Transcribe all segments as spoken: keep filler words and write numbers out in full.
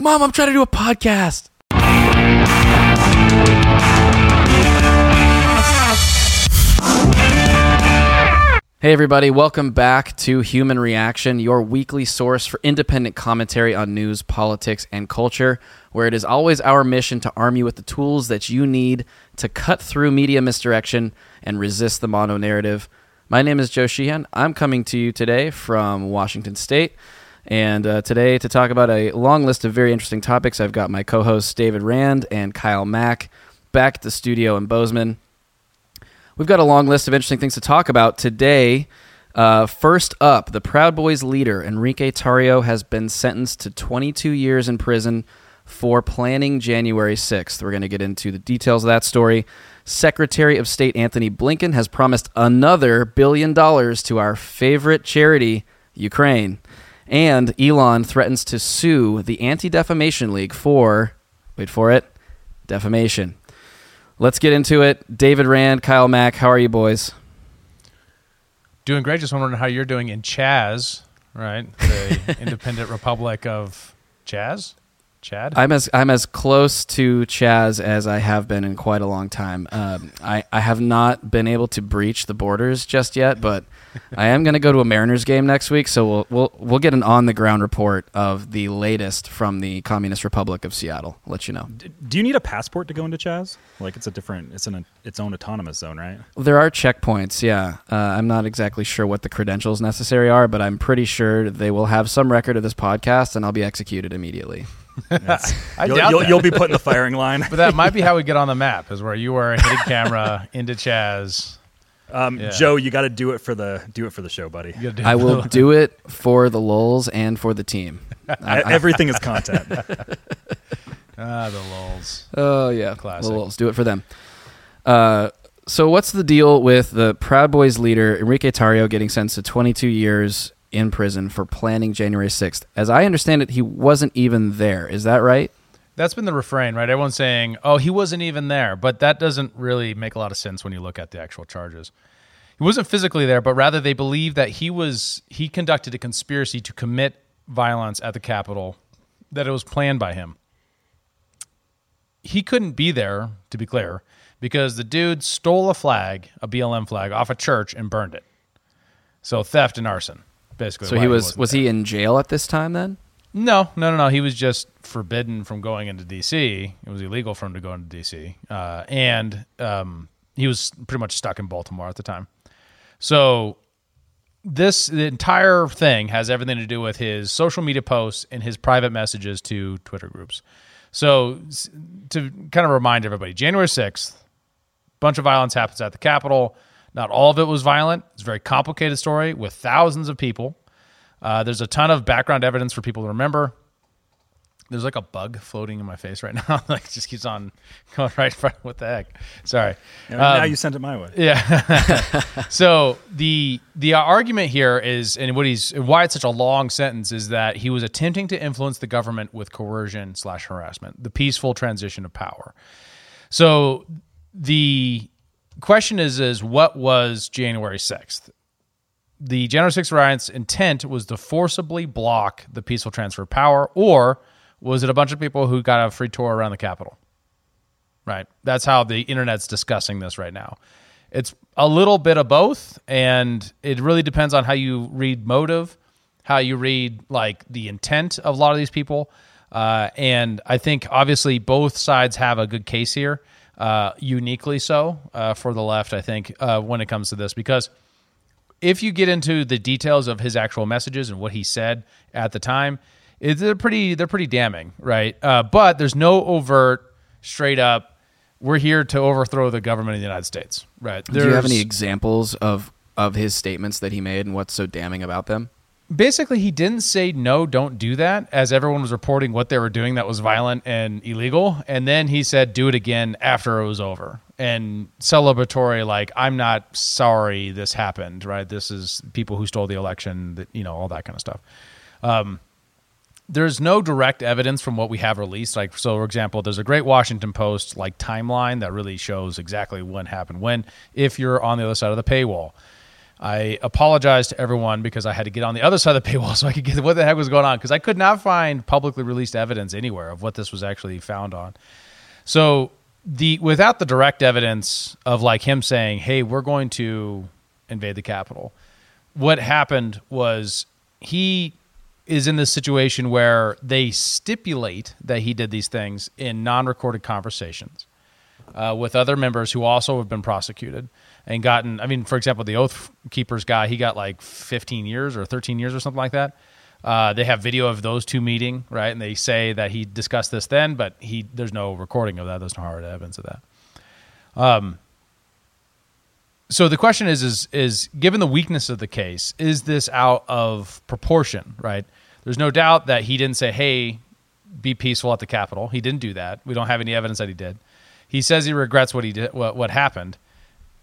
Mom, I'm trying to do a podcast. Hey everybody, welcome back to Human Reaction, your weekly source for independent commentary on news, politics, and culture, where it is always our mission to arm you with the tools that you need to cut through media misdirection and resist the mono-narrative. My name is Joe Sheehan. I'm coming to you today from Washington State, and uh, today to talk about a long list of very interesting topics, I've got my co-hosts David Rand and Kyle Mack back at the studio in Bozeman. We've got a long list of interesting things to talk about today. Uh, first up, the Proud Boys leader, Enrique Tarrio, has been sentenced to twenty-two years in prison for planning January sixth. We're going to get into the details of that story. Secretary of State Anthony Blinken has promised another billion dollars to our favorite charity, Ukraine. And Elon threatens to sue the Anti-Defamation League for, wait for it, defamation. Let's get into it. David Rand, Kyle Mack, how are you boys? Doing great. Just wondering how you're doing in Chaz, right? The independent republic of Chaz? Chad? I'm as I'm as close to Chaz as I have been in quite a long time. Um, I, I have not been able to breach the borders just yet, but I am going to go to a Mariners game next week, so we'll we'll we'll get an on-the-ground report of the latest from the Communist Republic of Seattle. I'll let you know. Do you need a passport to go into Chaz? Like it's a different, it's in its own autonomous zone, right? There are checkpoints. Yeah, uh, I'm not exactly sure what the credentials necessary are, but I'm pretty sure they will have some record of this podcast, and I'll be executed immediately. Yes. I you'll, doubt you'll, you'll be put in the firing line. But that might be how we get on the map, is where you are a hidden camera into Chaz. Um, yeah. Joe, you got to do it for the do it for the show, buddy. Do I will the, do it for the lulz and for the team. I, I, Everything is content. ah, the lulz. Oh yeah, classic. The lulz. Do it for them. Uh, so what's the deal with the Proud Boys leader Enrique Tarrio getting sentenced to twenty-two years? In prison for planning January sixth. As I understand it, he wasn't even there. Is that right? That's been the refrain, right? Everyone's saying, oh, he wasn't even there, but that doesn't really make a lot of sense when you look at the actual charges. He wasn't physically there, but rather they believe that he was he conducted a conspiracy to commit violence at the Capitol, that it was planned by him. He couldn't be there, to be clear, because the dude stole a flag, a B L M flag, off a church and burned it. So theft and arson. Basically, so he was. He was there. He in jail at this time then? No, no, no, no. He was just forbidden from going into D C. It was illegal for him to go into D C, uh, and um, he was pretty much stuck in Baltimore at the time. So this the entire thing has everything to do with his social media posts and his private messages to Twitter groups. So to kind of remind everybody, January sixth, a bunch of violence happens at the Capitol. Not all of it was violent. It's a very complicated story with thousands of people. Uh, there's a ton of background evidence for people to remember. There's like a bug floating in my face right now. Like it just keeps on going right in front. What the heck? Sorry. Um, now you sent it my way. Yeah. So the the argument here is, and what he's why it's such a long sentence is that he was attempting to influence the government with coercion slash harassment, the peaceful transition of power. So the question is, is what was January sixth? The January sixth riot's intent was to forcibly block the peaceful transfer of power, or was it a bunch of people who got a free tour around the Capitol? Right? That's how the internet's discussing this right now. It's a little bit of both, and it really depends on how you read motive, how you read like the intent of a lot of these people. Uh, and I think obviously both sides have a good case here. Uh, uniquely so uh, for the left, I think, uh, when it comes to this. Because if you get into the details of his actual messages and what he said at the time, it, they're pretty they're pretty damning, right? Uh, but there's no overt, straight up, we're here to overthrow the government of the United States, right? There's, Do you have any examples of, of his statements that he made and what's so damning about them? Basically, he didn't say, no, don't do that, as everyone was reporting what they were doing that was violent and illegal. And then he said, do it again after it was over. And celebratory, like, I'm not sorry this happened, right? This is people who stole the election, that, you know, all that kind of stuff. Um, there's no direct evidence from what we have released. Like, so, for example, there's a great Washington Post, like, timeline that really shows exactly when happened when, if you're on the other side of the paywall. I apologize to everyone because I had to get on the other side of the paywall so I could get what the heck was going on, because I could not find publicly released evidence anywhere of what this was actually found on. So the without the direct evidence of like him saying, hey, we're going to invade the Capitol, what happened was he is in this situation where they stipulate that he did these things in non-recorded conversations uh, with other members who also have been prosecuted and gotten, I mean, for example, the Oath Keepers guy, he got like fifteen years or thirteen years or something like that. Uh, they have video of those two meeting, right? And they say that he discussed this then, but he there's no recording of that. There's no hard evidence of that. Um. So the question is, is, is given the weakness of the case, is this out of proportion, right? There's no doubt that he didn't say, hey, be peaceful at the Capitol. He didn't do that. We don't have any evidence that he did. He says he regrets what he did, what, what happened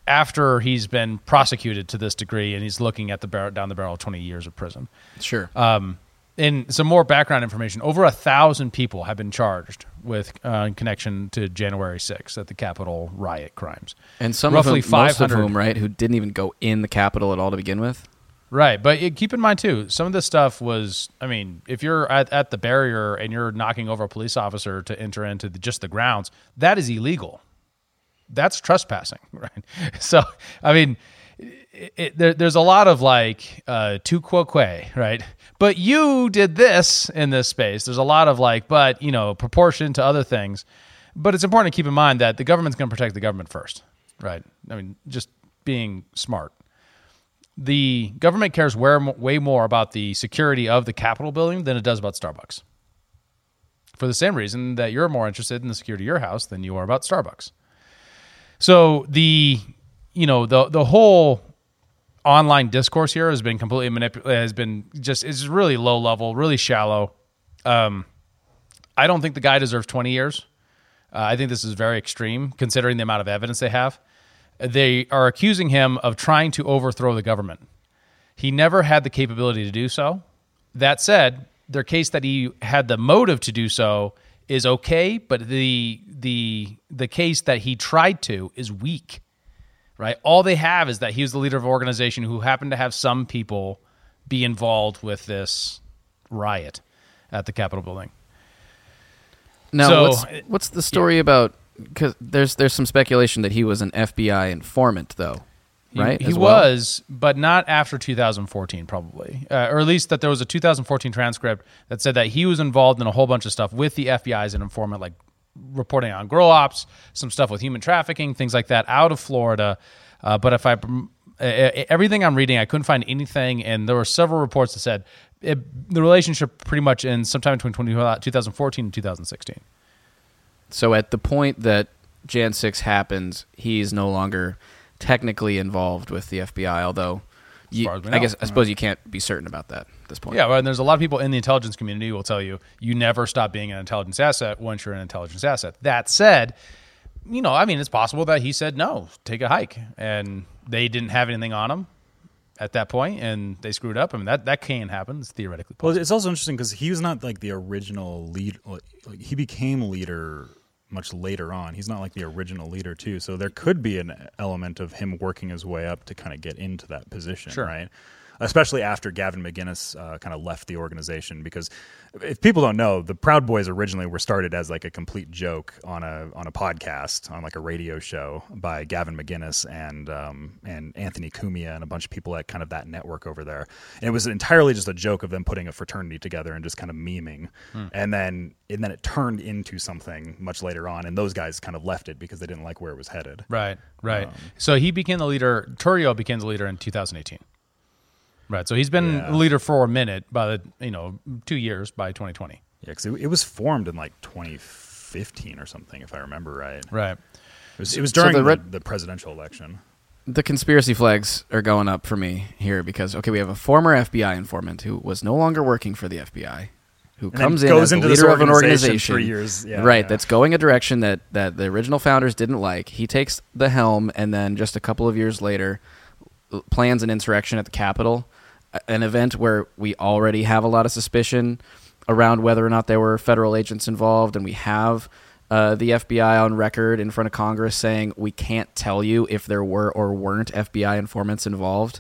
after he's been prosecuted to this degree, and he's looking at the bar- down the barrel of twenty years of prison. Sure. Um, and some more background information. Over a thousand people have been charged with uh, in connection to January sixth at the Capitol riot crimes. And some roughly of them, most of whom, right, who didn't even go in the Capitol at all to begin with. Right. But it, keep in mind, too, some of this stuff was, I mean, if you're at, at the barrier and you're knocking over a police officer to enter into the, just the grounds, that is illegal. That's trespassing, right? So, I mean, it, it, there, there's a lot of like uh, tu quoque, right? But you did this in this space. There's a lot of like, but, you know, proportion to other things. But it's important to keep in mind that the government's going to protect the government first, right? I mean, just being smart. The government cares way, way more about the security of the Capitol building than it does about Starbucks. For the same reason that you're more interested in the security of your house than you are about Starbucks. So the, you know, the the whole online discourse here has been completely manipulated, has been just, it's really low level, really shallow. Um, I don't think the guy deserves twenty years. Uh, I think this is very extreme considering the amount of evidence they have. They are accusing him of trying to overthrow the government. He never had the capability to do so. That said, their case that he had the motive to do so is okay, but the the the case that he tried to is weak, right? All they have is that he was the leader of an organization who happened to have some people be involved with this riot at the Capitol building. Now, so, what's, what's the story yeah. about? Because there's there's some speculation that he was an F B I informant, though, right? He, he well? was, but not after two thousand fourteen, probably. Uh, or at least that there was a two thousand fourteen transcript that said that he was involved in a whole bunch of stuff with the F B I as an informant, like reporting on grow ops, some stuff with human trafficking, things like that, out of Florida. Uh, but if I, uh, everything I'm reading, I couldn't find anything, and there were several reports that said it, the relationship pretty much in sometime between twenty fourteen and two thousand sixteen. So at the point that January sixth happens, he's no longer technically involved with the F B I, although you, I guess I suppose you can't be certain about that at this point. Yeah, well, and there's a lot of people in the intelligence community who will tell you you never stop being an intelligence asset once you're an intelligence asset. That said, you know, I mean, it's possible that he said no, take a hike, and they didn't have anything on him at that point, and they screwed up. I mean, that, that can happen. It's theoretically possible. Well, it's also interesting because he was not like the original lead. Like, he became leader much later on. He's not like the original leader too, so there could be an element of him working his way up to kind of get into that position, sure. Right? Especially after Gavin McInnes uh, kind of left the organization, because if people don't know, the Proud Boys originally were started as like a complete joke on a on a podcast, on like a radio show by Gavin McInnes and um, and Anthony Cumia and a bunch of people at kind of that network over there. And it was entirely just a joke of them putting a fraternity together and just kind of memeing. Hmm. And then and then it turned into something much later on, and those guys kind of left it because they didn't like where it was headed. Right, right. Um, so he became the leader, Tarrio became the leader in two thousand eighteen. Right, so he's been yeah. leader for a minute by the, you know, two years by twenty twenty. Yeah, because it, it was formed in like twenty fifteen or something, if I remember right. Right. It was, it was during so the, red, the, the presidential election. The conspiracy flags are going up for me here because, okay, we have a former F B I informant who was no longer working for the F B I, who and comes in goes as into the leader of an organization. Three years. Yeah, right, yeah. That's going a direction that, that the original founders didn't like. He takes the helm, and then just a couple of years later, plans an insurrection at the Capitol. An event where we already have a lot of suspicion around whether or not there were federal agents involved, and we have uh, the F B I on record in front of Congress saying we can't tell you if there were or weren't F B I informants involved.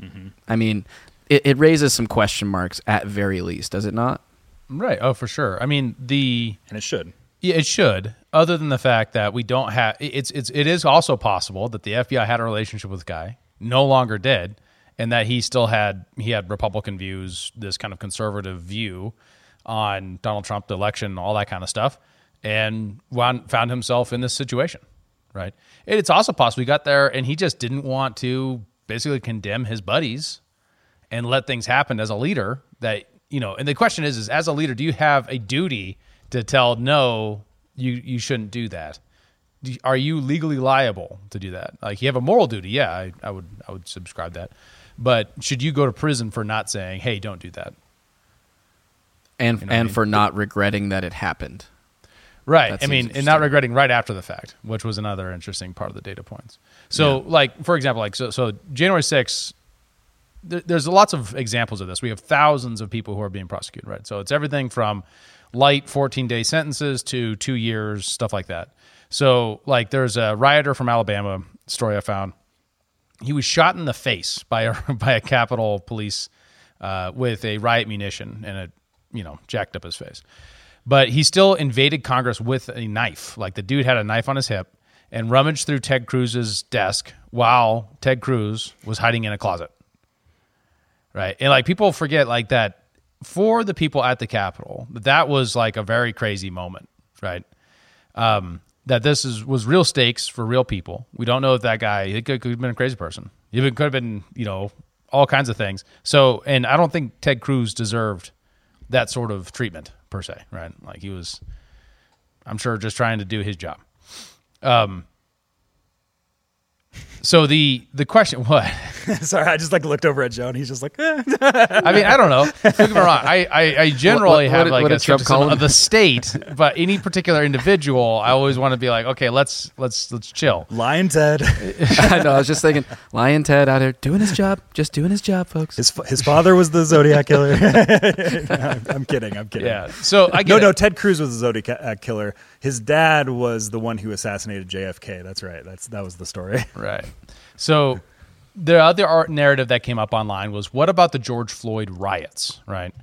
Mm-hmm. I mean, it, it raises some question marks at very least, does it not? Right. Oh, for sure. I mean, the... And it should. Yeah, it should. Other than the fact that we don't have... It's, it's, it is also possible that the F B I had a relationship with Guy, no longer did, and that he still had... He had Republican views, this kind of conservative view on Donald Trump, the election, all that kind of stuff, and found himself in this situation, right? And it's also possible he got there and he just didn't want to basically condemn his buddies and let things happen as a leader that... You know, and the question is, is as a leader, do you have a duty to tell, no, you, you shouldn't do that? Do, are you legally liable to do that? Like, you have a moral duty. Yeah, I, I would I would subscribe that. But should you go to prison for not saying, hey, don't do that? And you know and I mean? for not regretting that it happened. Right. I mean, and not regretting right after the fact, which was another interesting part of the data points. So, yeah. like, for example, like so, so January sixth, there's lots of examples of this. We have thousands of people who are being prosecuted, right? So it's everything from light fourteen-day sentences to two years, stuff like that. So, like, there's a rioter from Alabama, story I found. He was shot in the face by a, by a Capitol police uh, with a riot munition, and it, you know, jacked up his face. But he still invaded Congress with a knife. Like, the dude had a knife on his hip and rummaged through Ted Cruz's desk while Ted Cruz was hiding in a closet. Right. And like people forget like that for the people at the Capitol, that was like a very crazy moment, right? Um, that this is was real stakes for real people. We don't know if that guy, he could, could have been a crazy person. He could have been, you know, all kinds of things. So, and I don't think Ted Cruz deserved that sort of treatment per se, right? Like he was, I'm sure, just trying to do his job. Um So the, the question, what? Sorry, I just like looked over at Joe and he's just like, eh. I mean, I don't know. Don't get me wrong. I, I, I generally what, what, have what like did, a skepticism of the state, but any particular individual, I always want to be like, okay, let's let's let's chill. Lion Ted. I know. I was just thinking, Lion Ted out here doing his job, just doing his job, folks. His his father was the Zodiac killer. no, I'm kidding. I'm kidding. Yeah. So I get no it. no. Ted Cruz was the Zodiac killer. His dad was the one who assassinated J F K. That's right. That's that was the story. Right. So the other art narrative that came up online was, what about the George Floyd riots, right?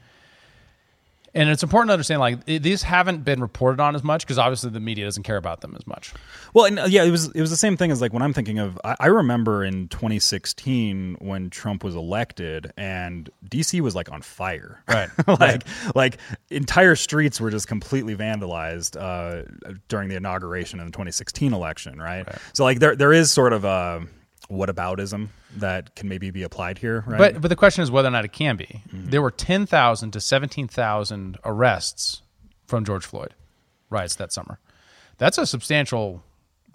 And it's important to understand, like, these haven't been reported on as much because obviously the media doesn't care about them as much. Well, and uh, yeah, it was it was the same thing as, like, when I'm thinking of, I, I remember in twenty sixteen when Trump was elected and D C was, like, on fire. Right. like, right. like entire streets were just completely vandalized uh, during the inauguration in the twenty sixteen election, right? right? So, like, there there is sort of a whataboutism that can maybe be applied here, right? But but the question is whether or not it can be. Mm-hmm. There were ten thousand to seventeen thousand arrests from George Floyd riots that summer. That's a substantial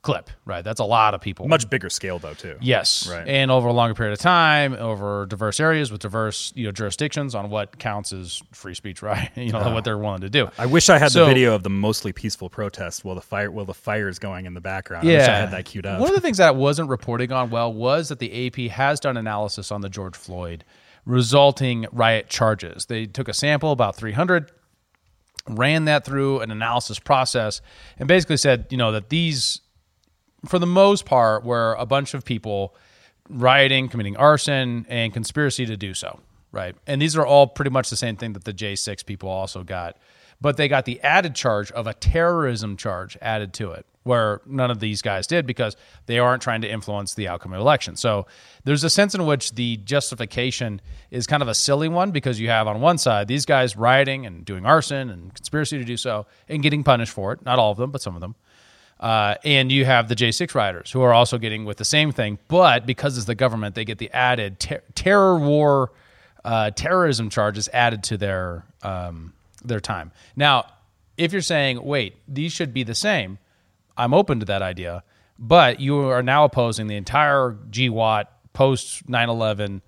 clip, right? That's a lot of people. Much bigger scale, though, too. Yes, right. And over a longer period of time, over diverse areas with diverse, you know, jurisdictions on what counts as free speech, right? You know, oh. what they're willing to do. I wish I had so, the video of the mostly peaceful protest while the fire while the fire is going in the background. Yeah. I wish I had that queued up. One of the things that I wasn't reporting on well was that the A P has done analysis on the George Floyd resulting riot charges. They took a sample, about three hundred, ran that through an analysis process, and basically said, you know, that these, for the most part, were a bunch of people rioting, committing arson, and conspiracy to do so, right? And these are all pretty much the same thing that the J six people also got. But they got the added charge of a terrorism charge added to it, where none of these guys did because they aren't trying to influence the outcome of the election. So there's a sense in which the justification is kind of a silly one because you have on one side these guys rioting and doing arson and conspiracy to do so and getting punished for it. Not all of them, but some of them. Uh, and you have the J six rioters who are also getting with the same thing, but because it's the government, they get the added ter- terror war, uh, terrorism charges added to their um, their time. Now, if you're saying, wait, these should be the same, I'm open to that idea, but you are now opposing the entire G W O T post nine eleven,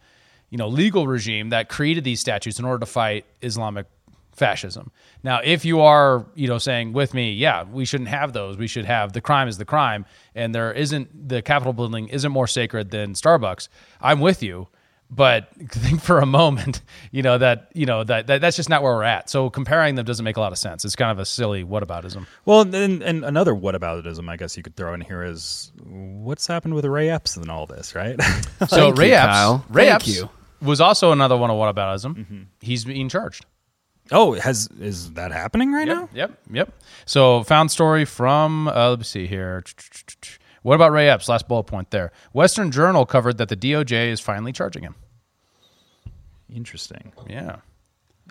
you know, legal regime that created these statutes in order to fight Islamic fascism. Now, if you are, you know, saying with me, yeah, we shouldn't have those. We should have the crime is the crime, and there isn't the Capitol building isn't more sacred than Starbucks. I'm with you, But think for a moment, you know, that, you know, that, that that's just not where we're at. So comparing them doesn't make a lot of sense. It's kind of a silly whataboutism. Well, and, and another whataboutism, I guess you could throw in here is what's happened with Ray Epps and all this, right? So Ray you, Epps, Kyle. Ray Thank Epps you. was also another one of whataboutism. Mm-hmm. He's being charged. Oh, has is that happening right yep, now? Yep, yep. So found story from, uh, let's see here. What about Ray Epps? Last bullet point there. Western Journal covered that the D O J is finally charging him. Interesting. Yeah.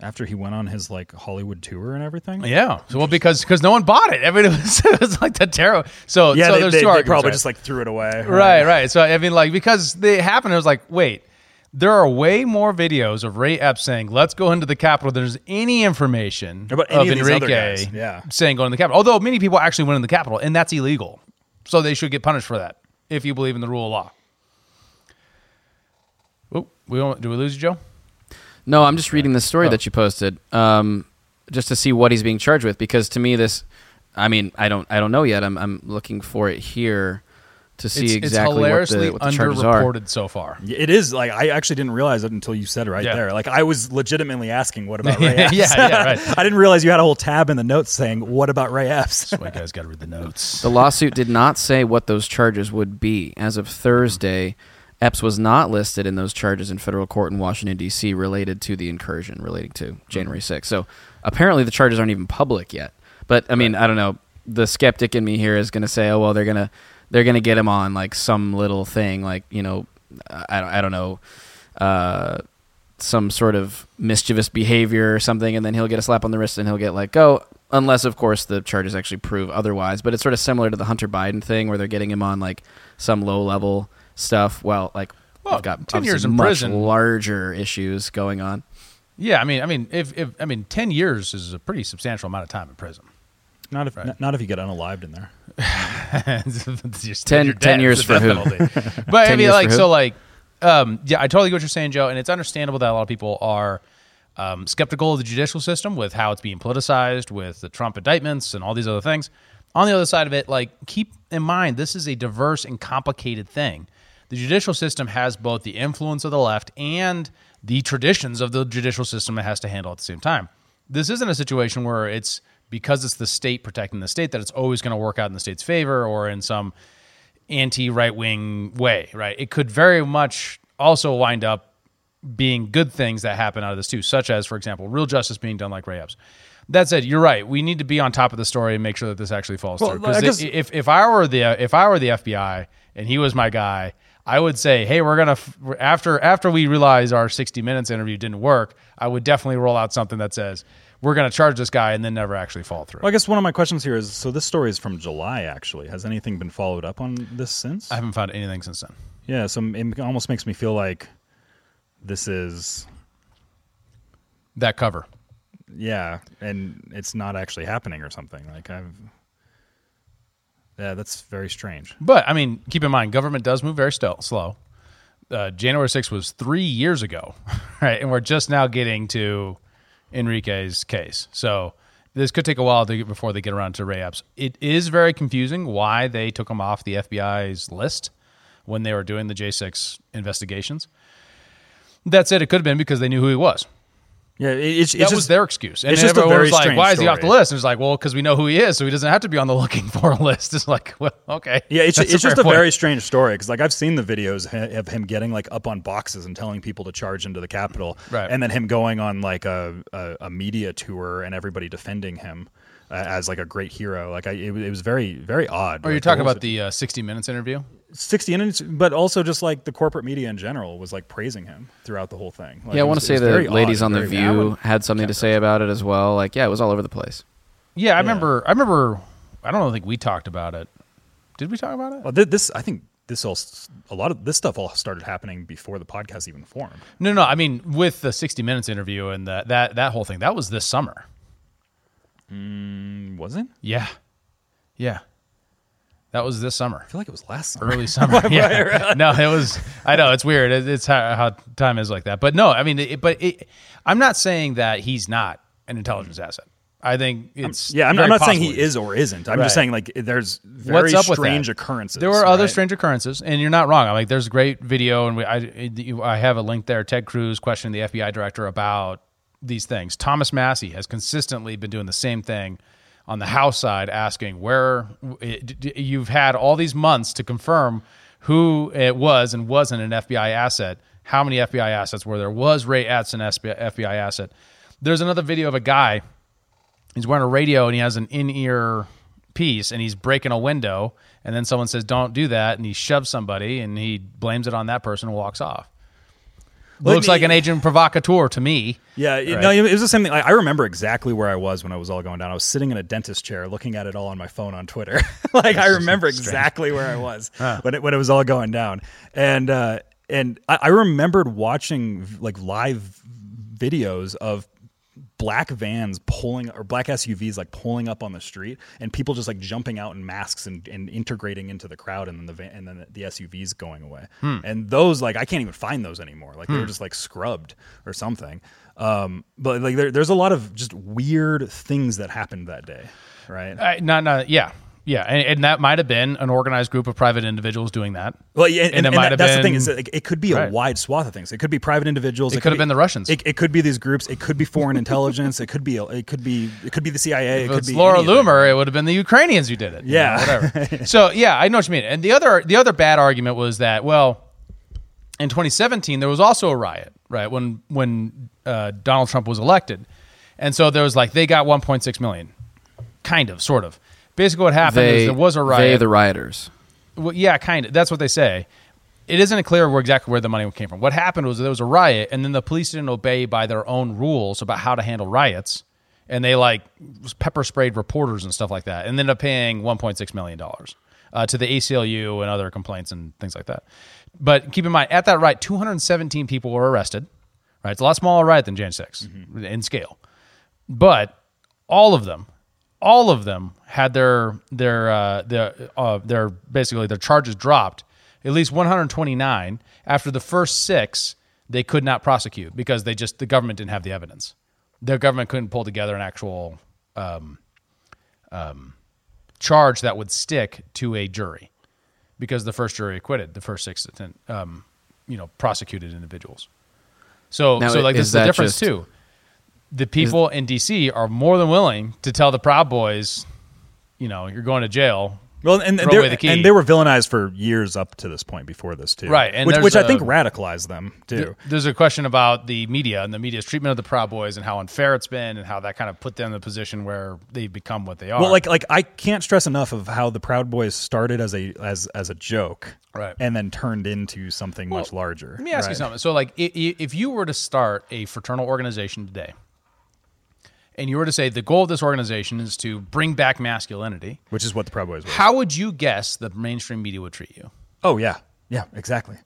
After he went on his like Hollywood tour and everything? Yeah. So, well, because because no one bought it. I mean, it was, it was like the tarot. So, yeah, so they, there's they, two they arguments, probably right? just like threw it away. Right, right, right. So, I mean, like, because they happened, it was like, wait, there are way more videos of Ray Epps saying, let's go into the Capitol. There's any information about any of, of Enrique yeah. saying go into the Capitol. Although many people actually went in the Capitol, and that's illegal. So they should get punished for that, if you believe in the rule of law. Oh, we don't, do we lose you, Joe? No, I'm just reading the story oh. that you posted, um, just to see what he's being charged with. Because to me, this, I mean, I don't, I don't know yet. I'm, I'm looking for it here to see it's, exactly it's hilariously what the, what the charges are. Underreported so far. It is like I actually didn't realize it until you said it right yeah. there. Like I was legitimately asking, "What about Ray Epps?" yeah, yeah, right. I didn't realize you had a whole tab in the notes saying, "What about Ray Epps?" That's why you guys got to read the notes. The lawsuit did not say what those charges would be. As of Thursday, Epps was not listed in those charges in federal court in Washington D C related to the incursion relating to January sixth. So apparently, the charges aren't even public yet. But I mean, I don't know. The skeptic in me here is going to say, "Oh well, they're going to." They're going to get him on like some little thing like, you know, I don't, I don't know, uh, some sort of mischievous behavior or something, and then he'll get a slap on the wrist and he'll get let go, unless, of course, the charges actually prove otherwise. But it's sort of similar to the Hunter Biden thing where they're getting him on like some low-level stuff. Well, like well, I've got ten years in much prison. Larger issues going on. Yeah, I mean, I mean, if, if I mean, ten years is a pretty substantial amount of time in prison. Not if right. not if you get unalived in there. ten, dead, ten years for who? But I mean, like, so like, um, yeah, I totally get what you're saying, Joe. And it's understandable that a lot of people are um, skeptical of the judicial system with how it's being politicized with the Trump indictments and all these other things. On the other side of it, like, keep in mind, this is a diverse and complicated thing. The judicial system has both the influence of the left and the traditions of the judicial system it has to handle at the same time. This isn't a situation where it's, because it's the state protecting the state, that it's always going to work out in the state's favor or in some anti-right-wing way, right? It could very much also wind up being good things that happen out of this too, such as, for example, real justice being done like Ray Epps. That said, you're right. We need to be on top of the story and make sure that this actually falls well, through. Because if if I were the if I were the F B I and he was my guy, I would say, hey, we're gonna f- after after we realize our sixty minutes interview didn't work, I would definitely roll out something that says, we're going to charge this guy and then never actually fall through. Well, I guess one of my questions here is, so this story is from July, actually. Has anything been followed up on this since? I haven't found anything since then. Yeah, so it almost makes me feel like this is... that cover. Yeah, and it's not actually happening or something. Like, I've... Yeah, that's very strange. But, I mean, keep in mind, government does move very st- slow. Uh, January sixth was three years ago, right? And we're just now getting to... Enrique's case. So this could take a while to, before they get around to Ray Epps. It is very confusing why they took him off the F B I's list when they were doing the J six investigations. That said, it could have been because they knew who he was. Yeah, it's, that it's was just, their excuse. And it's just everyone a very was like, why is he story. Off the list? And it's like, well, because we know who he is, so he doesn't have to be on the looking for a list. It's like, well, okay. Yeah, it's, it's a just a point. Very strange story because, like, I've seen the videos of him getting, like, up on boxes and telling people to charge into the Capitol. Right. And then him going on, like, a, a, a media tour and everybody defending him uh, as, like, a great hero. Like, I, it, it was very, very odd. Are like, you talking about it? The uh, sixty minutes interview? sixty minutes, but also just like the corporate media in general was like praising him throughout the whole thing. Like, yeah, I want to say the ladies on The View had something to say about it as well. Like, yeah, it was all over the place. Yeah, I yeah. remember. I remember. I don't think we talked about it. Did we talk about it? Well, this, I think, this all a lot of this stuff all started happening before the podcast even formed. No, no, I mean with the sixty minutes interview and that that that whole thing that was this summer. Mm, was it? Yeah, yeah. That was this summer. I feel like it was last summer. Early summer. Yeah. No, it was, I know, it's weird. It's how, how time is like that. But no, I mean, it, but it, I'm not saying that he's not an intelligence asset. I think it's I'm, yeah. I'm, very I'm not possibly. saying he is or isn't. I'm right. just saying like there's very strange occurrences. There were other right? strange occurrences, and you're not wrong. I'm like there's a great video, and we, I I have a link there. Ted Cruz questioned the F B I director about these things. Thomas Massie has consistently been doing the same thing on the House side, asking where it, you've had all these months to confirm who it was and wasn't an F B I asset. How many F B I assets were there? Was Ray Epps an F B I asset? There's another video of a guy. He's wearing a radio and he has an in-ear piece and he's breaking a window and then someone says, don't do that, and he shoves somebody and he blames it on that person and walks off. Well, Looks it, like an agent provocateur to me. Yeah, right? No, it was the same thing. I remember exactly where I was when it was all going down. I was sitting in a dentist chair looking at it all on my phone on Twitter. like That's I remember exactly where I was huh. when, it, when it was all going down. And, uh, and I, I remembered watching like live videos of black vans pulling or black S U Vs like pulling up on the street and people just like jumping out in masks and, and integrating into the crowd, and then the van, and then the S U Vs going away. Hmm. And those, like, I can't even find those anymore. Like hmm. they were just like scrubbed or something. Um, but like there, there's a lot of just weird things that happened that day. Right. Uh, not, not, yeah. Yeah, and, and that might have been an organized group of private individuals doing that. Well, yeah, and, and, it and that, that's been, the thing is that it, it could be a right. wide swath of things. It could be private individuals. It, it could have be, been the Russians. It, it could be these groups. It could be foreign intelligence. It could be. It could be. It could be the C I A. If it could be Laura Loomer, it would have been the Ukrainians who did it. Yeah, you know, whatever. So yeah, I know what you mean. And the other the other bad argument was that well, in twenty seventeen there was also a riot right when when uh, Donald Trump was elected, and so there was like they got one point six million, kind of, sort of. Basically, what happened they, is there was a riot. They, the rioters. Well, yeah, kind of. That's what they say. It isn't clear where exactly where the money came from. What happened was there was a riot, and then the police didn't obey by their own rules about how to handle riots, and they like pepper sprayed reporters and stuff like that, and ended up paying one point six million dollars uh, to the A C L U and other complaints and things like that. But keep in mind, at that riot, two hundred seventeen people were arrested. Right, it's a lot smaller riot than January sixth mm-hmm. in scale, but all of them. All of them had their their uh, their uh, their basically their charges dropped. At least one hundred twenty-nine. After the first six, they could not prosecute because they just the government didn't have the evidence. Their government couldn't pull together an actual um, um, charge that would stick to a jury because the first jury acquitted the first six um, you know prosecuted individuals. So now, so like this is the difference just- too. The people in D C are more than willing to tell the Proud Boys, you know, you're going to jail. Well, and, and, the and they were villainized for years up to this point before this, too. Right. And which which a, I think radicalized them, too. There's a question about the media and the media's treatment of the Proud Boys and how unfair it's been and how that kind of put them in the position where they've become what they are. Well, like like I can't stress enough of how the Proud Boys started as a as, as a joke right. and then turned into something well, much larger. Let me ask right. you something. So, like, if you were to start a fraternal organization today, and you were to say the goal of this organization is to bring back masculinity, which is what the Proud Boys were. How would you guess the mainstream media would treat you? Oh yeah, yeah, exactly.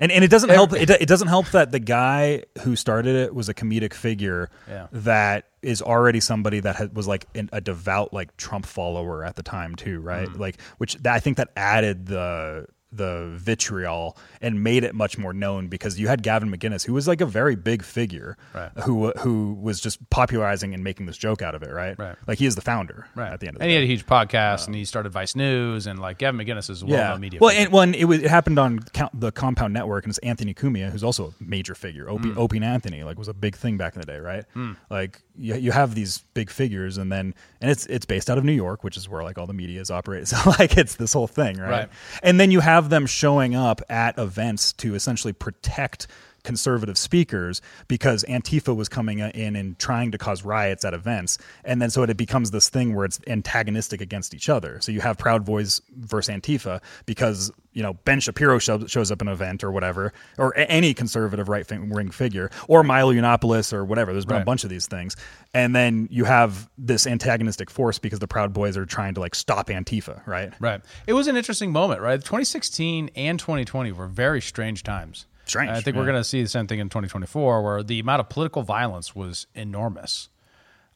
And and it doesn't help. It, it doesn't help that the guy who started it was a comedic figure yeah. that is already somebody that had, was like in, a devout like Trump follower at the time too, right? Mm. Like, which that, I think that added the. the vitriol and made it much more known because you had Gavin McInnes, who was like a very big figure right. who who was just popularizing and making this joke out of it, right? Right. Like he is the founder right. at the end of the and day. And he had a huge podcast uh, and he started Vice News and like Gavin McInnes is a well-known yeah. media well, and, well, and it, was, it happened on Count, the Compound Network, and it's Anthony Cumia, who's also a major figure. Opie, mm. Opie and Anthony like was a big thing back in the day, right? Mm. Like you, you have these big figures and then, and it's it's based out of New York, which is where like all the media is operated. So like it's this whole thing, right? right. And then you have them showing up at events to essentially protect conservative speakers because Antifa was coming in and trying to cause riots at events. And then so it becomes this thing where it's antagonistic against each other. So you have Proud Boys versus Antifa because, you know, Ben Shapiro shows up at an event or whatever, or any conservative right-wing figure, or Milo Yiannopoulos or whatever. There's been right. a bunch of these things. And then you have this antagonistic force because the Proud Boys are trying to, like, stop Antifa, right? Right. It was an interesting moment, right? twenty sixteen and twenty twenty were very strange times. Strange, I think yeah. we're going to see the same thing in twenty twenty-four where the amount of political violence was enormous.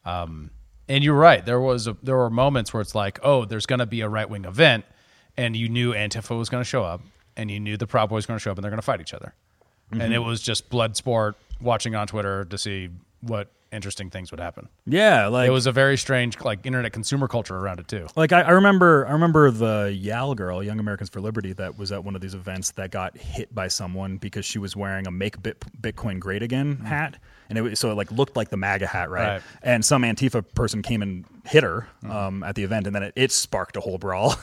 Um, and you're right. There was a, there were moments where it's like, oh, there's going to be a right-wing event, and you knew Antifa was going to show up, and you knew the Proud Boys were going to show up, and they're going to fight each other. Mm-hmm. And it was just blood sport, watching on Twitter to see what interesting things would happen. Yeah, like it was a very strange like internet consumer culture around it too. Like I, I remember, I remember the Yale girl, Young Americans for Liberty, that was at one of these events that got hit by someone because she was wearing a "Make Bitcoin Great Again" hat, and it so it like looked like the MAGA hat, right? right. And some Antifa person came and hit her um, mm-hmm. at the event, and then it, it sparked a whole brawl,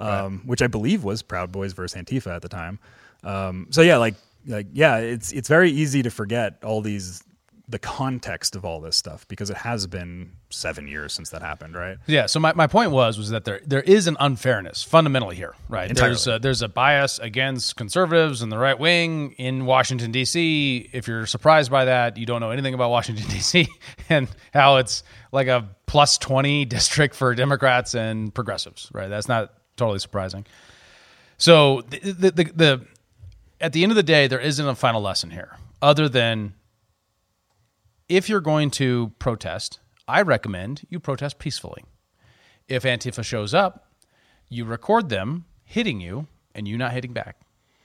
um, right. which I believe was Proud Boys versus Antifa at the time. Um, so yeah, like. Like yeah, it's it's very easy to forget all these the context of all this stuff because it has been seven years since that happened, right? Yeah. So my, my point was was that there there is an unfairness fundamentally here, right? Entirely. There's a, there's a bias against conservatives and the right wing in Washington D C. If you're surprised by that, you don't know anything about Washington D C and how it's like a plus twenty district for Democrats and progressives, right? That's not totally surprising. So the the the, the at the end of the day, there isn't a final lesson here other than if you're going to protest, I recommend you protest peacefully. If Antifa shows up, you record them hitting you and you not hitting back.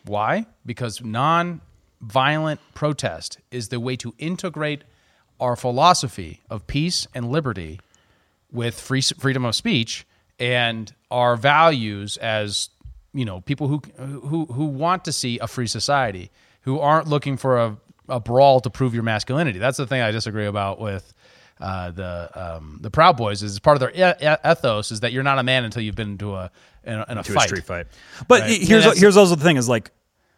Why? Because non-violent protest is the way to integrate our philosophy of peace and liberty with free, freedom of speech and our values as you know, people who who who want to see a free society, who aren't looking for a, a brawl to prove your masculinity. That's the thing I disagree about with uh, the um, the Proud Boys. Is part of their e- ethos is that you're not a man until you've been into a in a, in a fight, a street fight. But right? here's a, here's also the thing is like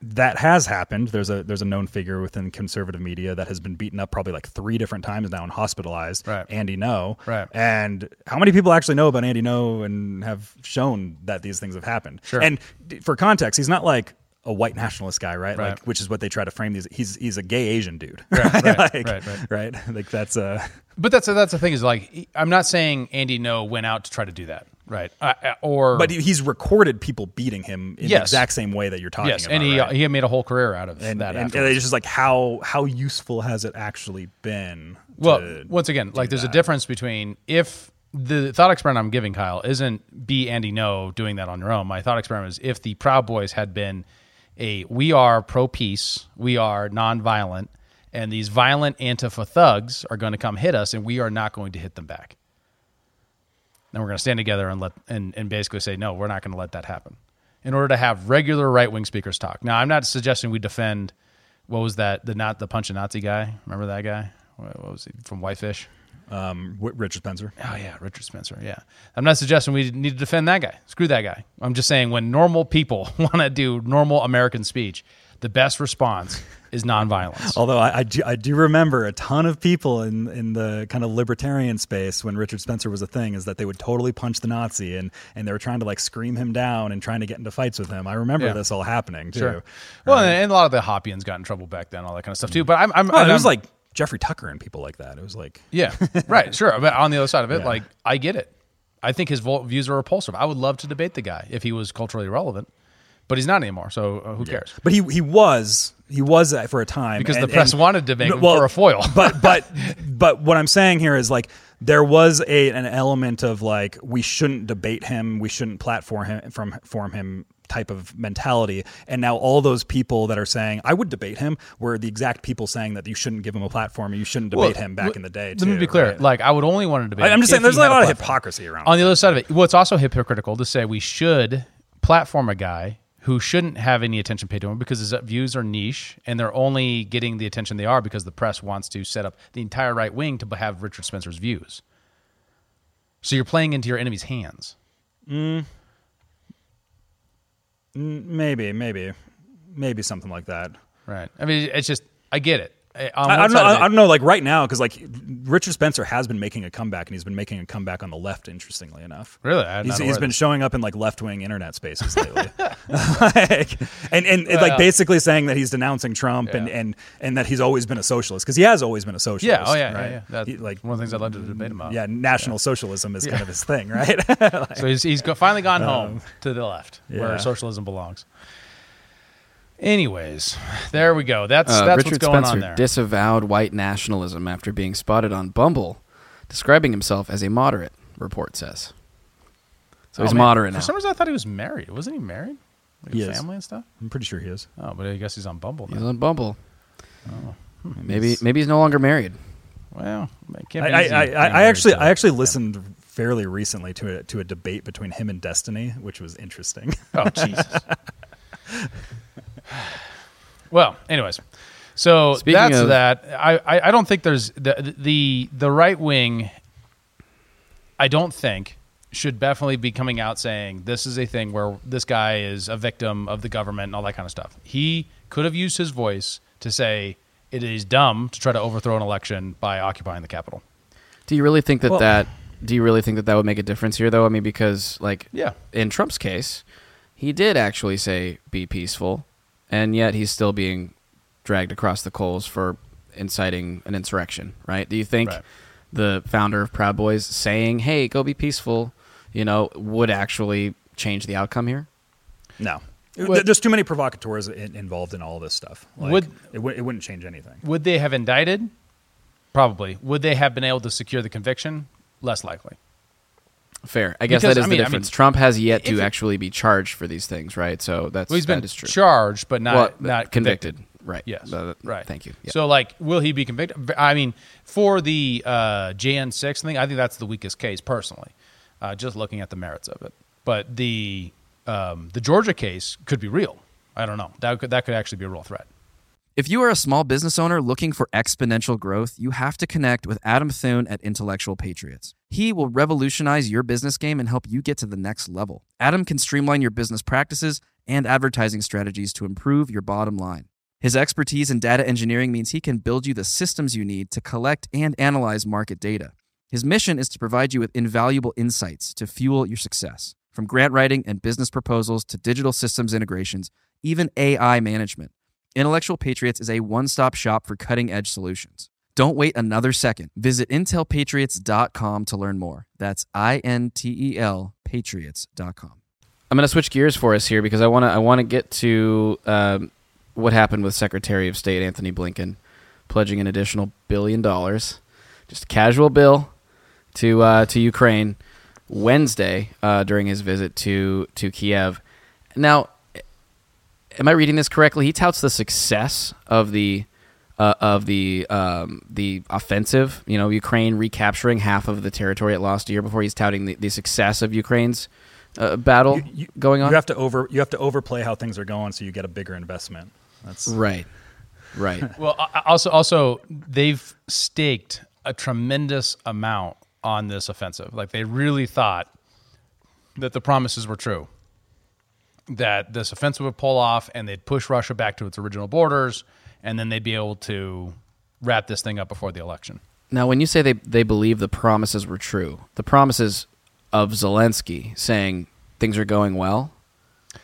that has happened. There's a there's a known figure within conservative media that has been beaten up probably like three different times now and hospitalized. Right. Andy Ngo. Right. And how many people actually know about Andy Ngo and have shown that these things have happened? Sure. And for context, he's not like a white nationalist guy, right? Right. Like, which is what they try to frame these. He's he's a gay Asian dude. Right. Right. like, right, right. right. Like that's a. But that's a, that's the thing is like I'm not saying Andy Ngo went out to try to do that. Right, uh, or but he's recorded people beating him in yes. the exact same way that you're talking yes. about. Yes, and he right? he made a whole career out of and, that. And, and it's just like how how useful has it actually been? Well, to, once again, like there's that. a difference between if the thought experiment I'm giving Kyle isn't be Andy Ngo doing that on your own. My thought experiment is if the Proud Boys had been a we are pro peace, we are nonviolent, and these violent Antifa thugs are going to come hit us, and we are not going to hit them back. Then we're going to stand together and let and, and basically say, no, we're not going to let that happen in order to have regular right-wing speakers talk. Now, I'm not suggesting we defend, what was that, the not the Punch a Nazi guy? Remember that guy? What was he, from Whitefish? Um, Richard Spencer. Oh, yeah, Richard Spencer, yeah. I'm not suggesting we need to defend that guy. Screw that guy. I'm just saying when normal people want to do normal American speech, the best response is nonviolence. Although I, I, do, I do remember a ton of people in, in the kind of libertarian space when Richard Spencer was a thing is that they would totally punch the Nazi and, and they were trying to like scream him down and trying to get into fights with him. I remember yeah. this all happening too. Sure. Well, um, and a lot of the Hoppians got in trouble back then, all that kind of stuff too. But I'm, I'm, well, I'm it was I'm, like Jeffrey Tucker and people like that. It was like yeah, right, sure. But on the other side of it, yeah. like I get it. I think his views are repulsive. I would love to debate the guy if he was culturally relevant. But he's not anymore, so who yeah. cares? But he he was he was for a time because and, the press and, wanted to make him well, for a foil. but but but what I'm saying here is like there was a an element of like we shouldn't debate him, we shouldn't platform him from form him type of mentality. And now all those people that are saying I would debate him were the exact people saying that you shouldn't give him a platform, or you shouldn't debate well, him back well, in the day. Too, let me be clear: right? like I would only want to debate. I, I'm just saying there's a lot of hypocrisy around. On the other side of it, well, it's also hypocritical to say we should platform a guy who shouldn't have any attention paid to him because his views are niche and they're only getting the attention they are because the press wants to set up the entire right wing to have Richard Spencer's views. So you're playing into your enemy's hands. Mm. Maybe, maybe, maybe something like that. Right. I mean, it's just, I get it. I, I don't know. I don't know. Like right now, because like Richard Spencer has been making a comeback, and he's been making a comeback on the left. Interestingly enough, really, he's, he's been showing up in like left-wing internet spaces lately, like, and and well, like basically saying that he's denouncing Trump yeah. and, and and that he's always been a socialist because he has always been a socialist. Yeah, oh yeah, right? yeah, yeah. That's he, like one of the things I love to debate about. Yeah, national yeah. socialism is yeah. kind of his thing, right? like, so he's he's finally gone um, home to the left yeah. where socialism belongs. Anyways, there we go. That's uh, that's Richard what's going Spencer on there. Disavowed white nationalism after being spotted on Bumble, describing himself as a moderate. Report says. So oh, he's man. moderate now. For some reason, I thought he was married. Wasn't he married? Like he a is. Family and stuff. I'm pretty sure he is. Oh, but I guess he's on Bumble now. He's on Bumble. Oh, hmm. maybe maybe he's no longer married. Well, I can't be I, I, I, I actually, I actually listened yeah. fairly recently to a, to a debate between him and Destiny, which was interesting. Oh, Jesus. Well, anyways, so Speaking that's of, that. I, I don't think there's the the the right wing. I don't think should definitely be coming out saying this is a thing where this guy is a victim of the government and all that kind of stuff. He could have used his voice to say it is dumb to try to overthrow an election by occupying the Capitol. Do you really think that well, that? Do you really think that that would make a difference here, though? I mean, because like yeah. in Trump's case, he did actually say be peaceful, and yet he's still being dragged across the coals for inciting an insurrection, right? Do you think right. the founder of Proud Boys saying, hey, go be peaceful, you know, would actually change the outcome here? No. Would, There's too many provocateurs in, involved in all this stuff. Like, would, it, w- it wouldn't change anything. Would they have indicted? Probably. Would they have been able to secure the conviction? Less likely. Fair. I guess because, that is I mean, the difference. I mean, Trump has yet to it, actually be charged for these things, right? So that's well, he's that been is true. charged, but not, well, not convicted. convicted. Right. Yes. Uh, right. Thank you. Yeah. So, like, will he be convicted? I mean, for the uh, January sixth thing, I think that's the weakest case, personally, uh, just looking at the merits of it. But the um, the Georgia case could be real. I don't know. That could, that could actually be a real threat. If you are a small business owner looking for exponential growth, you have to connect with Adam Thune at Intellectual Patriots. He will revolutionize your business game and help you get to the next level. Adam can streamline your business practices and advertising strategies to improve your bottom line. His expertise in data engineering means he can build you the systems you need to collect and analyze market data. His mission is to provide you with invaluable insights to fuel your success. From grant writing and business proposals to digital systems integrations, even A I management, Intellectual Patriots is a one-stop shop for cutting-edge solutions. Don't wait another second. Visit intel patriots dot com to learn more. That's I N T E L patriots dot com. I'm going to switch gears for us here because I want to I want to get to um, what happened with Secretary of State Anthony Blinken pledging an additional billion dollars, just a casual bill, to uh, to Ukraine Wednesday uh, during his visit to to Kiev. Now, am I reading this correctly? He touts the success of the uh, of the um, the offensive, you know, Ukraine recapturing half of the territory it lost a year before. He's touting the, the success of Ukraine's uh, battle you, you, going on. You have to over you have to overplay how things are going so you get a bigger investment. That's right, right. Well, also also they've staked a tremendous amount on this offensive. Like they really thought that the promises were true, that this offensive would pull off and they'd push Russia back to its original borders and then they'd be able to wrap this thing up before the election. Now, when you say they, they believe the promises were true, the promises of Zelensky saying things are going well?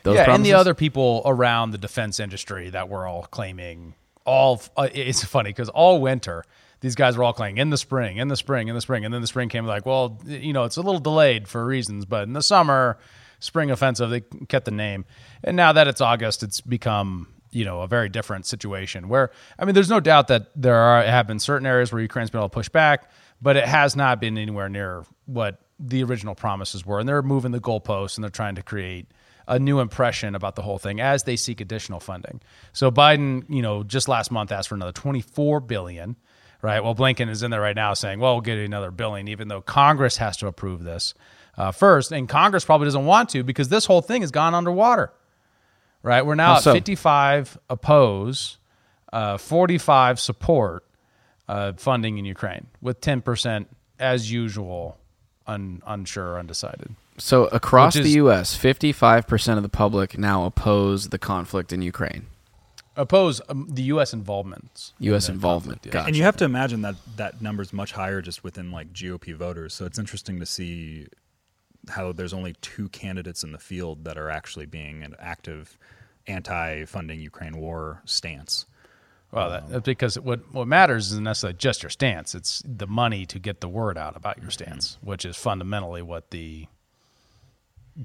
Those yeah, promises? And the other people around the defense industry that were all claiming all... Uh, it's funny because all winter, these guys were all claiming in the spring, in the spring, in the spring, and then the spring came like, well, you know, it's a little delayed for reasons, but in the summer... Spring offensive, they kept the name. And now that it's August, it's become, you know, a very different situation where, I mean, there's no doubt that there are have been certain areas where Ukraine's been able to push back, but it has not been anywhere near what the original promises were. And they're moving the goalposts and they're trying to create a new impression about the whole thing as they seek additional funding. So Biden, you know, just last month asked for another twenty-four billion dollars, right? Well, Blinken is in there right now saying, well, we'll get another billion, even though Congress has to approve this. Uh, first, and Congress probably doesn't want to because this whole thing has gone underwater, right? We're now so? at fifty-five oppose, uh, forty-five support uh, funding in Ukraine, with ten percent as usual un- unsure, undecided. So across is, the U S, fifty-five percent of the public now oppose the conflict in Ukraine. Oppose um, the U S involvement. U S in involvement, conflict, yeah. Gotcha. And you have to imagine that that number is much higher just within like G O P voters. So it's interesting to see how there's only two candidates in the field that are actually being an active anti-funding Ukraine war stance. Well, that, that's because what what matters isn't necessarily just your stance. It's the money to get the word out about your stance, mm-hmm. which is fundamentally what the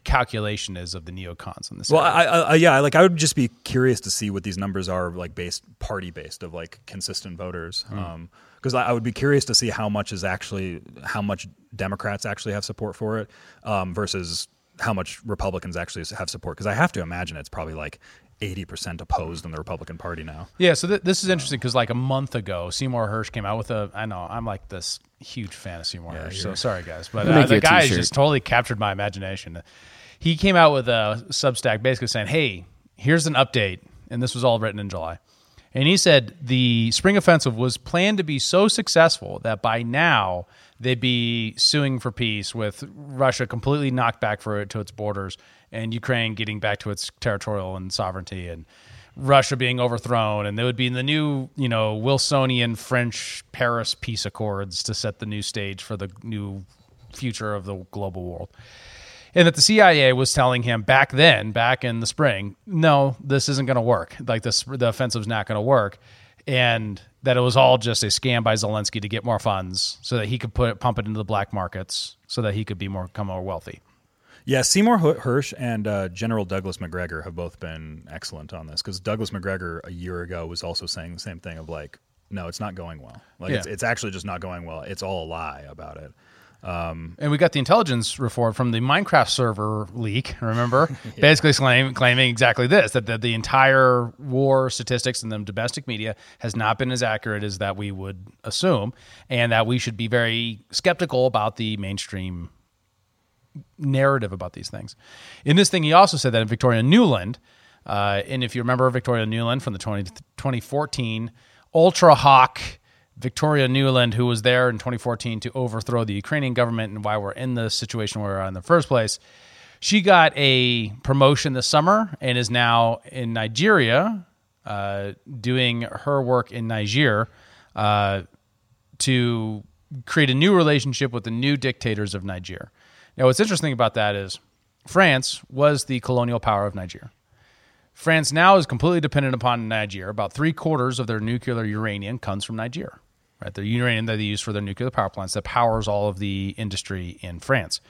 calculation is of the neocons in this area. Well, I, I, yeah, like I would just be curious to see what these numbers are like based party-based of like consistent voters. Mm-hmm. Um, because I would be curious to see how much is actually how much Democrats actually have support for it um, versus how much Republicans actually have support, because I have to imagine it's probably like eighty percent opposed in the Republican Party now. Yeah, so th- this is interesting because like a month ago, Seymour Hersh came out with a, I know, I'm like this huge fan of Seymour yeah, Hersh, so sorry guys, but uh, the guy t-shirt. just totally captured my imagination. He came out with a Substack basically saying, hey, here's an update, and this was all written in July. And he said the spring offensive was planned to be so successful that by now they'd be suing for peace with Russia completely knocked back for it to its borders and Ukraine getting back to its territorial and sovereignty and Russia being overthrown. And they would be in the new, you know, Wilsonian French Paris peace accords to set the new stage for the new future of the global world. And that the C I A was telling him back then, back in the spring, no, this isn't going to work. Like this, the offensive's not going to work, and that it was all just a scam by Zelensky to get more funds so that he could put it, pump it into the black markets, so that he could be more become more wealthy. Yeah, Seymour Hersh and uh, General Douglas McGregor have both been excellent on this, because Douglas McGregor a year ago was also saying the same thing of like, no, it's not going well. Like yeah. it's, it's actually just not going well. It's all a lie about it. Um, and we got the intelligence report from the Minecraft server leak, remember? yeah. Basically claim, claiming exactly this, that the, the entire war statistics in the domestic media has not been as accurate as that we would assume, and that we should be very skeptical about the mainstream narrative about these things. In this thing, he also said that in Victoria Nuland, uh, and if you remember Victoria Nuland from the twenty, twenty fourteen Ultra Hawk Victoria Nuland, who was there in twenty fourteen to overthrow the Ukrainian government and why we're in the situation we're in the first place, she got a promotion this summer and is now in Nigeria uh, doing her work in Niger uh, to create a new relationship with the new dictators of Niger. Now, what's interesting about that is France was the colonial power of Niger. France now is completely dependent upon Niger. About three-quarters of their nuclear uranium comes from Niger. Right? The uranium that they use for their nuclear power plants that powers all of the industry in France.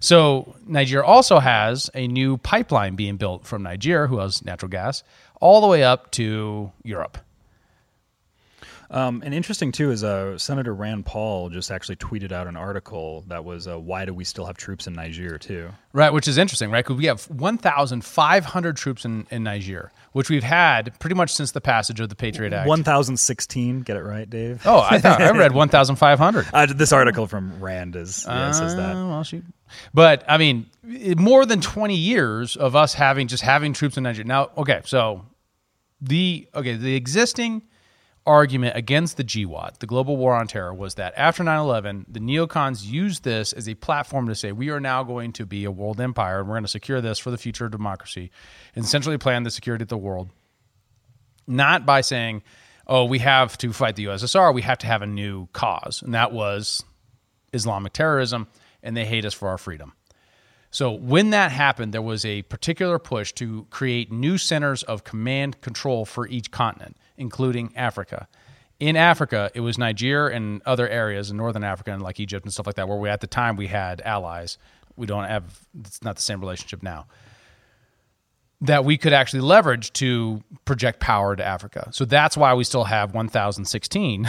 So Niger also has a new pipeline being built from Niger, who has natural gas, all the way up to Europe. Um, and interesting, too, is uh, Senator Rand Paul just actually tweeted out an article that was, uh, why do we still have troops in Niger, too? Right, which is interesting, right? Because we have fifteen hundred troops in, in Niger, which we've had pretty much since the passage of the Patriot Act. one thousand sixteen get it right, Dave? Oh, I thought I read fifteen hundred. Uh, this article from Rand is, yeah, uh, says that. Well, shoot. But, I mean, more than twenty years of us having just having troops in Niger. Now, okay, so the okay the existing argument against the G W O T, the Global War on Terror, was that after nine eleven, the neocons used this as a platform to say, we are now going to be a world empire, and we're going to secure this for the future of democracy, and essentially plan the security of the world, not by saying, oh, we have to fight the U S S R, we have to have a new cause, and that was Islamic terrorism, and they hate us for our freedom. So when that happened, there was a particular push to create new centers of command control for each continent, including Africa. In Africa, it was Niger and other areas in northern Africa and like Egypt and stuff like that, where we at the time we had allies. We don't have, it's not the same relationship now, that we could actually leverage to project power to Africa. So that's why we still have one thousand sixteen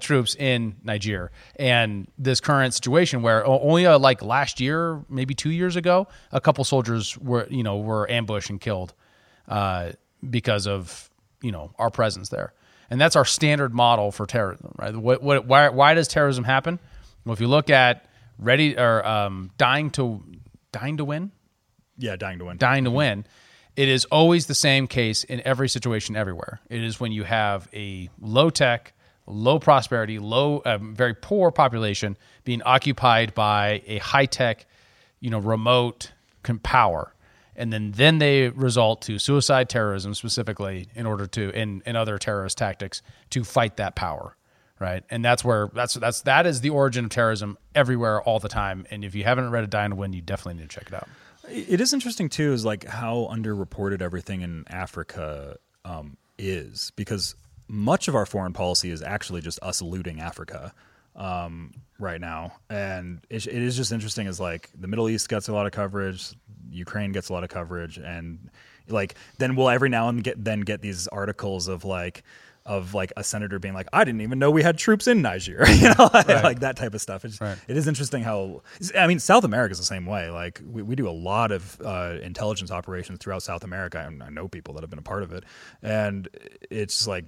troops in Niger. And this current situation where only uh, like last year, maybe two years ago, a couple soldiers were, you know, were ambushed and killed uh, because of, you know, our presence there. And that's our standard model for terrorism, right? What, what, why, why does terrorism happen? Well, if you look at ready or um, dying to, dying to win. Yeah. Dying to win, dying to win. It is always the same case in every situation everywhere. It is when you have a low-tech, low-prosperity, low, um, very poor population being occupied by a high-tech, you know, remote power. And then, then they result to suicide terrorism specifically in order to, and, and other terrorist tactics to fight that power, right? And that's where, that's that's that is the origin of terrorism everywhere all the time. And if you haven't read A Die to Win, you definitely need to check it out. It is interesting, too, is like how underreported everything in Africa um, is, because much of our foreign policy is actually just us looting Africa um, right now. And it, it is just interesting is like the Middle East gets a lot of coverage, Ukraine gets a lot of coverage, and like then we'll every now and get, then get these articles of like, of like a senator being like, I didn't even know we had troops in Niger, you know, right. like that type of stuff. It's, right. It is interesting how, I mean, South America is the same way. Like we, we do a lot of uh, intelligence operations throughout South America. And I know people that have been a part of it, and it's like,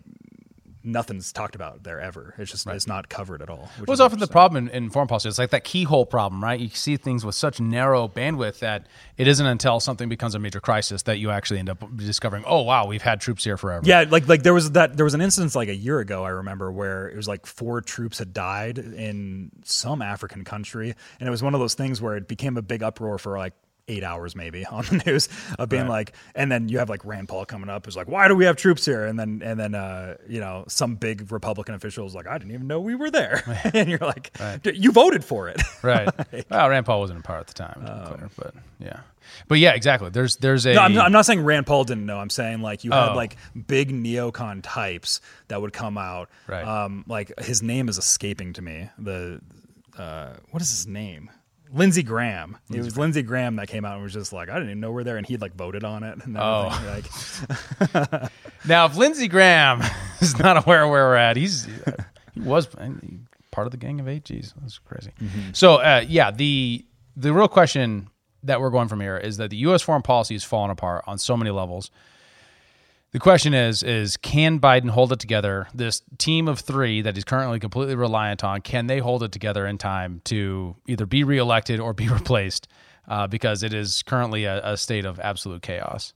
nothing's talked about there ever. It's just, right. it's not covered at all. Well, it's often the problem in, in foreign policy. It's like that keyhole problem, right? You see things with such narrow bandwidth that it isn't until something becomes a major crisis that you actually end up discovering, oh, wow, we've had troops here forever. Yeah, like like there was that there was an instance like a year ago, I remember, where it was like four troops had died in some African country. And it was one of those things where it became a big uproar for like eight hours maybe on the news of being right. like, and then you have like Rand Paul coming up who's like, why do we have troops here? And then, and then, uh, you know, some big Republican official's like, I didn't even know we were there. Right. And you're like, right. you voted for it. Right. like, well, Rand Paul wasn't in power at the time, to um, be clear, but yeah. But yeah, exactly. There's, there's a, no, I'm, not, I'm not saying Rand Paul didn't know. I'm saying like you had oh. like big neocon types that would come out. Right. Um, like his name is escaping to me. The, uh, what is his name? Lindsey Graham. Lindsey it was Graham. Lindsey Graham that came out and was just like, I didn't even know we're there, and he'd like voted on it. And oh, like now if Lindsey Graham is not aware of where we're at, he's he was part of the Gang of Eight. Jeez, that's crazy. Mm-hmm. So uh, yeah, the the real question that we're going from here is that the U S foreign policy is falling apart on so many levels. The question is, is can Biden hold it together? This team of three that he's currently completely reliant on, can they hold it together in time to either be reelected or be replaced? Uh, because it is currently a, a state of absolute chaos.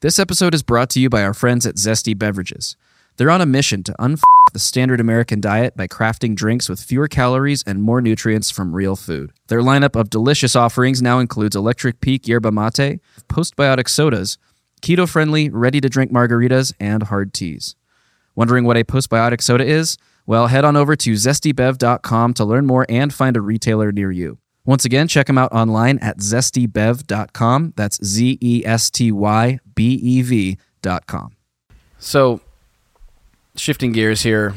This episode is brought to you by our friends at Zesty Beverages. They're on a mission to unfuck the standard American diet by crafting drinks with fewer calories and more nutrients from real food. Their lineup of delicious offerings now includes Electric Peak Yerba Mate, postbiotic sodas, keto-friendly, ready-to-drink margaritas, and hard teas. Wondering what a postbiotic soda is? Well, head on over to zesty bev dot com to learn more and find a retailer near you. Once again, check them out online at zesty bev dot com. That's Z E S T Y B E V dot com. So, shifting gears here,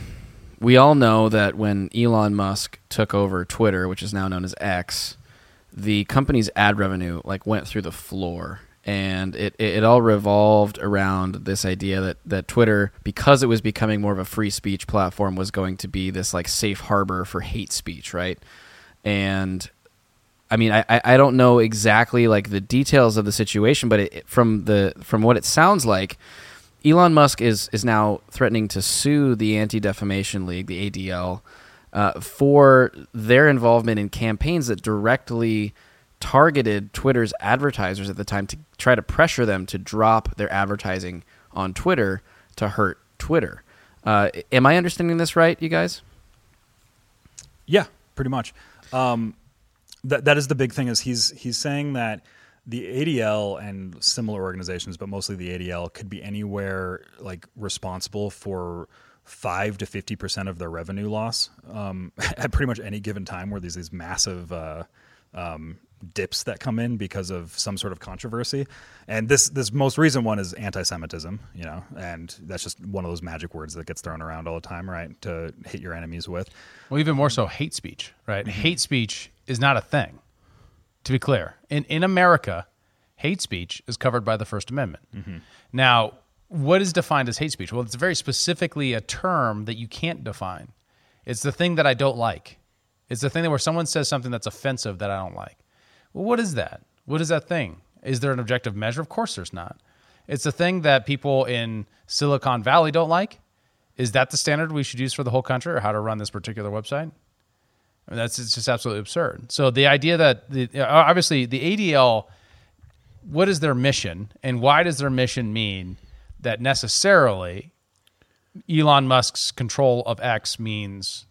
we all know that when Elon Musk took over Twitter, which is now known as X, the company's ad revenue like went through the floor. And it, it all revolved around this idea that, that Twitter, because it was becoming more of a free speech platform, was going to be this like safe harbor for hate speech, right? And I mean, I, I don't know exactly like the details of the situation, but it, from the from what it sounds like, Elon Musk is is now threatening to sue the Anti-Defamation League, the A D L, uh, for their involvement in campaigns that directly targeted Twitter's advertisers at the time to try to pressure them to drop their advertising on Twitter to hurt Twitter. Uh, am I understanding this right, you guys? Yeah, pretty much. Um, that that is the big thing is he's he's saying that the A D L and similar organizations, but mostly the A D L, could be anywhere like responsible for five to fifty percent of their revenue loss um, at pretty much any given time where there's these massive uh, um, dips that come in because of some sort of controversy. And this this most recent one is anti-Semitism, you know, and that's just one of those magic words that gets thrown around all the time, right, to hit your enemies with. Well, even more so hate speech, right? Mm-hmm. Hate speech is not a thing, to be clear. In, in America, hate speech is covered by the First Amendment. Mm-hmm. Now, what is defined as hate speech? Well, it's very specifically a term that you can't define. It's the thing that I don't like. It's the thing that where someone says something that's offensive that I don't like. Well, what is that? What is that thing? Is there an objective measure? Of course there's not. It's a thing that people in Silicon Valley don't like. Is that the standard we should use for the whole country or how to run this particular website? I mean, that's it's just absolutely absurd. So the idea that, the, obviously, the A D L, what is their mission? And why does their mission mean that necessarily Elon Musk's control of X means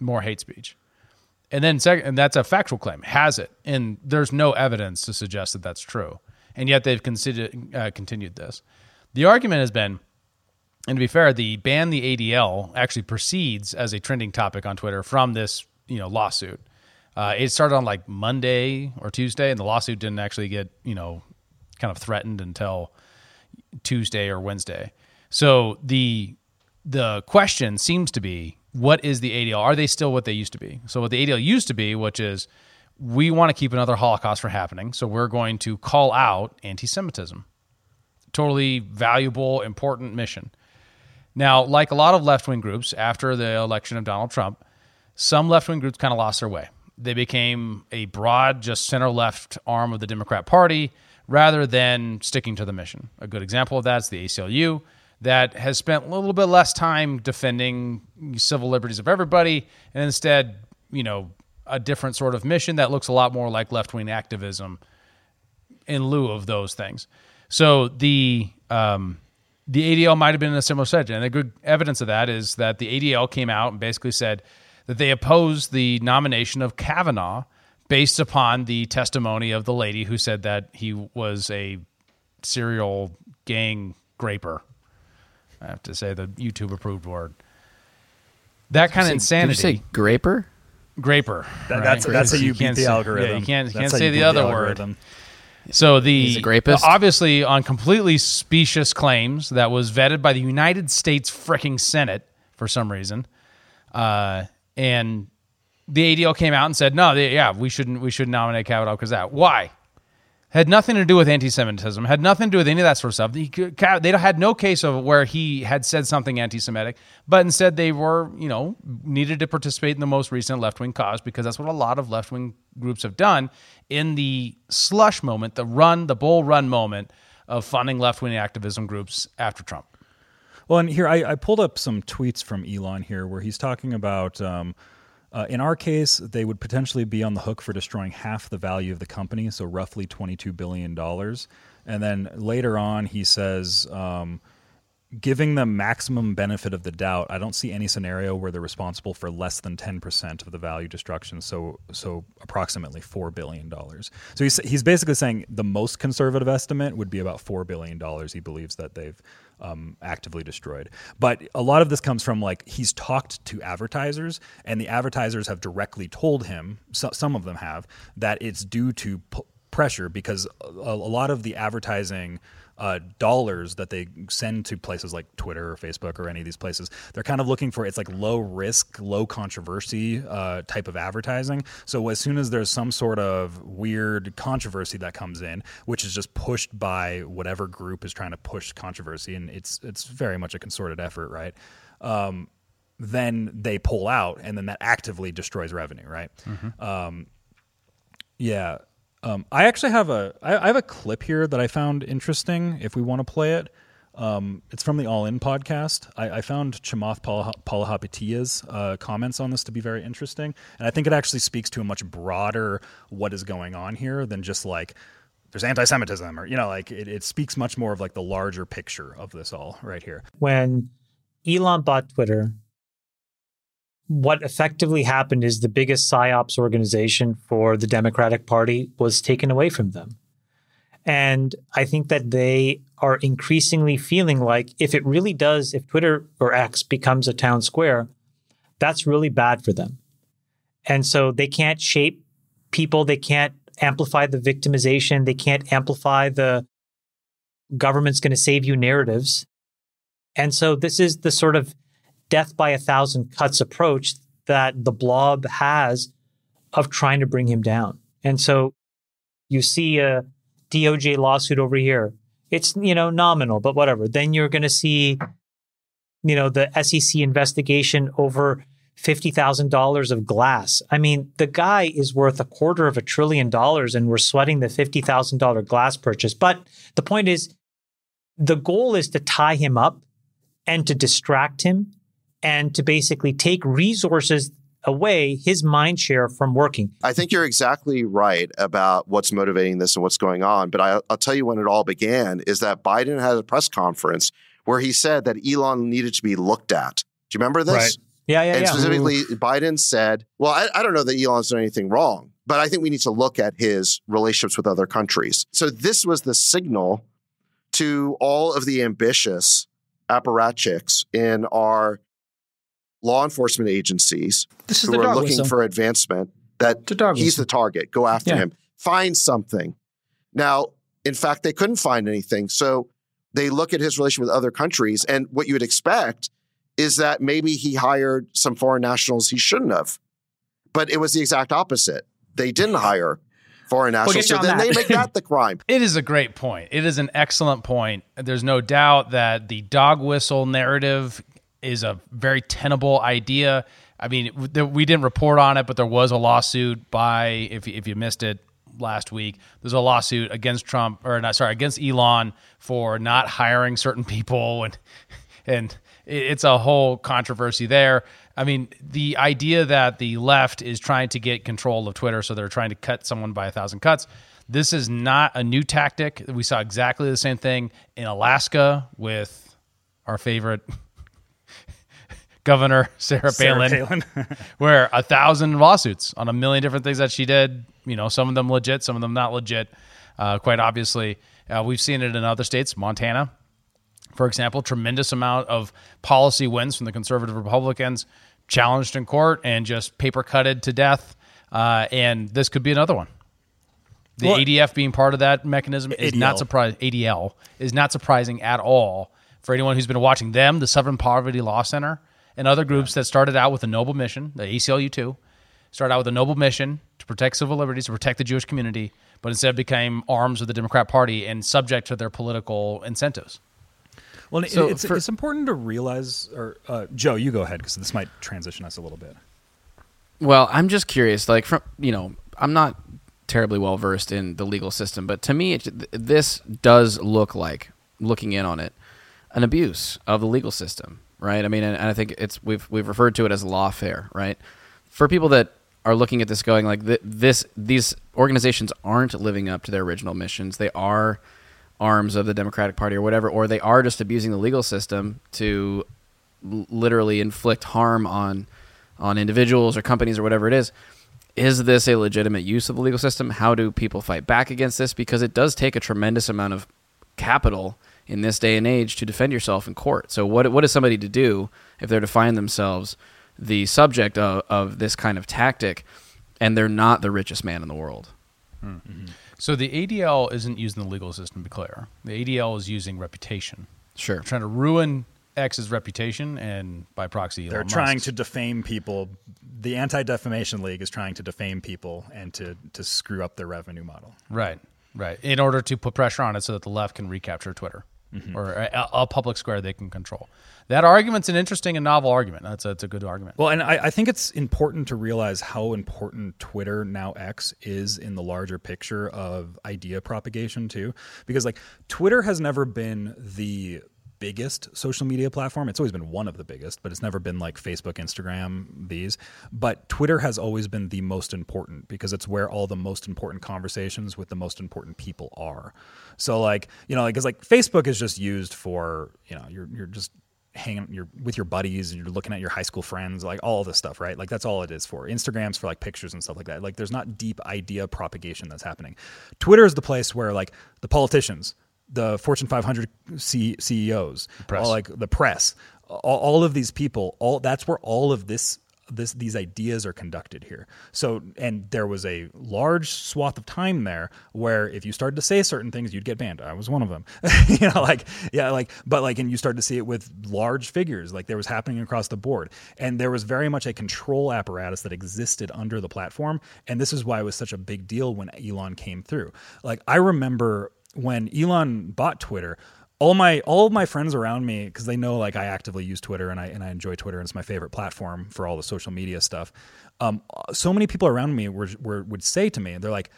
more hate speech? And then second, and that's a factual claim, has it? And there's no evidence to suggest that that's true. And yet they've considered, uh, continued this. The argument has been, and to be fair, the ban the A D L actually proceeds as a trending topic on Twitter from this, you know, lawsuit. Uh, it started on like Monday or Tuesday, and the lawsuit didn't actually get, you know, kind of threatened until Tuesday or Wednesday. So the the question seems to be, what is the A D L? Are they still what they used to be? So what the A D L used to be, which is we want to keep another Holocaust from happening, so we're going to call out anti-Semitism. Totally valuable, important mission. Now, like a lot of left-wing groups, after the election of Donald Trump, some left-wing groups kind of lost their way. They became a broad, just center-left arm of the Democrat Party rather than sticking to the mission. A good example of that is the A C L U that has spent a little bit less time defending civil liberties of everybody and instead, you know, a different sort of mission that looks a lot more like left-wing activism in lieu of those things. So the um, the A D L might have been in a similar situation. And the good evidence of that is that the A D L came out and basically said that they opposed the nomination of Kavanaugh based upon the testimony of the lady who said that he was a serial gang graper. I have to say the YouTube-approved word. That kind of insanity. Did you say graper? Graper. That, right? That's, that's how you, you beat the algorithm. Yeah, you can't, you can't say you the other the word. So the obviously on completely specious claims that was vetted by the United States fricking Senate for some reason, uh, and the A D L came out and said, no, they, yeah, we shouldn't we should nominate Kavanaugh because that why had nothing to do with anti-Semitism, had nothing to do with any of that sort of stuff. They had no case of where he had said something anti-Semitic, but instead they were you know needed to participate in the most recent left-wing cause because that's what a lot of left-wing groups have done in the slush moment, the run, the bull run moment of funding left-wing activism groups after Trump. Well, and here, I, I pulled up some tweets from Elon here where he's talking about, um, uh, in our case, they would potentially be on the hook for destroying half the value of the company, so roughly twenty-two billion dollars. And then later on, he says, um, giving them maximum benefit of the doubt, I don't see any scenario where they're responsible for less than ten percent of the value destruction, so so approximately four billion dollars. So he's, he's basically saying the most conservative estimate would be about four billion dollars he believes that they've um, actively destroyed. But a lot of this comes from, like, he's talked to advertisers, and the advertisers have directly told him, so, some of them have, that it's due to p- pressure because a, a lot of the advertising Uh, dollars that they send to places like Twitter or Facebook or any of these places, they're kind of looking for, it's like low risk, low controversy uh, type of advertising. So as soon as there's some sort of weird controversy that comes in, which is just pushed by whatever group is trying to push controversy, and it's it's very much a concerted effort, right? Um, then they pull out, and then that actively destroys revenue, right? Mm-hmm. Um, yeah. Um, I actually have a I, I have a clip here that I found interesting. If we want to play it, um, it's from the All In podcast. I, I found Chamath Palihapitiya's uh, comments on this to be very interesting, and I think it actually speaks to a much broader what is going on here than just like there's anti-Semitism or you know like it, it speaks much more of like the larger picture of this all right here. When Elon bought Twitter, what effectively happened is the biggest PSYOPs organization for the Democratic Party was taken away from them. And I think that they are increasingly feeling like if it really does, if Twitter or X becomes a town square, that's really bad for them. And so they can't shape people. They can't amplify the victimization. They can't amplify the government's going to save you narratives. And so this is the sort of death by a thousand cuts approach that the blob has of trying to bring him down. And so you see a D O J lawsuit over here. It's, you know, nominal, but whatever. Then you're going to see, you know, the S E C investigation over fifty thousand dollars of glass. I mean, the guy is worth a quarter of a trillion dollars and we're sweating the fifty thousand dollars glass purchase. But the point is, the goal is to tie him up and to distract him and to basically take resources away, his mind share, from working. I think you're exactly right about what's motivating this and what's going on. But I, I'll tell you when it all began is that Biden had a press conference where he said that Elon needed to be looked at. Do you remember this? Right. Yeah, yeah, and yeah. And specifically, Ooh. Biden said, well, I, I don't know that Elon's done anything wrong, but I think we need to look at his relationships with other countries. So this was the signal to all of the ambitious apparatchiks in our law enforcement agencies this is who are looking whistle. for advancement, that the he's whistle. the target. Go after yeah. him. Find something. Now, in fact, they couldn't find anything. So they look at his relation with other countries. And what you would expect is that maybe he hired some foreign nationals he shouldn't have. But it was the exact opposite. They didn't hire foreign nationals, we'll so then that. They make that the crime. It is a great point. It is an excellent point. There's no doubt that the dog whistle narrative is a very tenable idea. I mean, we didn't report on it, but there was a lawsuit by, if if you missed it, last week, there's a lawsuit against Trump, or not, sorry, against Elon for not hiring certain people, and and it's a whole controversy there. I mean, the idea that the left is trying to get control of Twitter, so they're trying to cut someone by a thousand cuts, this is not a new tactic. We saw exactly the same thing in Alaska with our favorite governor, Sarah, Sarah Palin, Palin. where a thousand lawsuits on a million different things that she did, you know, some of them legit, some of them not legit, uh, quite obviously. Uh, we've seen it in other states, Montana, for example, tremendous amount of policy wins from the conservative Republicans, challenged in court and just paper-cutted to death, uh, and this could be another one. The well, A D F being part of that mechanism is A D L. Not surprising. A D L is not surprising at all for anyone who's been watching them, the Southern Poverty Law Center, and other groups that started out with a noble mission, the A C L U too, started out with a noble mission to protect civil liberties, to protect the Jewish community, but instead became arms of the Democrat Party and subject to their political incentives. Well, so it's, for, it's important to realize, or uh, Joe, you go ahead, because this might transition us a little bit. Well, I'm just curious, like, from, you know, I'm not terribly well versed in the legal system, but to me, it, this does look like, looking in on it, an abuse of the legal system, right? I mean, and, and I think it's we've we've referred to it as lawfare, right? For people that are looking at this going like, th- this, these organizations aren't living up to their original missions. They are arms of the Democratic Party or whatever, or they are just abusing the legal system to l- literally inflict harm on on individuals or companies or whatever it is. Is this a legitimate use of the legal system? How do people fight back against this? Because it does take a tremendous amount of capital in this day and age to defend yourself in court. So what what is somebody to do if they're to find themselves the subject of, of this kind of tactic, and they're not the richest man in the world? Mm-hmm. So the A D L isn't using the legal system, to be clear. The A D L is using reputation. Sure. They're trying to ruin X's reputation, and by proxy, Elon Musk's. They're trying to defame people. The Anti-Defamation League is trying to defame people and to, to screw up their revenue model. Right, right. In order to put pressure on it so that the left can recapture Twitter. Mm-hmm. Or a, a public square they can control. That argument's an interesting and novel argument. That's a, that's a good argument. Well, and I, I think it's important to realize how important Twitter, now X, is in the larger picture of idea propagation too. Because like Twitter has never been the biggest social media platform. It's always been one of the biggest, but it's never been like Facebook, Instagram, these. But Twitter has always been the most important because it's where all the most important conversations with the most important people are. So like, you know, like, cause like Facebook is just used for, you know, you're, you're just hanging, you're with your buddies and you're looking at your high school friends, like all this stuff, right? Like that's all it is for. Instagram's for like pictures and stuff like that. Like there's not deep idea propagation that's happening. Twitter is the place where like the politicians, the Fortune five hundred C- CEOs, all like the press, all, all of these people, all that's where all of this, this, these ideas are conducted here. So, and there was a large swath of time there where if you started to say certain things, you'd get banned. I was one of them, you know, like, yeah, like, but like, and you started to see it with large figures, like there was happening across the board. And there was very much a control apparatus that existed under the platform. And this is why it was such a big deal when Elon came through. Like, I remember when Elon bought Twitter, all my all of my friends around me, because they know like I actively use Twitter and I and I enjoy Twitter and it's my favorite platform for all the social media stuff. Um, so many people around me were, were would say to me, they're like,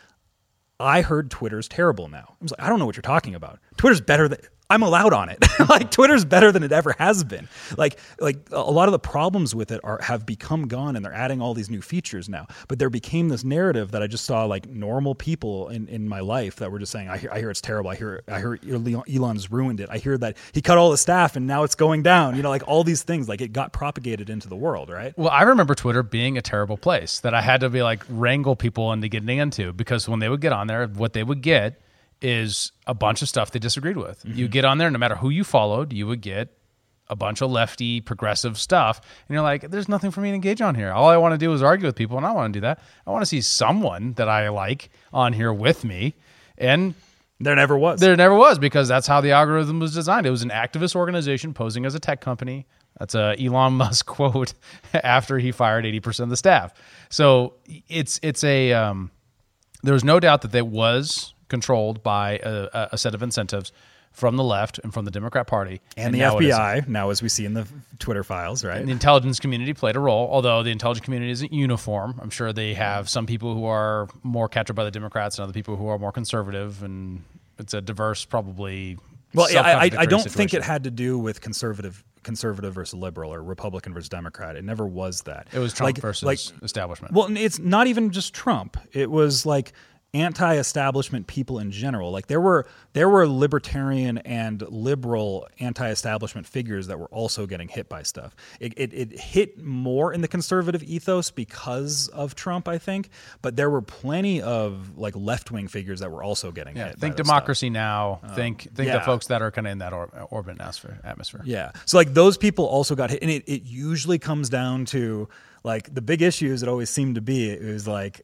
"I heard Twitter's terrible now." I was like, "I don't know what you're talking about. Twitter's better than I'm allowed on it. Like Twitter's better than it ever has been. Like like a lot of the problems with it are have become gone, and they're adding all these new features now. But there became this narrative that I just saw like normal people in, in my life that were just saying, I hear, I hear it's terrible. I hear I hear Elon's ruined it. I hear that he cut all the staff and now it's going down. You know, like all these things, like it got propagated into the world, right? Well, I remember Twitter being a terrible place that I had to be like wrangle people into getting into, because when they would get on there, what they would get is a bunch of stuff they disagreed with. Mm-hmm. You get on there, no matter who you followed, you would get a bunch of lefty, progressive stuff. And you're like, there's nothing for me to engage on here. All I want to do is argue with people, and I want to do that. I want to see someone that I like on here with me. And there never was. There never was, because that's how the algorithm was designed. It was an activist organization posing as a tech company. That's a Elon Musk quote after he fired eighty percent of the staff. So it's it's a... Um, there's no doubt that that was controlled by a, a set of incentives from the left and from the Democrat Party. And, and the now F B I, now as we see in the Twitter files, right? And the intelligence community played a role, although the intelligence community isn't uniform. I'm sure they have some people who are more captured by the Democrats and other people who are more conservative, and it's a diverse, probably... Well, I, I, I don't situation. think it had to do with conservative conservative versus liberal or Republican versus Democrat. It never was that. It was Trump like, versus like, establishment. Well, it's not even just Trump. It was like... anti-establishment people in general. Like there were there were libertarian and liberal anti-establishment figures that were also getting hit by stuff. It, it, it hit more in the conservative ethos because of Trump, I think, but there were plenty of like left-wing figures that were also getting yeah, hit. Think by Democracy stuff. Now. Um, think think yeah. the folks that are kind of in that or, orbit atmosphere. Yeah. So like those people also got hit, and it, it usually comes down to like the big issues. It always seemed to be it was like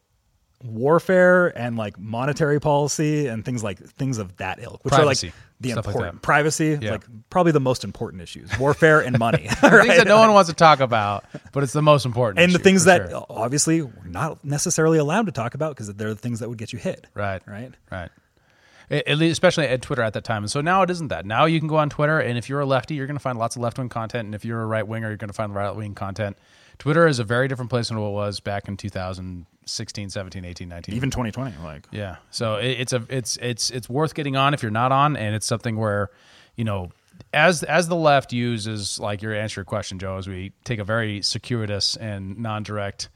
warfare and like monetary policy and things like things of that ilk, which privacy, are like the important like privacy, yeah. like probably the most important issues, warfare and money, right? Things that no one wants to talk about, but it's the most important. And issue, the things that sure. obviously we're not necessarily allowed to talk about because they're the things that would get you hit. Right. Right. Right. At least, especially at Twitter at that time. And so now it isn't that. Now you can go on Twitter, and if you're a lefty, you're going to find lots of left-wing content. And if you're a right-winger, you're going to find right-wing content. Twitter is a very different place than what it was back in two thousand sixteen, seventeen, eighteen, nineteen. Even twenty twenty. Like. Yeah. So it, it's a it's it's it's worth getting on if you're not on, and it's something where, you know, as as the left uses, like your answer your question, Joe, as we take a very circuitous and non-direct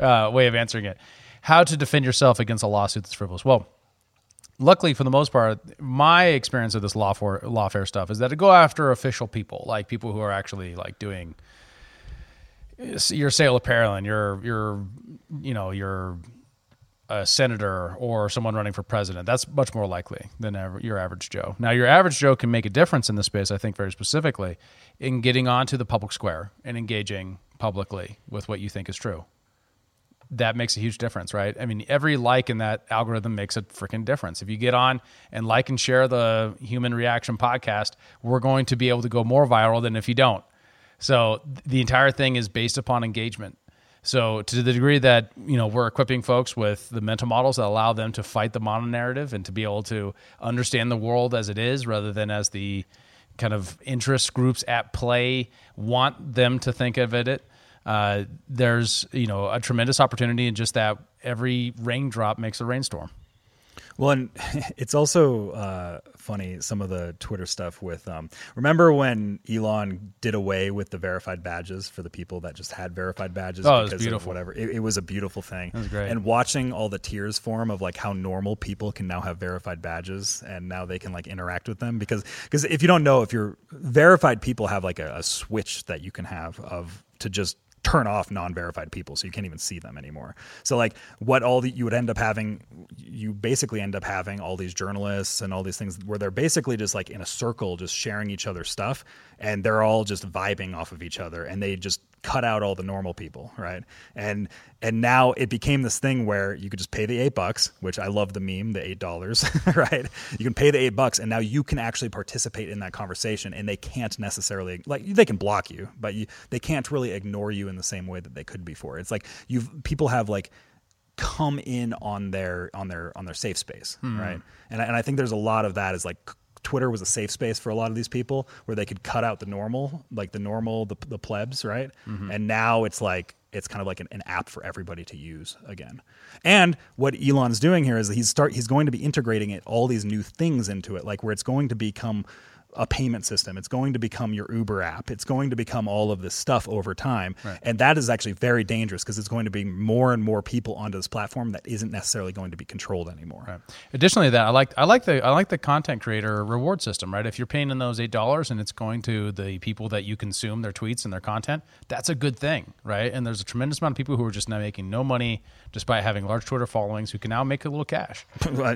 uh, way of answering it, how to defend yourself against a lawsuit that's frivolous. Well, luckily, for the most part, my experience of this lawfare, lawfare stuff is that to go after official people, like people who are actually like doing your sale apparel and your your you know your a senator or someone running for president. That's much more likely than ever, your average Joe. Now, your average Joe can make a difference in this space, I think, very specifically in getting onto the public square and engaging publicly with what you think is true. That makes a huge difference, right? I mean, every like in that algorithm makes a freaking difference. If you get on and like and share the Human Reaction podcast, we're going to be able to go more viral than if you don't. So the entire thing is based upon engagement. So to the degree that, you know, we're equipping folks with the mental models that allow them to fight the mononarrative and to be able to understand the world as it is rather than as the kind of interest groups at play want them to think of it, Uh, there's, you know, a tremendous opportunity in just that every raindrop makes a rainstorm. Well, and it's also uh, funny, some of the Twitter stuff with, um, remember when Elon did away with the verified badges for the people that just had verified badges? Oh, because it was beautiful. Of whatever. It, it was a beautiful thing. That was great. And watching all the tiers form of like how normal people can now have verified badges and now they can like interact with them. Because because if you don't know, if you're verified, people have like a, a switch that you can have of to just turn off non-verified people so you can't even see them anymore. So like what all the, you would end up having, you basically end up having all these journalists and all these things where they're basically just like in a circle just sharing each other's stuff and they're all just vibing off of each other and they just cut out all the normal people, right? And and now it became this thing where you could just pay the eight bucks, which I love the meme, the eight dollars, right? You can pay the eight bucks, and now you can actually participate in that conversation. And they can't necessarily like they can block you, but you, they can't really ignore you in the same way that they could before. It's like you've people have like come in on their on their on their safe space, mm. right? And and I think there's a lot of that is like. Twitter was a safe space for a lot of these people where they could cut out the normal, like the normal, the, the plebs, right? Mm-hmm. And now it's like, it's kind of like an, an app for everybody to use again. And what Elon's doing here is he's start, he's going to be integrating it, all these new things into it, like where it's going to become a payment system. It's going to become your Uber app. It's going to become all of this stuff over time. Right. And that is actually very dangerous because it's going to be more and more people onto this platform that isn't necessarily going to be controlled anymore. Right. Additionally to that, I like I like the I like the content creator reward system, right? If you're paying in those eight dollars and it's going to the people that you consume their tweets and their content, that's a good thing, right? And there's a tremendous amount of people who are just now making no money despite having large Twitter followings who can now make a little cash,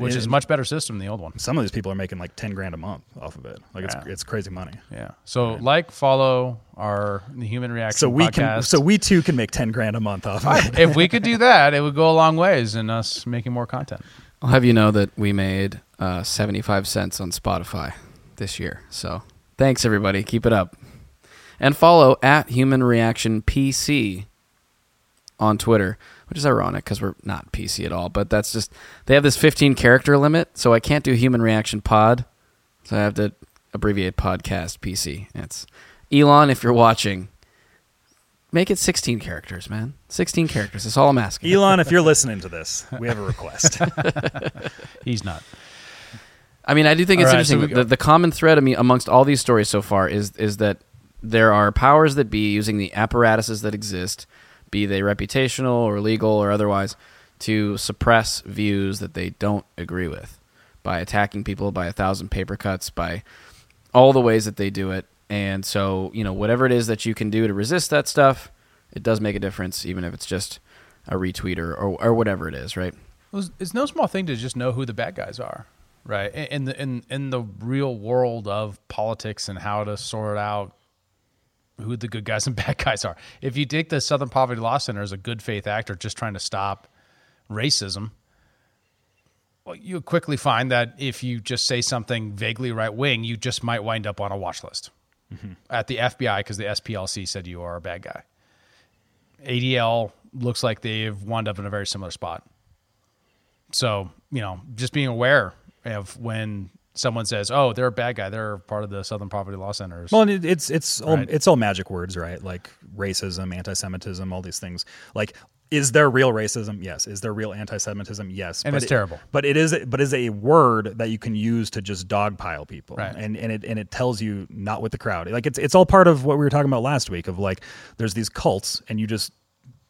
which is a much better system than the old one. Some of these people are making like ten grand a month off of it. Like It's, yeah. it's crazy money. Yeah. So right. like, follow our the Human Reaction so we podcast. Can, so we too can make ten grand a month off of it. If we could do that, it would go a long ways in us making more content. I'll have you know that we made uh, seventy-five cents on Spotify this year. So thanks, everybody. Keep it up. And follow at Human Reaction P C on Twitter. which is ironic because we're not P C at all, but that's just, they have this fifteen character limit, so I can't do Human Reaction Pod, so I have to abbreviate podcast P C. It's Elon, if you're watching, make it sixteen characters, man. sixteen characters. That's all I'm asking. Elon, if you're listening to this, we have a request. He's not. I mean, I do think all it's right, interesting. So the, the common thread of me amongst all these stories so far is is that there are powers that be using the apparatuses that exist, be they reputational or legal or otherwise, to suppress views that they don't agree with by attacking people, by a thousand paper cuts, by all the ways that they do it. And so, you know, whatever it is that you can do to resist that stuff, it does make a difference, even if it's just a retweet or, or, or whatever it is, right? Well, it's no small thing to just know who the bad guys are. Right. In the in, in the real world of politics and how to sort out who the good guys and bad guys are. If you take the Southern Poverty Law Center as a good faith actor just trying to stop racism, well, you'll quickly find that if you just say something vaguely right wing, you just might wind up on a watch list mm-hmm. at the F B I because the S P L C said you are a bad guy. A D L looks like they've wound up in a very similar spot. So, you know, just being aware of when someone says, "Oh, they're a bad guy. They're part of the Southern Poverty Law Center." Well, and it's it's all, right. it's all magic words, right? Like racism, anti-Semitism, all these things. Like, is there real racism? Yes. Is there real anti-Semitism? Yes. And but it's it, terrible. But it is but is a word that you can use to just dogpile people, right. and and it and it tells you not with the crowd. Like it's it's all part of what we were talking about last week of like there's these cults, and you just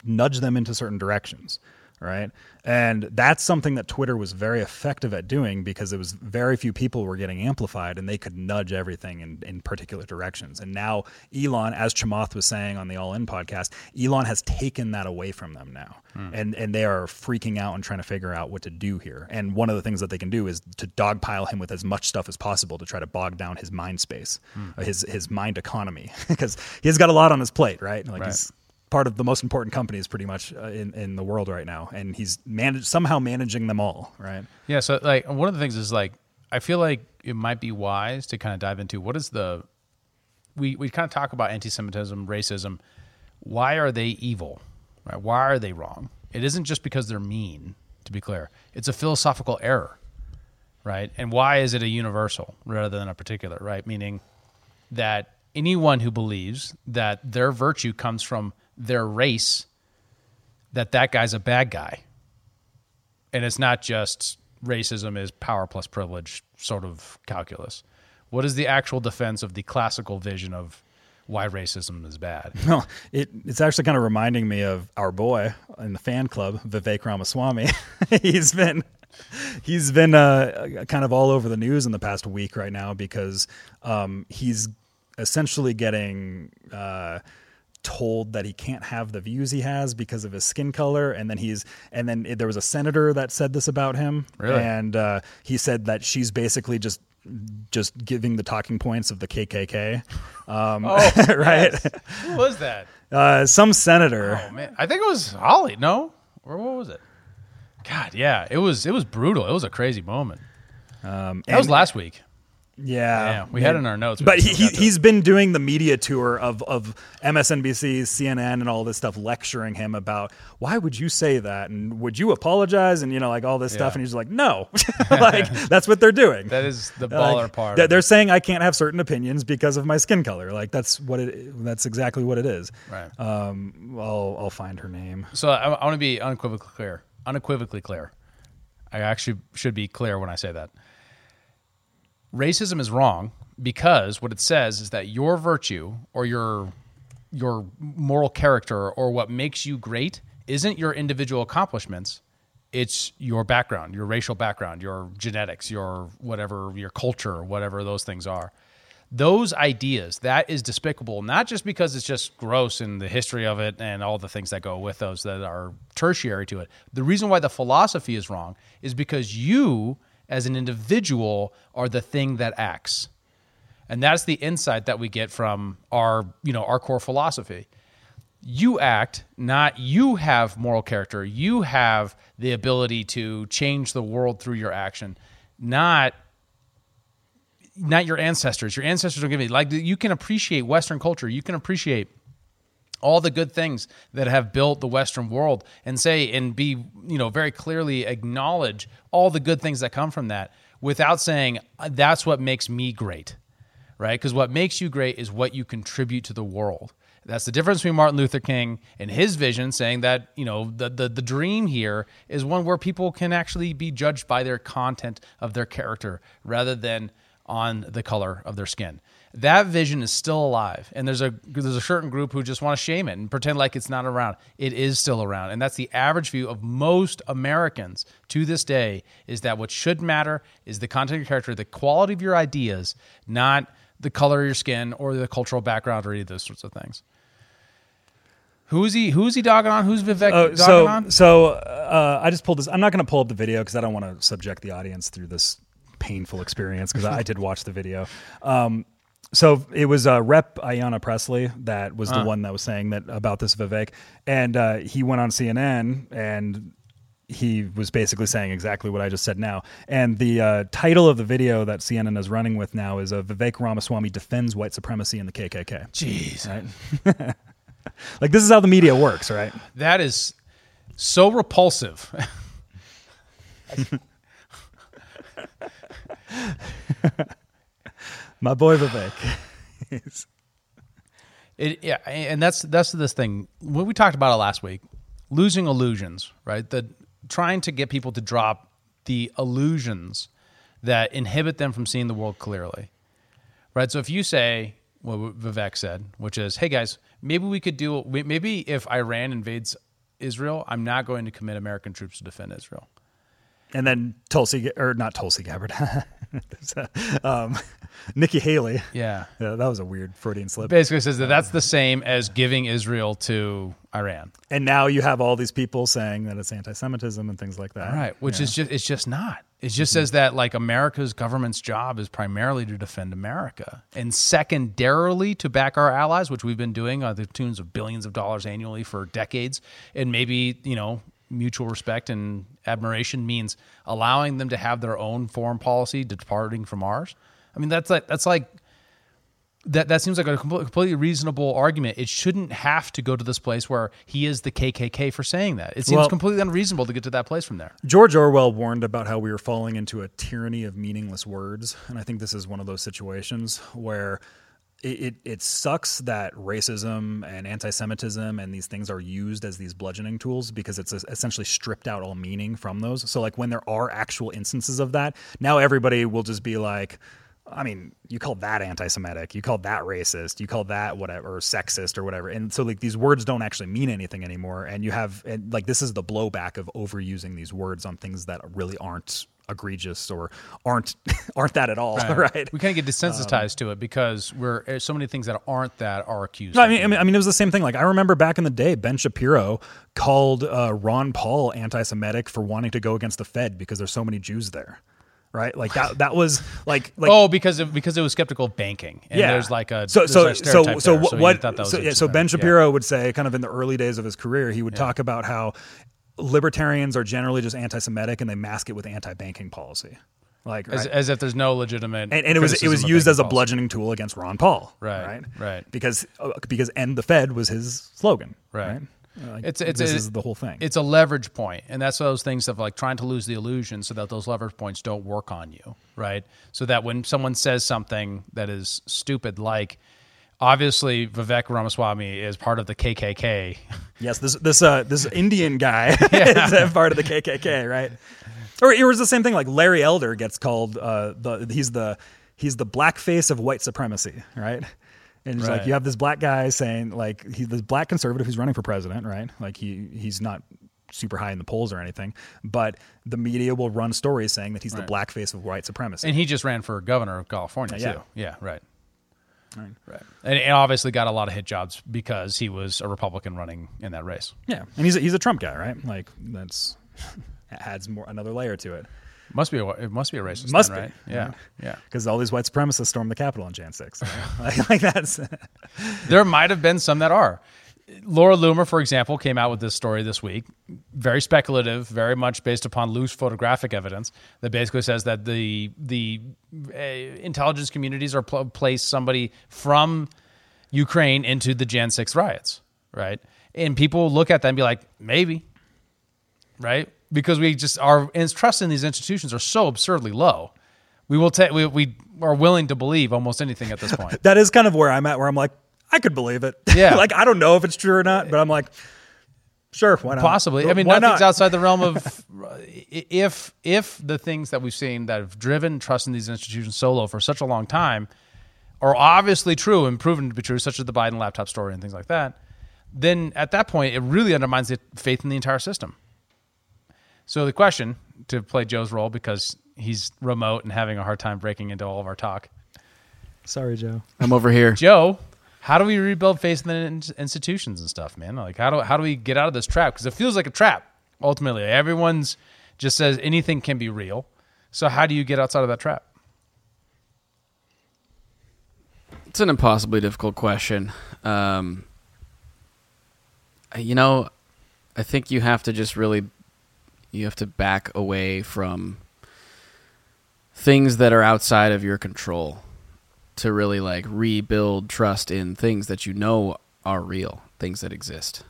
nudge them into certain directions. Right. And that's something that Twitter was very effective at doing because it was very few people were getting amplified and they could nudge everything in, in particular directions. And now Elon, as Chamath was saying on the All In podcast, Elon has taken that away from them now. Mm. And and they are freaking out and trying to figure out what to do here. And one of the things that they can do is to dogpile him with as much stuff as possible to try to bog down his mind space, mm. his, his mind economy, because he's got a lot on his plate. Right. Like right. he's part of the most important companies pretty much in, in the world right now. And he's managed somehow managing them all. Right. Yeah. So like one of the things is like, I feel like it might be wise to kind of dive into what is the, we, we kind of talk about anti-Semitism, racism. Why are they evil? Right? Why are they wrong? It isn't just because they're mean, to be clear. It's a philosophical error. Right. And why is it a universal rather than a particular, right? Meaning that anyone who believes that their virtue comes from their race, that that guy's a bad guy. And it's not just racism is power plus privilege sort of calculus. What is the actual defense of the classical vision of why racism is bad? No, it, it's actually kind of reminding me of our boy in the fan club, Vivek Ramaswamy. He's been... He's been uh, kind of all over the news in the past week right now because um, he's essentially getting... Uh, told that he can't have the views he has because of his skin color. And then he's, and then there was a senator that said this about him. Really? And uh, he said that she's basically just, just giving the talking points of the K K K. Um, oh, right. Yes. Who was that? Uh, some senator. Oh man. I think it was Holly. No, or what was it? God. Yeah. It was, it was brutal. It was a crazy moment. Um, that and, was last week. Yeah. yeah, we had it in our notes, but he he's been doing the media tour of of M S N B C, C N N, and all this stuff, lecturing him about why would you say that and would you apologize and you know like all this yeah. stuff, and he's like, no, like that's what they're doing. That is the baller like, part. They're, they're saying I can't have certain opinions because of my skin color. Like that's what it. That's exactly what it is. Right. Um. I'll I'll find her name. So I, I want to be unequivocally clear. Unequivocally clear. I actually should be clear when I say that. Racism is wrong because what it says is that your virtue or your your moral character or what makes you great isn't your individual accomplishments. It's your background, your racial background, your genetics, your whatever, your culture, whatever those things are. Those ideas, that is despicable, not just because it's just gross and the history of it and all the things that go with those that are tertiary to it. The reason why the philosophy is wrong is because you... as an individual are the thing that acts. And that's the insight that we get from our, you know, our core philosophy. You act, not you have moral character. You have the ability to change the world through your action, not not your ancestors. Your ancestors don't give me like you can appreciate Western culture. You can appreciate all the good things that have built the Western world, and say and be, you know, very clearly acknowledge all the good things that come from that without saying that's what makes me great, right? Because what makes you great is what you contribute to the world. That's the difference between Martin Luther King and his vision, saying that, you know, the, the the dream here is one where people can actually be judged by their content of their character rather than on the color of their skin. That vision is still alive, and there's a there's a certain group who just want to shame it and pretend like it's not around. It is still around, and that's the average view of most Americans to this day, is that what should matter is the content of your character, the quality of your ideas, not the color of your skin or the cultural background or any of those sorts of things. Who's he? Who's he dogging on? Who's Vivek oh, dogging so, on? So uh, I just pulled this. I'm not going to pull up the video because I don't want to subject the audience through this painful experience, because I did watch the video. Um, so it was uh, Rep Ayanna Pressley that was uh. the one that was saying that about this Vivek. And uh, he went on C N N and he was basically saying exactly what I just said now. And the uh, title of the video that C N N is running with now is uh, Vivek Ramaswamy defends white supremacy in the K K K. Jeez. Right? Like, this is how the media works, right? That is so repulsive. My boy Vivek. It, yeah, and that's that's this thing. What we talked about it last week, losing illusions, right? The trying to get people to drop the illusions that inhibit them from seeing the world clearly, right? So if you say what Vivek said, which is, "Hey guys, maybe we could do. Maybe if Iran invades Israel, I'm not going to commit American troops to defend Israel." And then Tulsi, or not Tulsi Gabbard, um, Nikki Haley. Yeah. yeah. That was a weird Freudian slip. Basically says that that's the same as giving Israel to Iran. And now you have all these people saying that it's anti-Semitism and things like that. Right, which yeah. is just it's just not. It just says that, like, America's government's job is primarily to defend America and secondarily to back our allies, which we've been doing on the tunes of billions of dollars annually for decades, and maybe, you know, mutual respect and admiration means allowing them to have their own foreign policy, departing from ours. I mean, that's like that's like that. That seems like a completely reasonable argument. It shouldn't have to go to this place where he is the K K K for saying that. It seems well, completely unreasonable to get to that place from there. George Orwell warned about how we were falling into a tyranny of meaningless words, and I think this is one of those situations where It, it it sucks that racism and anti-Semitism and these things are used as these bludgeoning tools, because it's essentially stripped out all meaning from those. So, like, when there are actual instances of that, now everybody will just be like, I mean, you call that anti-Semitic, you call that racist, you call that whatever, or sexist or whatever. And so, like, these words don't actually mean anything anymore. And you have, and, like, this is the blowback of overusing these words on things that really aren't egregious or aren't aren't that at all, right? right? We kind of get desensitized um, to it because we're so many things that aren't that are accused. No, I mean, I mean, I mean, it was the same thing. Like, I remember back in the day, Ben Shapiro called uh, Ron Paul anti-Semitic for wanting to go against the Fed because there's so many Jews there, right? Like that. That was like, like oh, because of, because it was skeptical of banking. And yeah. There's like a so so like a so so, so what? So, what, that was so, yeah, so Ben Shapiro yeah. would say, kind of in the early days of his career, he would yeah. talk about how libertarians are generally just anti-Semitic, and they mask it with anti-banking policy, like as, right? as if there's no legitimate. And, and it was it was used as a bludgeoning policy. Tool against Ron Paul, right? Right, right. Because because end the Fed was his slogan, right? right? Like, it's it's this it, is the whole thing. It's a leverage point, and that's those things of, like, trying to lose the illusion so that those leverage points don't work on you, right? So that when someone says something that is stupid, like, obviously, Vivek Ramaswamy is part of the K K K. Yes, this this uh, this Indian guy yeah. is part of the K K K, right? Or it was the same thing. Like, Larry Elder gets called uh, the he's the he's the blackface of white supremacy, right? And it's right. like you have this black guy saying, like, he's this black conservative who's running for president, right? Like, he he's not super high in the polls or anything, but the media will run stories saying that he's right. the blackface of white supremacy. And he just ran for governor of California yeah. too. Yeah, right. Right. right, and, and obviously got a lot of hit jobs because he was a Republican running in that race. Yeah, and he's a, he's a Trump guy, right? Like, that's adds more another layer to it. Must be a, it must be a racist. Must then, be, right? yeah, yeah. Because all these white supremacists stormed the Capitol on January sixth. Right? like, like that's. There might have been some that are. Laura Loomer, for example, came out with this story this week, very speculative, very much based upon loose photographic evidence that basically says that the the uh, intelligence communities are pl- placed somebody from Ukraine into the January sixth riots, right? And people look at that and be like, maybe, right? Because we just our trust in these institutions are so absurdly low. We will ta- we, we are willing to believe almost anything at this point. That is kind of where I'm at, where I'm like, I could believe it. Yeah. Like, I don't know if it's true or not, but I'm like, sure, why not? Possibly. I mean, why nothing's not? outside the realm of if if the things that we've seen that have driven trust in these institutions so low for such a long time are obviously true and proven to be true, such as the Biden laptop story and things like that, then at that point, it really undermines the faith in the entire system. So the question, to play Joe's role, because he's remote and having a hard time breaking into all of our talk. Sorry, Joe. I'm over here. Joe, how do we rebuild faith in the institutions and stuff, man? Like, how do how do we get out of this trap? Because it feels like a trap, ultimately. Everyone's just says anything can be real. So how do you get outside of that trap? It's an impossibly difficult question. Um, you know, I think you have to just really... You have to back away from things that are outside of your control to really like rebuild trust in things that you know are real, things that exist,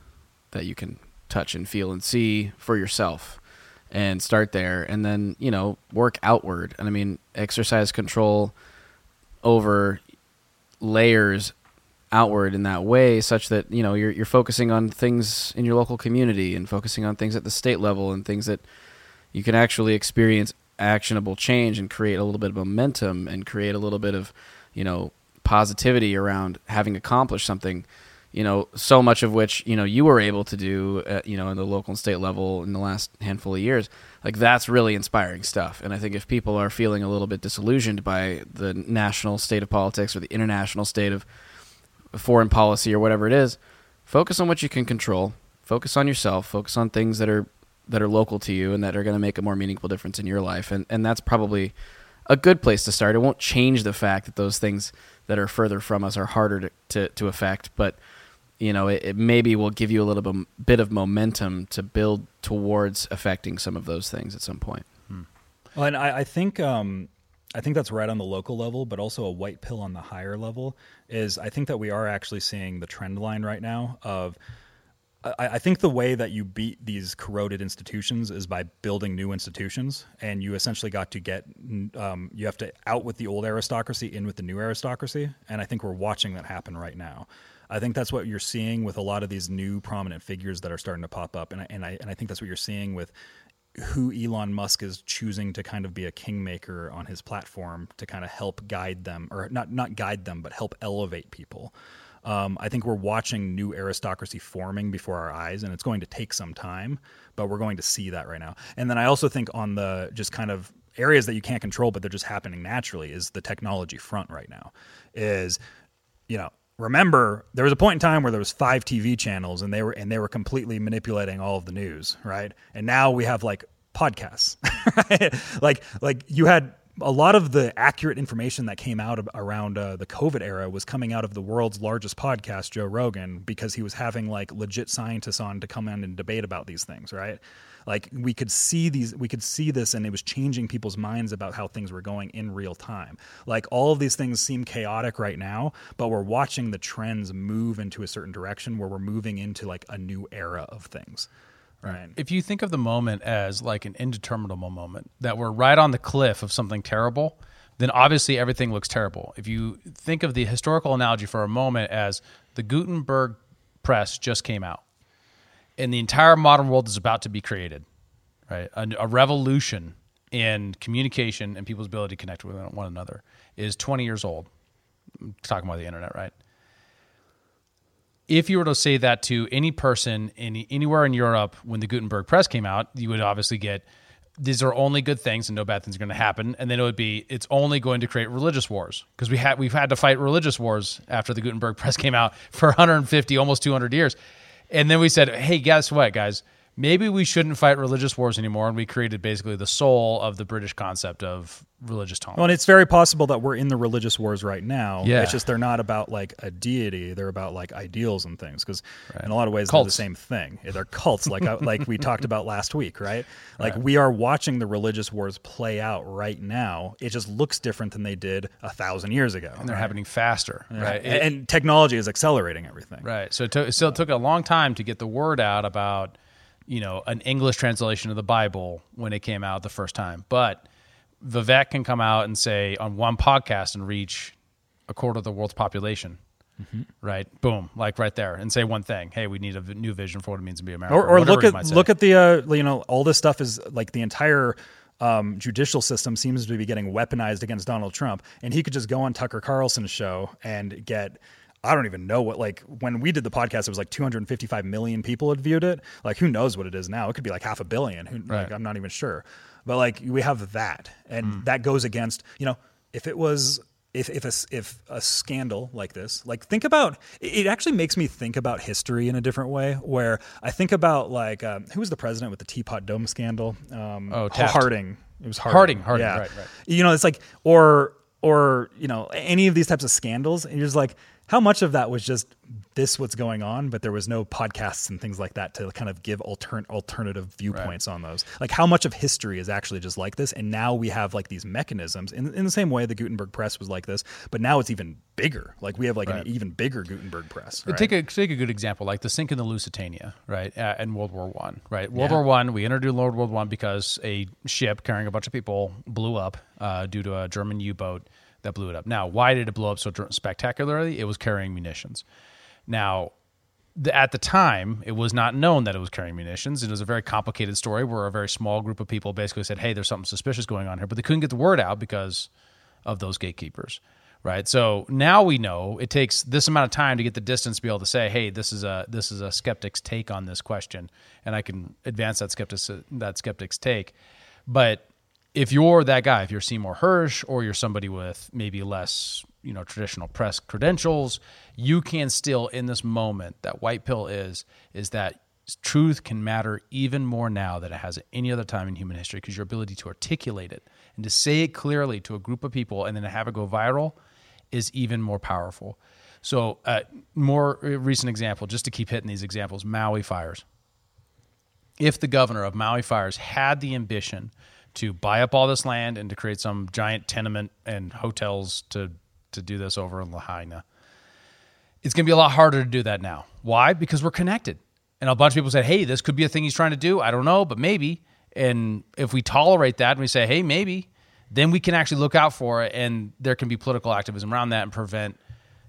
that you can touch and feel and see for yourself, and start there, and then, you know, work outward. And I mean, exercise control over layers outward in that way, such that, you know, you're you're focusing on things in your local community and focusing on things at the state level and things that you can actually experience actionable change and create a little bit of momentum and create a little bit of, you know, positivity around having accomplished something, you know, so much of which, you know, you were able to do, at, you know, in the local and state level in the last handful of years. Like, that's really inspiring stuff. And I think if people are feeling a little bit disillusioned by the national state of politics or the international state of foreign policy or whatever it is, focus on what you can control, focus on yourself, focus on things that are that are local to you and that are going to make a more meaningful difference in your life. And and that's probably a good place to start. It won't change the fact that those things that are further from us are harder to, to, to affect, but, you know, it, it maybe will give you a little bit of momentum to build towards affecting some of those things at some point. Hmm. Well, and I, I think... Um... I think that's right on the local level, but also a white pill on the higher level is I think that we are actually seeing the trend line right now of, I, I think the way that you beat these corroded institutions is by building new institutions, and you essentially got to get, um, you have to out with the old aristocracy, in with the new aristocracy. And I think we're watching that happen right now. I think that's what you're seeing with a lot of these new prominent figures that are starting to pop up. And I, and I, and I think that's what you're seeing with who Elon Musk is choosing to kind of be a kingmaker on his platform to kind of help guide them, or not not guide them, but help elevate people. Um, I think we're watching new aristocracy forming before our eyes, and it's going to take some time, but we're going to see that right now. And then I also think on the just kind of areas that you can't control, but they're just happening naturally, is the technology front right now. Is, you know, remember, there was a point in time where there was five T V channels, and they were and they were completely manipulating all of the news, right? And now we have like podcasts, right? like like you had a lot of the accurate information that came out of, around uh, the COVID era was coming out of the world's largest podcast, Joe Rogan, because he was having like legit scientists on to come in and debate about these things, right? Like we could see these, we could see this, and it was changing people's minds about how things were going in real time. Like all of these things seem chaotic right now, but we're watching the trends move into a certain direction where we're moving into like a new era of things. Right. If you think of the moment as like an indeterminable moment, that we're right on the cliff of something terrible, then obviously everything looks terrible. If you think of the historical analogy for a moment as the Gutenberg press just came out, and the entire modern world is about to be created, right? A, a revolution in communication and people's ability to connect with one another is twenty years old. I'm talking about the internet, right? If you were to say that to any person in, anywhere in Europe when the Gutenberg press came out, you would obviously get, these are only good things and no bad things are going to happen. And then it would be, it's only going to create religious wars. Because we had, we've had to fight religious wars after the Gutenberg press came out for one hundred fifty, almost two hundred years. And then we said, hey, guess what, guys? maybe we shouldn't fight religious wars anymore, and we created basically the soul of the British concept of religious tolerance. Well, and it's very possible that we're in the religious wars right now. Yeah. It's just they're not about like a deity. They're about like ideals and things, because right. in a lot of ways cults. They're the same thing. They're cults, like like we talked about last week, right? Like right. we are watching the religious wars play out right now. It just looks different than they did a thousand years ago. And they're right? happening faster. Yeah. Right? And, it, and technology is accelerating everything. Right. So it, to, so it took a long time to get the word out about, you know, an English translation of the Bible when it came out the first time. But Vivek can come out and say on one podcast and reach a quarter of the world's population, mm-hmm. right? Boom, like right there, and say one thing. Hey, we need a v- new vision for what it means to be American. Or, or, or look at look at the uh, you know, all this stuff is like the entire um, judicial system seems to be getting weaponized against Donald Trump, and he could just go on Tucker Carlson's show and get. I don't even know what, like, when we did the podcast, it was like two hundred fifty-five million people had viewed it. Like, who knows what it is now? It could be like half a billion. Who, right. like, I'm not even sure. But, like, we have that. And mm. that goes against, you know, if it was, if if a, if a scandal like this, like, think about, it actually makes me think about history in a different way, where I think about, like, um, who was the president with the Teapot Dome scandal? Um, oh, Taft. Harding. It was Harding. Harding, Harding, yeah. right, right. You know, it's like, or, or, you know, any of these types of scandals, and you're just like, how much of that was just this what's going on, but there was no podcasts and things like that to kind of give altern- alternative viewpoints right. on those. Like how much of history is actually just like this, and now we have like these mechanisms. In, in the same way the Gutenberg Press was like this, but now it's even bigger. Like we have like right. an even bigger Gutenberg Press. Right? Take a take a good example, like the sink in the Lusitania, right, uh, in World War One, right? World yeah. War One, we entered World War One because a ship carrying a bunch of people blew up uh, due to a German U-boat. That blew it up. Now, why did it blow up so spectacularly? It was carrying munitions. Now, the, at the time, it was not known that it was carrying munitions. It was a very complicated story where a very small group of people basically said, hey, there's something suspicious going on here, but they couldn't get the word out because of those gatekeepers, right? So now we know it takes this amount of time to get the distance to be able to say, hey, this is a this is a skeptic's take on this question, and I can advance that skeptic's, that skeptic's take. But if you're that guy, if you're Seymour Hersh or you're somebody with maybe less, you know, traditional press credentials, you can still in this moment, that white pill is, is that truth can matter even more now than it has at any other time in human history, because your ability to articulate it and to say it clearly to a group of people and then to have it go viral is even more powerful. So a uh, more recent example, just to keep hitting these examples, Maui fires. If the governor of Maui fires had the ambition to buy up all this land and to create some giant tenement and hotels to, to do this over in Lahaina, it's going to be a lot harder to do that now. Why? Because we're connected. And a bunch of people said, hey, this could be a thing he's trying to do. I don't know, but maybe. And if we tolerate that and we say, hey, maybe, then we can actually look out for it, and there can be political activism around that and prevent,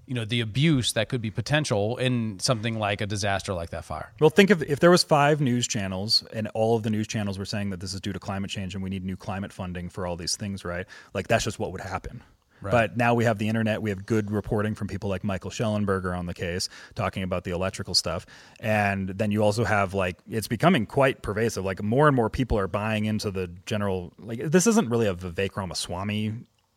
you know, the abuse that could be potential in something like a disaster like that fire. Well, think of if there was five news channels and all of the news channels were saying that this is due to climate change and we need new climate funding for all these things, right? Like that's just what would happen. Right. But now we have the internet, we have good reporting from people like Michael Schellenberger on the case, talking about the electrical stuff. And then you also have like, it's becoming quite pervasive. Like more and more people are buying into the general, like this isn't really a Vivek Ramaswamy,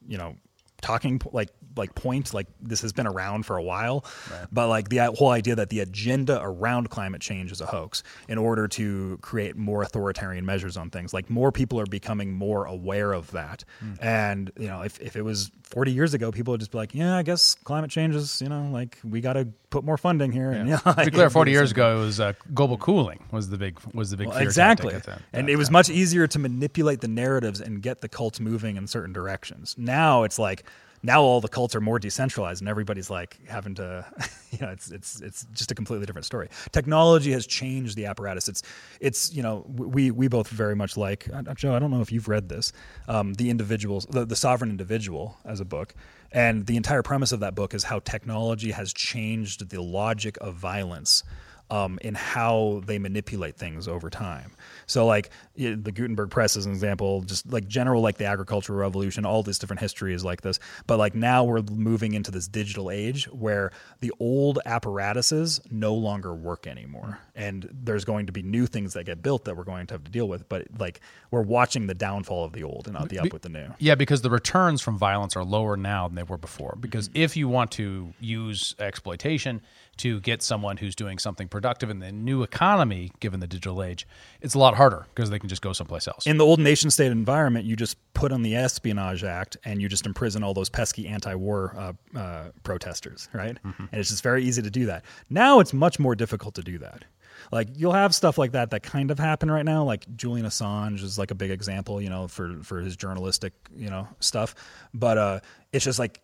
you know, talking like like point, like this has been around for a while, right. but like the whole idea that the agenda around climate change is a hoax in order to create more authoritarian measures on things. Like more people are becoming more aware of that. Mm. And you know, if, if it was forty years ago, people would just be like, yeah, I guess climate change is, you know, like we got to put more funding here. Yeah. And, yeah, to be clear, forty years ago, it was uh, global cooling was the big was the big well, fear exactly. At that, and that it was time. Much easier to manipulate the narratives and get the cults moving in certain directions. Now it's like, now all the cults are more decentralized, and everybody's like having to, you know, it's it's it's just a completely different story. Technology has changed the apparatus. It's it's you know we we both very much like Joe. I don't know if you've read this, um, the individuals, the, the Sovereign Individual as a book, and the entire premise of that book is how technology has changed the logic of violence. Um, in how they manipulate things over time. So like the Gutenberg Press is an example, just like general, like the agricultural revolution, all this different history is like this. But like now we're moving into this digital age where the old apparatuses no longer work anymore. And there's going to be new things that get built that we're going to have to deal with. But like we're watching the downfall of the old and not the up with the new. Yeah, because the returns from violence are lower now than they were before. Because if you want to use exploitation to get someone who's doing something particular, productive in the new economy, given the digital age, it's a lot harder because they can just go someplace else. In the old nation state environment, you just put on the Espionage Act and you just imprison all those pesky anti-war uh, uh, protesters, right? Mm-hmm. And it's just very easy to do that. Now it's much more difficult to do that. Like, you'll have stuff like that that kind of happen right now. Like, Julian Assange is like a big example, you know, for, for his journalistic, you know, stuff. But uh, it's just like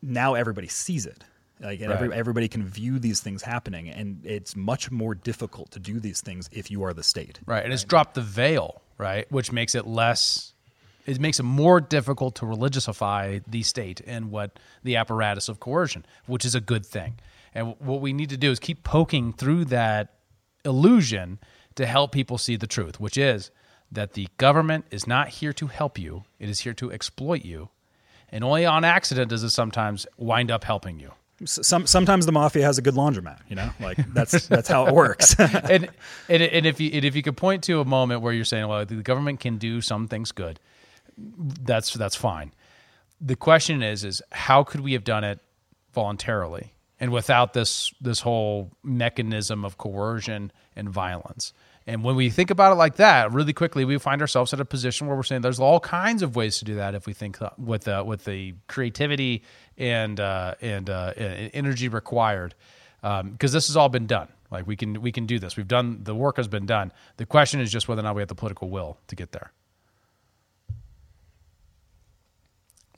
now everybody sees it. Like, and right. every, everybody can view these things happening. And it's much more difficult to do these things if you are the state. Right. And right? It's dropped the veil, right? Which makes it less, it makes it more difficult to religiousify the state and what the apparatus of coercion, which is a good thing. And what we need to do is keep poking through that illusion to help people see the truth, which is that the government is not here to help you. It is here to exploit you. And only on accident does it sometimes wind up helping you. Some, sometimes the mafia has a good laundromat, you know, like that's that's how it works. and, and and if you and if you could point to a moment where you're saying, well, the government can do some things good, that's that's fine. The question is, is how could we have done it voluntarily and without this this whole mechanism of coercion and violence? And when we think about it like that, really quickly, we find ourselves at a position where we're saying there's all kinds of ways to do that if we think with uh, with the creativity and uh, and uh, energy required, because um, this has all been done. Like, we can we can do this. We've done the work has been done. The question is just whether or not we have the political will to get there.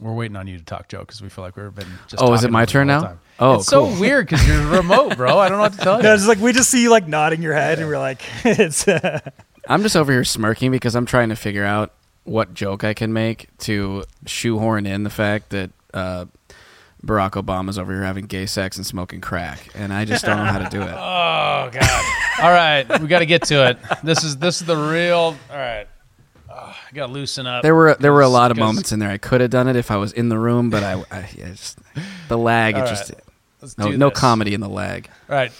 We're waiting on you to talk, Joe, because we feel like we've been just Oh, is it my turn now? Time. Oh, it's cool. So weird because you're remote, bro. I don't know what to tell you. No, it's like we just see you like nodding your head, and we're like, it's. Uh... I'm just over here smirking because I'm trying to figure out what joke I can make to shoehorn in the fact that uh, Barack Obama's over here having gay sex and smoking crack, and I just don't know how to do it. Oh, God. All right, we got to get to it. This is this is the real. All right. Oh, I gotta loosen up. There were there were a lot of moments in there. I could have done it if I was in the room, but I, I, I just, the lag. It right, just no, no comedy in the lag. All right.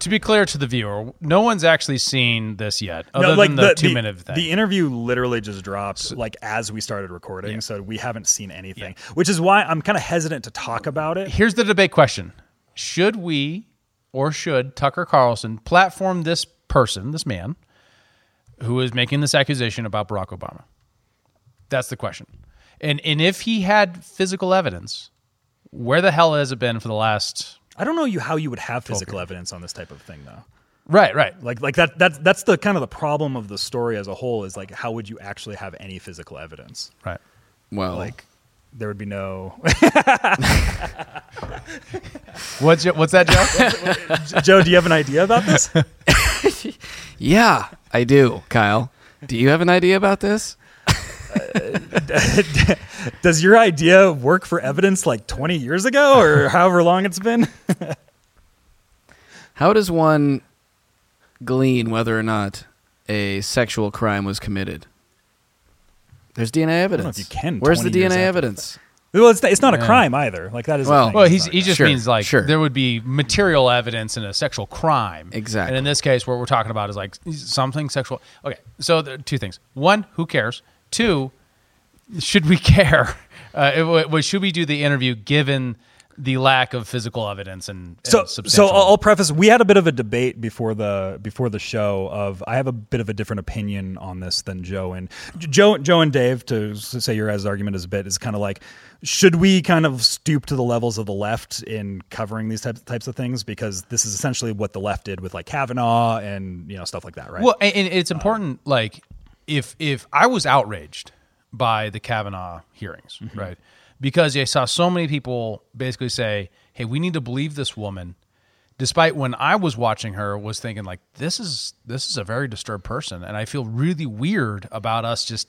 To be clear to the viewer, no one's actually seen this yet, other no, like than the, the two-minute thing. The interview literally just dropped so, like as we started recording, yeah. So we haven't seen anything, yeah. Which is why I'm kind of hesitant to talk about it. Here's the debate question: should we, or should Tucker Carlson platform this person, this man, who is making this accusation about Barack Obama? That's the question. And and if he had physical evidence, where the hell has it been for the last... I don't know you how you would have physical years. Evidence on this type of thing, though. Right, right. Like like that. That that's the kind of the problem of the story as a whole, is like, how would you actually have any physical evidence? Right. Well, like, there would be no... what's, your, what's that, Joe? Joe, do you have an idea about this? Yeah, I do, Kyle. Do you have an idea about this? uh, does your idea work for evidence like twenty years ago or however long it's been? How does one glean whether or not a sexual crime was committed? There's D N A evidence. I don't know if you can. Where's the D N A evidence? Well, it's, it's not yeah. a crime either. Like, that is well, a thing. Well, he's, he just sure, means like sure. there would be material evidence in a sexual crime. Exactly. And in this case, what we're talking about is like something sexual. Okay, so there are two things. One, who cares? Two, should we care? Uh, it, it, should we do the interview given the lack of physical evidence and, and so, substantial? So I'll, I'll preface. We had a bit of a debate before the before the show. Of I have a bit of a different opinion on this than Joe and Joe Joe and Dave. To say your guys' argument is a bit is kind of like, should we kind of stoop to the levels of the left in covering these types types of things? Because this is essentially what the left did with like Kavanaugh and, you know, stuff like that, right? Well, and it's important. Um, like, if if I was outraged by the Kavanaugh hearings, mm-hmm. right, because I saw so many people basically say, "Hey, we need to believe this woman," despite when I was watching her was thinking like, "This is this is a very disturbed person," and I feel really weird about us just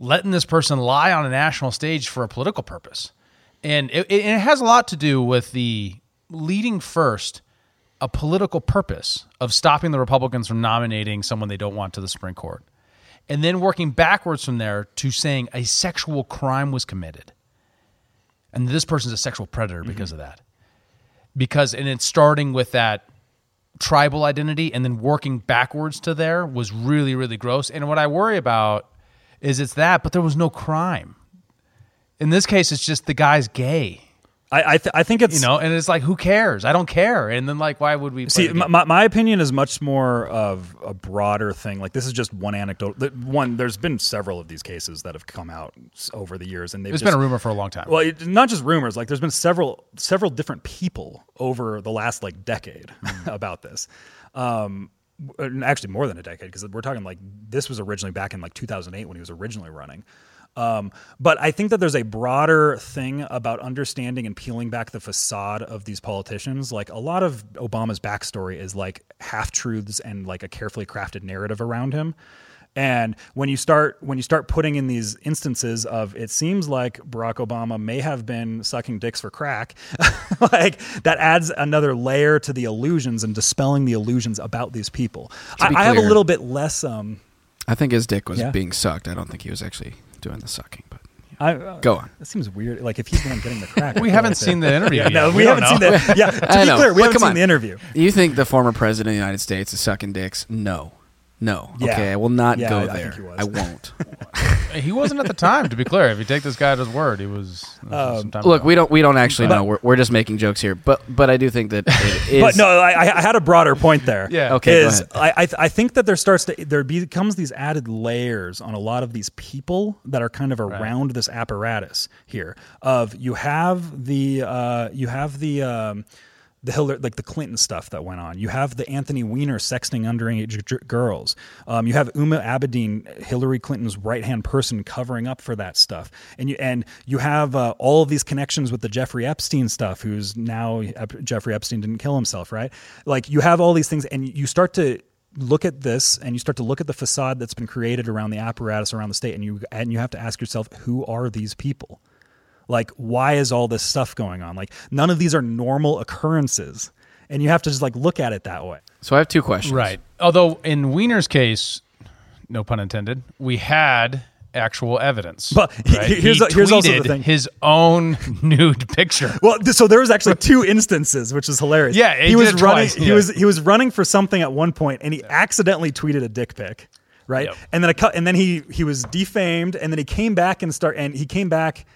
letting this person lie on a national stage for a political purpose. And it, it, it has a lot to do with the leading first a political purpose of stopping the Republicans from nominating someone they don't want to the Supreme Court, and then working backwards from there to saying a sexual crime was committed. And this person's a sexual predator because mm-hmm. of that. Because, and it's starting with that tribal identity and then working backwards to there was really, really gross. And what I worry about is it's that, but there was no crime. In this case, it's just the guy's gay. I I, th I think it's, you know, and it's like, who cares? I don't care. And then, like, why would we see? My my opinion is much more of a broader thing. Like, this is just one anecdote. One, there's been several of these cases that have come out over the years, and they've it's just, been a rumor for a long time. Well, it, not just rumors. Like, there's been several several different people over the last like decade mm-hmm. about this. Um, actually, more than a decade, because we're talking like this was originally back in like two thousand eight when he was originally running. Um, but I think that there's a broader thing about understanding and peeling back the facade of these politicians. Like, a lot of Obama's backstory is like half-truths and like a carefully crafted narrative around him. And when you start when you start putting in these instances of, it seems like Barack Obama may have been sucking dicks for crack, like, that adds another layer to the illusions and dispelling the illusions about these people. I, I have a little bit less. Um, I think his dick was yeah. being sucked. I don't think he was actually doing the sucking, but yeah. I, uh, go on. That seems weird. Like, if he's been getting the crack, we haven't seen the interview. Yeah, no, we, we haven't know. seen that. Yeah, to I be know. clear, we well, haven't seen on. the interview. You think the former president of the United States is sucking dicks? No, no. Yeah. Okay, I will not yeah, go I, there. I, think I won't. He wasn't at the time. To be clear, if you take this guy at his word, he was. Um, look, ago. we don't. We don't actually but, know. We're, we're just making jokes here. But but I do think that it is. But no, I, I had a broader point there. yeah. Okay. Is I I, th I think that there starts to there becomes these added layers on a lot of these people that are kind of around right. this apparatus here. Of you have the uh, you have the. Um, The Hillary, like the Clinton stuff that went on. You have the Anthony Weiner sexting underage girls. Um, you have Uma Abedin, Hillary Clinton's right-hand person, covering up for that stuff. And you and you have uh, all of these connections with the Jeffrey Epstein stuff. Who's now Ep- Jeffrey Epstein didn't kill himself, right? Like, you have all these things, and you start to look at this, and you start to look at the facade that's been created around the apparatus, around the state, and you and you have to ask yourself, who are these people? Like, why is all this stuff going on? Like, none of these are normal occurrences. And you have to just, like, look at it that way. So I have two questions. Right. Although in Weiner's case, no pun intended, we had actual evidence. But right? here's, he a, here's also the thing. His own nude picture. Well, so there was actually two instances, which is hilarious. Yeah, he, he was running. Yeah. He was he was running for something at one point, and he yeah. accidentally tweeted a dick pic, right? Yep. And then a, and then he he was defamed, and then he came back and start and he came back.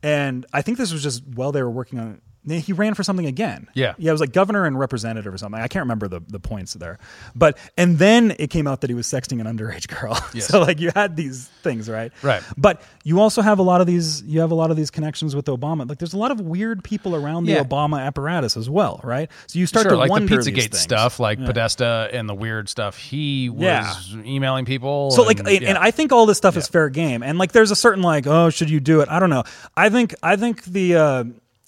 And I think this was just while they were working on it. He ran for something again. Yeah. Yeah, it was like governor and representative or something. I can't remember the, the points there. But and then it came out that he was sexting an underage girl. Yes. So like you had these things, right? Right. But you also have a lot of these you have a lot of these connections with Obama. Like there's a lot of weird people around the yeah. Obama apparatus as well, right? So you start sure, to like wonder the Pizzagate these things. Stuff, like yeah. Podesta and the weird stuff. He was yeah. emailing people. So and, like and, yeah. and I think all this stuff yeah. is fair game. And like there's a certain like, oh, should you do it? I don't know. I think I think the uh,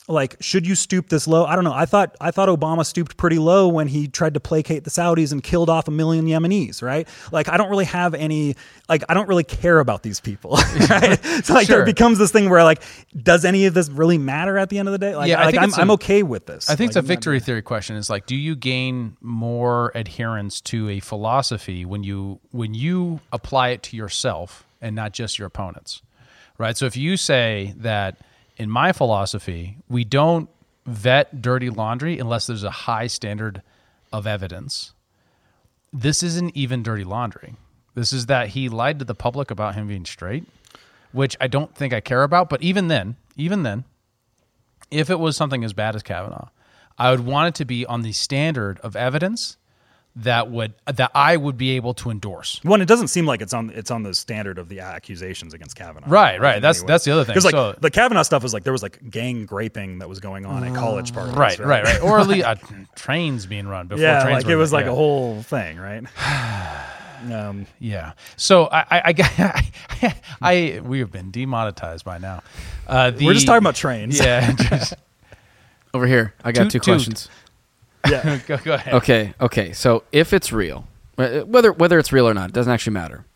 Like, should you stoop this low? I don't know. I thought I thought Obama stooped pretty low when he tried to placate the Saudis and killed off a million Yemenis, right? Like, I don't really have any, like, I don't really care about these people, right? So, like, sure. there becomes this thing where, like, does any of this really matter at the end of the day? Like, yeah, I like I'm, a, I'm okay with this. I think like, it's a victory that, theory question. Is like, do you gain more adherence to a philosophy when you when you apply it to yourself and not just your opponents, right? So if you say that, in my philosophy, we don't vet dirty laundry unless there's a high standard of evidence. This isn't even dirty laundry. This is that he lied to the public about him being straight, which I don't think I care about. But even then, even then, if it was something as bad as Kavanaugh, I would want it to be on the standard of evidence that would that I would be able to endorse. Well, and it doesn't seem like it's on it's on the standard of the accusations against Kavanaugh. Right, right. That's that's the other thing. Because like so, the Kavanaugh stuff was like there was like gang raping that was going on at college parties. Right, right, right. right. Or at least uh, trains being run before yeah, trains. Yeah, like were it was run. like yeah. a whole thing, right? Um, yeah. So I I, I, I, I, we have been demonetized by now. Uh, the, we're just talking about trains. Yeah. Just, over here, I got toot, two questions. Toot. Yeah, go, go ahead. Okay, okay. So if it's real, whether whether it's real or not, it doesn't actually matter.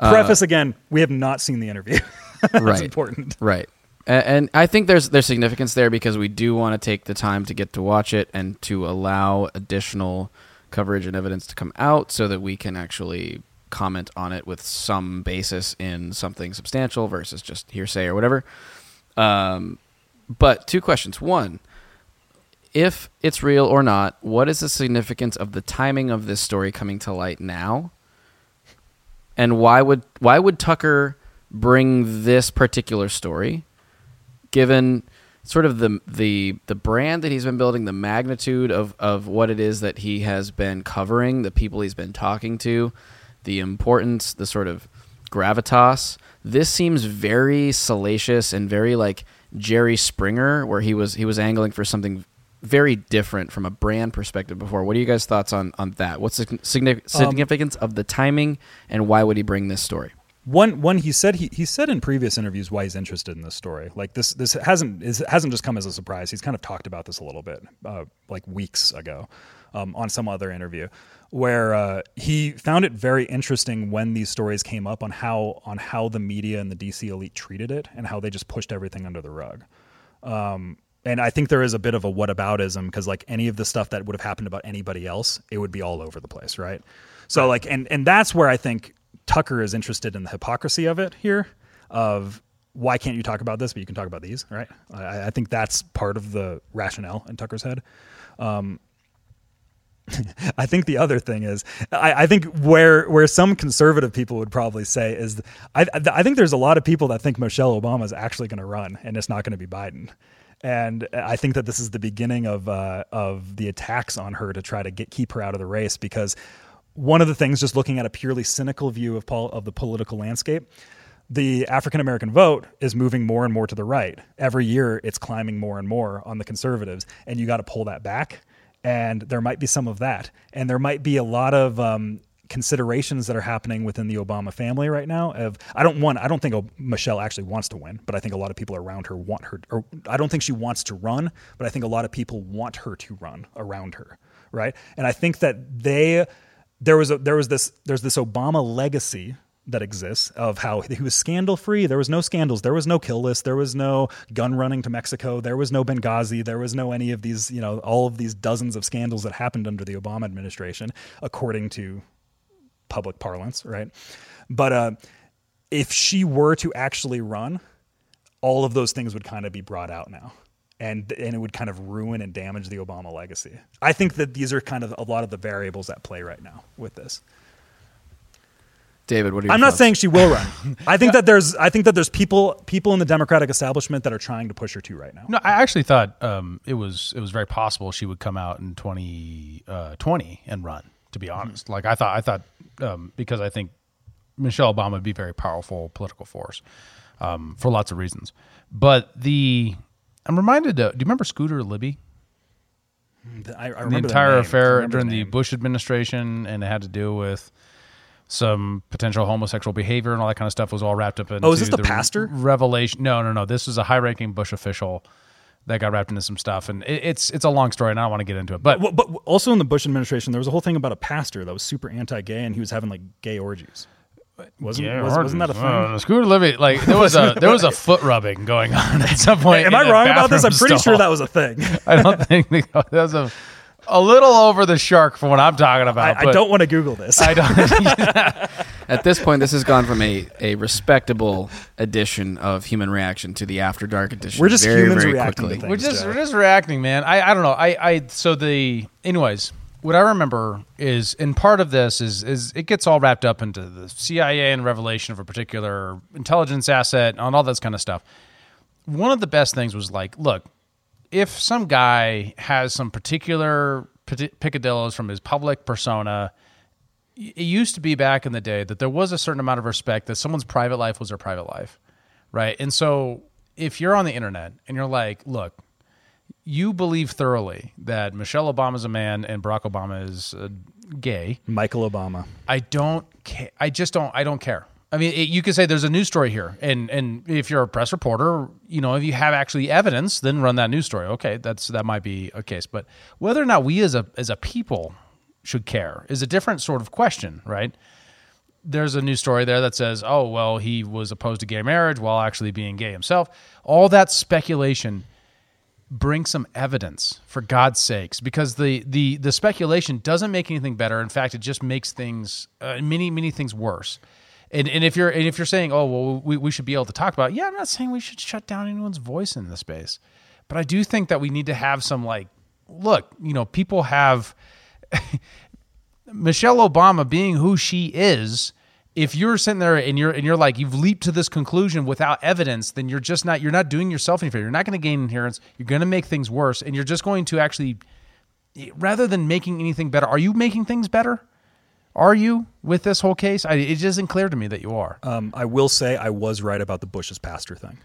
Preface uh, again: we have not seen the interview. That's right, important. Right, and, and I think there's there's significance there because we do want to take the time to get to watch it and to allow additional coverage and evidence to come out so that we can actually comment on it with some basis in something substantial versus just hearsay or whatever. Um, but two questions: one. If it's real or not, what is the significance of the timing of this story coming to light now? And why would why would Tucker bring this particular story, given sort of the the the brand that he's been building, the magnitude of, of what it is that he has been covering, the people he's been talking to, the importance, the sort of gravitas. This seems very salacious and very like Jerry Springer, where he was he was angling for something very different from a brand perspective before. What are you guys' thoughts on, on that? What's the significance um, of the timing, and why would he bring this story? One, one, he said he, he said in previous interviews why he's interested in this story. Like this, this hasn't is hasn't just come as a surprise. He's kind of talked about this a little bit, uh, like weeks ago, um, on some other interview, where uh, he found it very interesting when these stories came up on how on how the media and the D C elite treated it and how they just pushed everything under the rug. Um, and I think there is a bit of a whataboutism, because like any of the stuff that would have happened about anybody else, it would be all over the place, right? So like, and and that's where I think Tucker is interested in the hypocrisy of it here, of why can't you talk about this, but you can talk about these, right? I, I think that's part of the rationale in Tucker's head. Um, I think the other thing is, I, I think where where some conservative people would probably say is, I, I think there's a lot of people that think Michelle Obama is actually going to run and it's not going to be Biden. And I think that this is the beginning of uh, of the attacks on her to try to get keep her out of the race, because one of the things, just looking at a purely cynical view of pol- of the political landscape, the African-American vote is moving more and more to the right. Every year it's climbing more and more on the conservatives, and you got to pull that back. And there might be some of that. And there might be a lot of um, considerations that are happening within the Obama family right now. Of I don't want, I don't think Michelle actually wants to win, but I think a lot of people around her want her, or I don't think she wants to run, but I think a lot of people want her to run around her, right? And I think that they... There was a, there was this there's this Obama legacy that exists of how he was scandal free. There was no scandals. There was no kill list. There was no gun running to Mexico. There was no Benghazi. There was no any of these, you know, all of these dozens of scandals that happened under the Obama administration, according to public parlance, right? But uh, if she were to actually run, all of those things would kind of be brought out now. And and it would kind of ruin and damage the Obama legacy. I think that these are kind of a lot of the variables at play right now with this. David, what are you? I'm not thoughts? saying she will run. I think that there's I think that there's people people in the Democratic establishment that are trying to push her to right now. No, I actually thought um, it was it was very possible she would come out in twenty twenty and run. To be honest, mm-hmm. like I thought I thought um, because I think Michelle Obama would be a very powerful political force um, for lots of reasons, but the I'm reminded of, do you remember Scooter Libby? I, I remember the entire the affair I during the, the Bush administration, and it had to do with some potential homosexual behavior and all that kind of stuff was all wrapped up in. Oh, is this the, the pastor? Revelation. No, no, no. This was a high-ranking Bush official that got wrapped into some stuff, and it, it's it's a long story, and I don't want to get into it. But, but but also in the Bush administration, there was a whole thing about a pastor that was super anti-gay, and he was having like gay orgies. Wasn't, yeah, was, wasn't that a thing? Uh, Scooter Libby, like there was a there was a foot rubbing going on at some point. Am I wrong about this? I'm pretty stall. sure that was a thing. I don't think that was a, a little over the shark for what I'm talking about. I, I don't want to Google this. I don't. Yeah. At this point, this has gone from a, a respectable edition of Human Reaction to the After Dark edition. We're just very, humans very reacting. Quickly. To things, we're just Jack. we're just reacting, man. I, I don't know. I, I so the anyways. What I remember is, and part of this is, is it gets all wrapped up into the C I A and revelation of a particular intelligence asset and all that kind of stuff. One of the best things was like, look, if some guy has some particular picadillos from his public persona, it used to be back in the day that there was a certain amount of respect that someone's private life was their private life, right? And so if you're on the internet and you're like, look, you believe thoroughly that Michelle Obama's a man and Barack Obama is uh, gay. Michael Obama. I don't care. I just don't. I don't care. I mean, it, you could say there's a news story here, and and if you're a press reporter, you know, if you have actually evidence, then run that news story. Okay, that's that might be a case, but whether or not we as a as a people should care is a different sort of question, right? There's a news story there that says, oh well, he was opposed to gay marriage while actually being gay himself. All that speculation. Bring some evidence, for God's sakes, because the, the, the speculation doesn't make anything better. In fact, it just makes things uh, many many things worse. And and if you're and if you're saying, oh well, we we should be able to talk about it. Yeah, I'm not saying we should shut down anyone's voice in this space, but I do think that we need to have some like, look, you know, people have Michelle Obama being who she is if you're sitting there and you're and you're like, you've leaped to this conclusion without evidence, then you're just not, you're not doing yourself any favor. You're not going to gain adherence. You're going to make things worse, and you're just going to actually, rather than making anything better, are you making things better? Are you with this whole case? I, it isn't clear to me that you are. Um, I will say I was right about the Bush's pastor thing.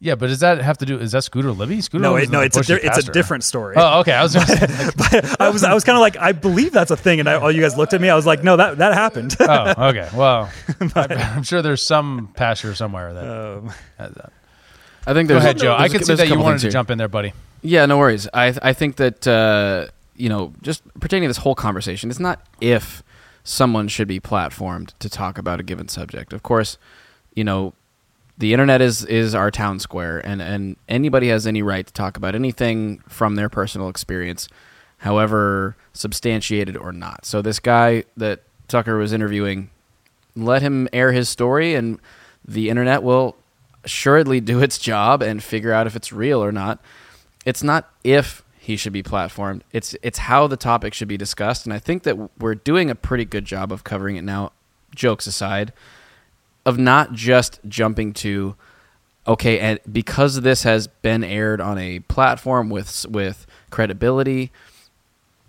Yeah, but does that have to do? Is that Scooter Libby? Scooter no, it, no, it's a di- it's a different story. Oh, okay. I was, just, like, I was, I was kind of like, I believe that's a thing, and I, all you guys looked at me. I was like, no, that that happened. Oh, okay. Well, but, I'm sure there's some pasture somewhere that um, has that. I think there's. Go ahead, Joe. I could see that you wanted to jump in there, buddy. Yeah, no worries. I I think that uh, you know, just pertaining to this whole conversation, it's not if someone should be platformed to talk about a given subject. Of course, you know. The internet is, is our town square, and, and anybody has any right to talk about anything from their personal experience, however substantiated or not. So this guy that Tucker was interviewing, let him air his story, and the internet will assuredly do its job and figure out if it's real or not. It's not if he should be platformed. It's it's how the topic should be discussed, and I think that we're doing a pretty good job of covering it now, jokes aside, of not just jumping to, okay, and because this has been aired on a platform with with credibility,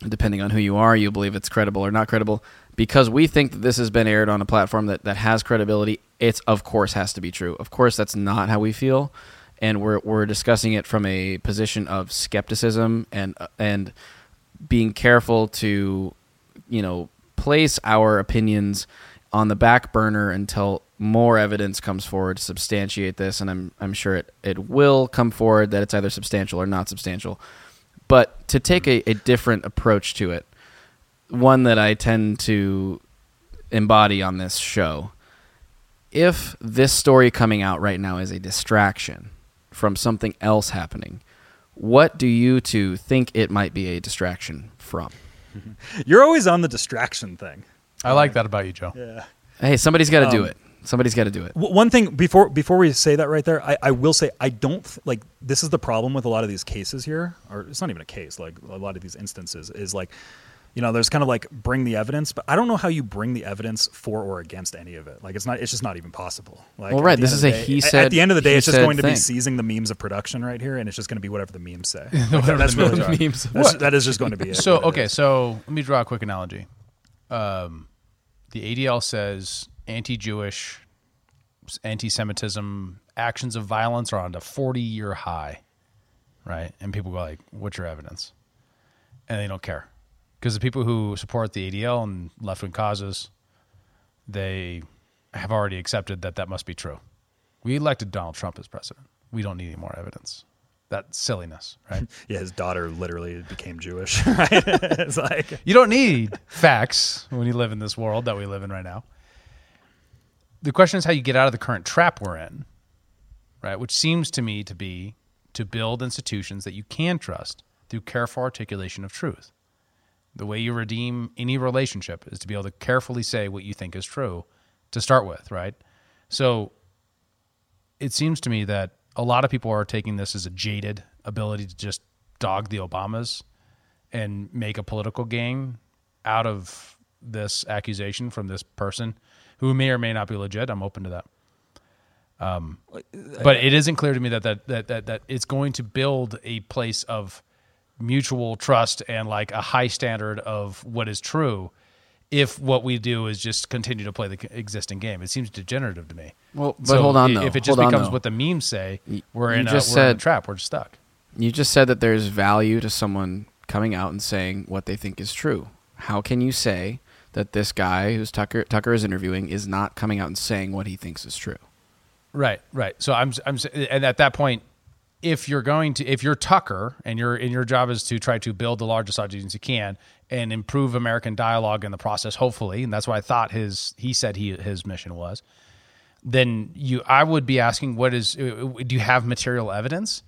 depending on who you are, you believe it's credible or not credible, because we think that this has been aired on a platform that, that has credibility, it's of course has to be true. Of course, that's not how we feel, and we're we're discussing it from a position of skepticism and and being careful to, you know, place our opinions on the back burner until more evidence comes forward to substantiate this, and I'm I'm sure it, it will come forward that it's either substantial or not substantial. But to take a, a different approach to it, one that I tend to embody on this show, if this story coming out right now is a distraction from something else happening, what do you two think it might be a distraction from? You're always on the distraction thing. I like that about you, Joe. Yeah. Hey, somebody's got to um, do it. Somebody's got to do it. One thing before before we say that right there, I, I will say I don't th- like this is the problem with a lot of these cases here, or it's not even a case. Like a lot of these instances is like, you know, there's kind of like bring the evidence, but I don't know how you bring the evidence for or against any of it. Like it's not, it's just not even possible. Like, well, right. This is a day, he said. At the end of the day, it's just going to thing. be seizing the memes of production right here, and it's just going to be whatever the memes say. Like, that's really memes. That's, that is just going to be it. So okay, is. so let me draw a quick analogy. Um, the A D L says anti-Jewish, anti-Semitism, actions of violence are on a forty-year high, right? And people go like, what's your evidence? And they don't care. Because the people who support the A D L and left-wing causes, they have already accepted that that must be true. We elected Donald Trump as president. We don't need any more evidence. That silliness, right? Yeah, his daughter literally became Jewish, right? It's like you don't need facts when you live in this world that we live in right now. The question is how you get out of the current trap we're in, right? Which seems to me to be to build institutions that you can trust through careful articulation of truth. The way you redeem any relationship is to be able to carefully say what you think is true to start with, right? So it seems to me that a lot of people are taking this as a jaded ability to just dog the Obamas and make a political gain out of this accusation from this person who may or may not be legit. I'm open to that. Um, but it isn't clear to me that that, that, that that it's going to build a place of mutual trust and like a high standard of what is true if what we do is just continue to play the existing game. It seems degenerative to me. Well, but so hold on, though. If it just hold becomes on, what the memes say, we're, in a, we're said, in a trap. We're stuck. You just said that there's value to someone coming out and saying what they think is true. How can you say that this guy who's Tucker Tucker is interviewing is not coming out and saying what he thinks is true? Right, right. So I'm, I'm, and at that point, if you're going to, if you're Tucker and your and your job is to try to build the largest audience you can and improve American dialogue in the process, hopefully, and that's what I thought his he said he his mission was. Then you, I would be asking, what is? Do you have material evidence?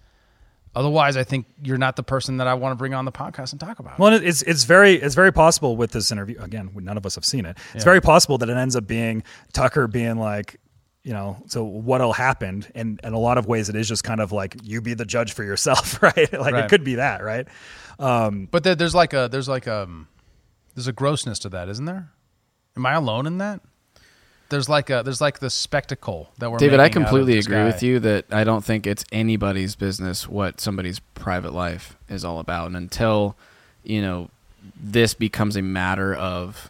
Otherwise, I think you're not the person that I want to bring on the podcast and talk about. Well, it's it's very it's very possible with this interview. Again, none of us have seen it. It's yeah. very possible that it ends up being Tucker being like, you know, so what'll happen? And in a lot of ways, it is just kind of like you be the judge for yourself, right? Like right. It could be that, right? Um, but there's like a there's like a there's a grossness to that, isn't there? Am I alone in that? there's like a there's like the spectacle that we're David, I completely agree guy. with you that I don't think it's anybody's business what somebody's private life is all about. And until, you know, this becomes a matter of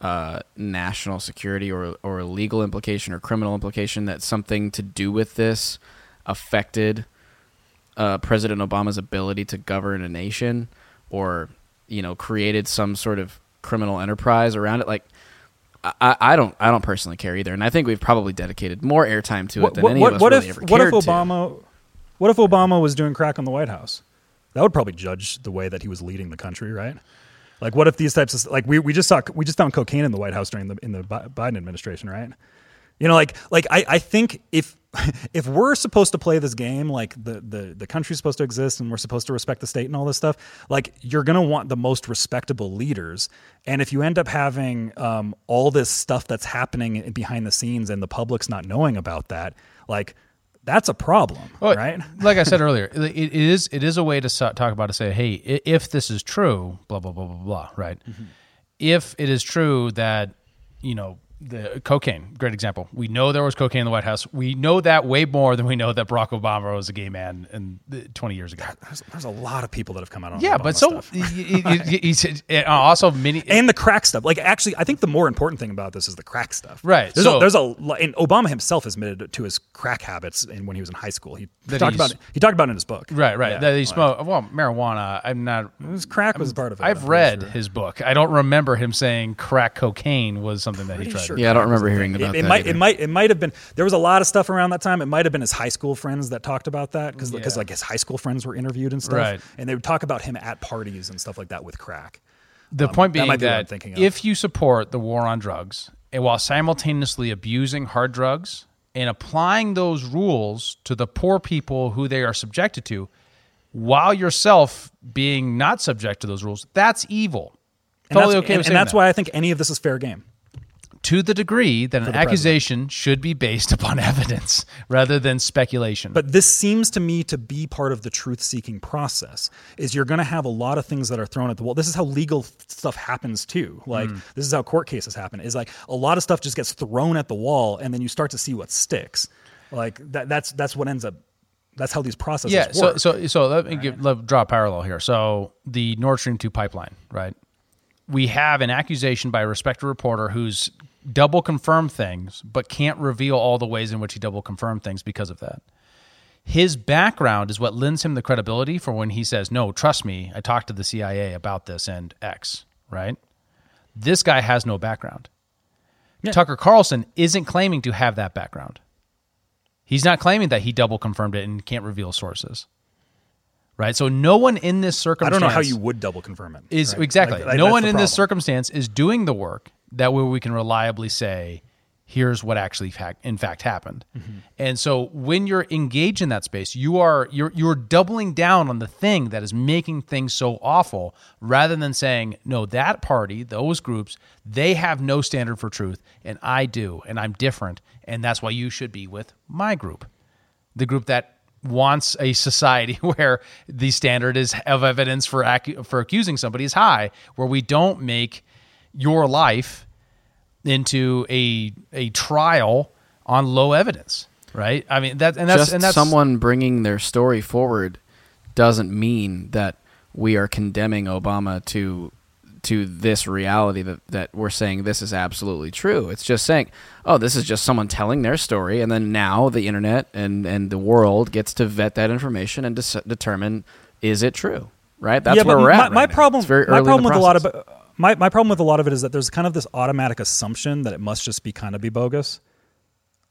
uh, national security or or a legal implication or criminal implication that something to do with this affected uh, President Obama's ability to govern a nation, or, you know, created some sort of criminal enterprise around it, like I, I don't, I don't personally care either, and I think we've probably dedicated more airtime to it than what, any what, of us what really if, ever cared what if Obama, to. What if Obama was doing crack on the White House? That would probably judge the way that he was leading the country, right? Like, what if these types of like we, we just saw we just found cocaine in the White House during the in the Biden administration, right? You know, like like I, I think if if we're supposed to play this game, like the, the, the country's supposed to exist and we're supposed to respect the state and all this stuff, like you're going to want the most respectable leaders. And if you end up having um, all this stuff that's happening behind the scenes and the public's not knowing about that, like that's a problem, well, right? Like I said earlier, it, it is it is a way to talk about it, say, hey, if this is true, blah, blah, blah, blah, blah, right? Mm-hmm. If it is true that, you know, the cocaine, great example. We know there was cocaine in the White House. We know that way more than we know that Barack Obama was a gay man in twenty years ago. There's, there's a lot of people that have come out on yeah, Obama but so stuff. He, he, he, also many and the crack stuff. Like actually, I think the more important thing about this is the crack stuff. Right. There's so, a, there's a and Obama himself admitted to his crack habits and when he was in high school. He talked about it, he talked about it in his book. Right. Right. Yeah, that he smoked well marijuana. I'm not. His crack I'm, was part of it. I've I'm read sure. his book. I don't remember him saying crack cocaine was something that he tried. Yeah, I don't remember hearing about it, it that. Might, it might, it might have been. There was a lot of stuff around that time. It might have been his high school friends that talked about that because, yeah. like his high school friends were interviewed and stuff, right. And they would talk about him at parties and stuff like that with crack. The um, point being that, that be if you support the war on drugs and while simultaneously abusing hard drugs and applying those rules to the poor people who they are subjected to, while yourself being not subject to those rules, that's evil. And totally that's, okay, and, with and that's that. Why I think any of this is fair game. To the degree that an accusation president. should be based upon evidence rather than speculation. But this seems to me to be part of the truth-seeking process, is you're going to have a lot of things that are thrown at the wall. This is how legal stuff happens too. Like mm. this is how court cases happen, is like a lot of stuff just gets thrown at the wall and then you start to see what sticks. Like that, that's that's what ends up, that's how these processes yeah, work. So, so, so let me right. give, let, draw a parallel here. So the Nord Stream two pipeline, right? We have an accusation by a respected reporter who's double confirm things, but can't reveal all the ways in which he double confirmed things because of that. His background is what lends him the credibility for when he says, no, trust me, I talked to the C I A about this and X, right? This guy has no background. Yeah. Tucker Carlson isn't claiming to have that background. He's not claiming that he double confirmed it and can't reveal sources. Right, so no one in this circumstance. I don't know how you would double confirm it. Is right? exactly like, no one in problem. this circumstance is doing the work that way we can reliably say, here's what actually in fact happened. Mm-hmm. And so when you're engaged in that space, you are you're you're doubling down on the thing that is making things so awful, rather than saying, no, that party, those groups, they have no standard for truth, and I do, and I'm different, and that's why you should be with my group, the group that wants a society where the standard is of evidence for acu- for accusing somebody is high, where we don't make your life into a a trial on low evidence, right? I mean that, and that's just and that's, someone bringing their story forward doesn't mean that we are condemning Obama to to this reality that that we're saying this is absolutely true. It's just saying, oh, this is just someone telling their story, and then now the internet and, and the world gets to vet that information and de- determine, is it true, right? That's yeah, where we're my, at. My right problem, now. my problem with a lot of uh, my my problem with a lot of it is that there's kind of this automatic assumption that it must just be kind of be bogus.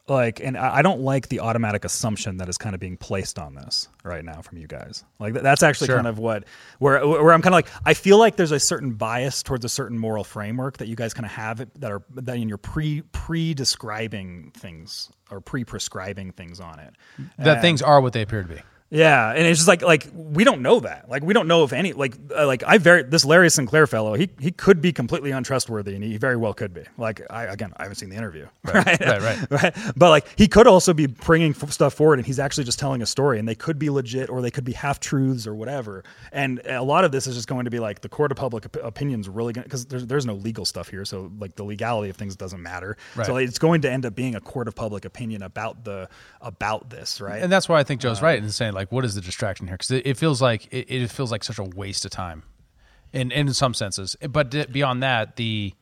Like, and I don't like the automatic assumption that is kind of being placed on this right now from you guys. Like, that's actually sure. kind of what, where where I'm kind of like, I feel like there's a certain bias towards a certain moral framework that you guys kind of have that are, that in your pre, pre-describing things or pre-prescribing things on it. That and, things are what they appear to be. Yeah, and it's just like like we don't know that. Like we don't know if any like uh, like I very this Larry Sinclair fellow, he he could be completely untrustworthy, and he very well could be. Like I again, I haven't seen the interview. Right, right, right, right. right. But like he could also be bringing stuff forward, and he's actually just telling a story, and they could be legit or they could be half truths or whatever. And a lot of this is just going to be like the court of public op- opinion's really going, because there's there's no legal stuff here, so like the legality of things doesn't matter. Right. So like, it's going to end up being a court of public opinion about the about this, right? And that's why I think Joe's um, right in saying, like, what is the distraction here? Because it, it feels like it, it feels like such a waste of time, and, and in some senses. But beyond that, the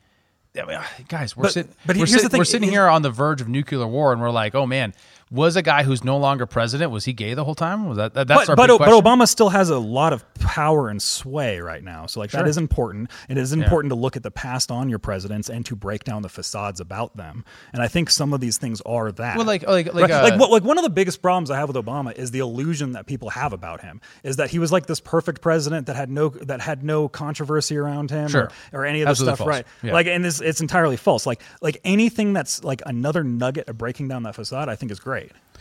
guys, we're, but, sit, but we're, sit, we're sitting here on the verge of nuclear war, and we're like, oh man, was a guy who's no longer president, was he gay the whole time? Was that, that that's but, our but, big question. But Obama still has a lot of power and sway right now, so like sure. that is important. It is important yeah. to look at the past on your presidents and to break down the facades about them. And I think some of these things are that. Well, like like like, right? uh, like, what, like one of the biggest problems I have with Obama is the illusion that people have about him is that he was like this perfect president that had no that had no controversy around him sure. or, or any of this Absolutely stuff, false. Right? Yeah. Like, and this it's entirely false. Like like anything that's like another nugget of breaking down that facade, I think is great.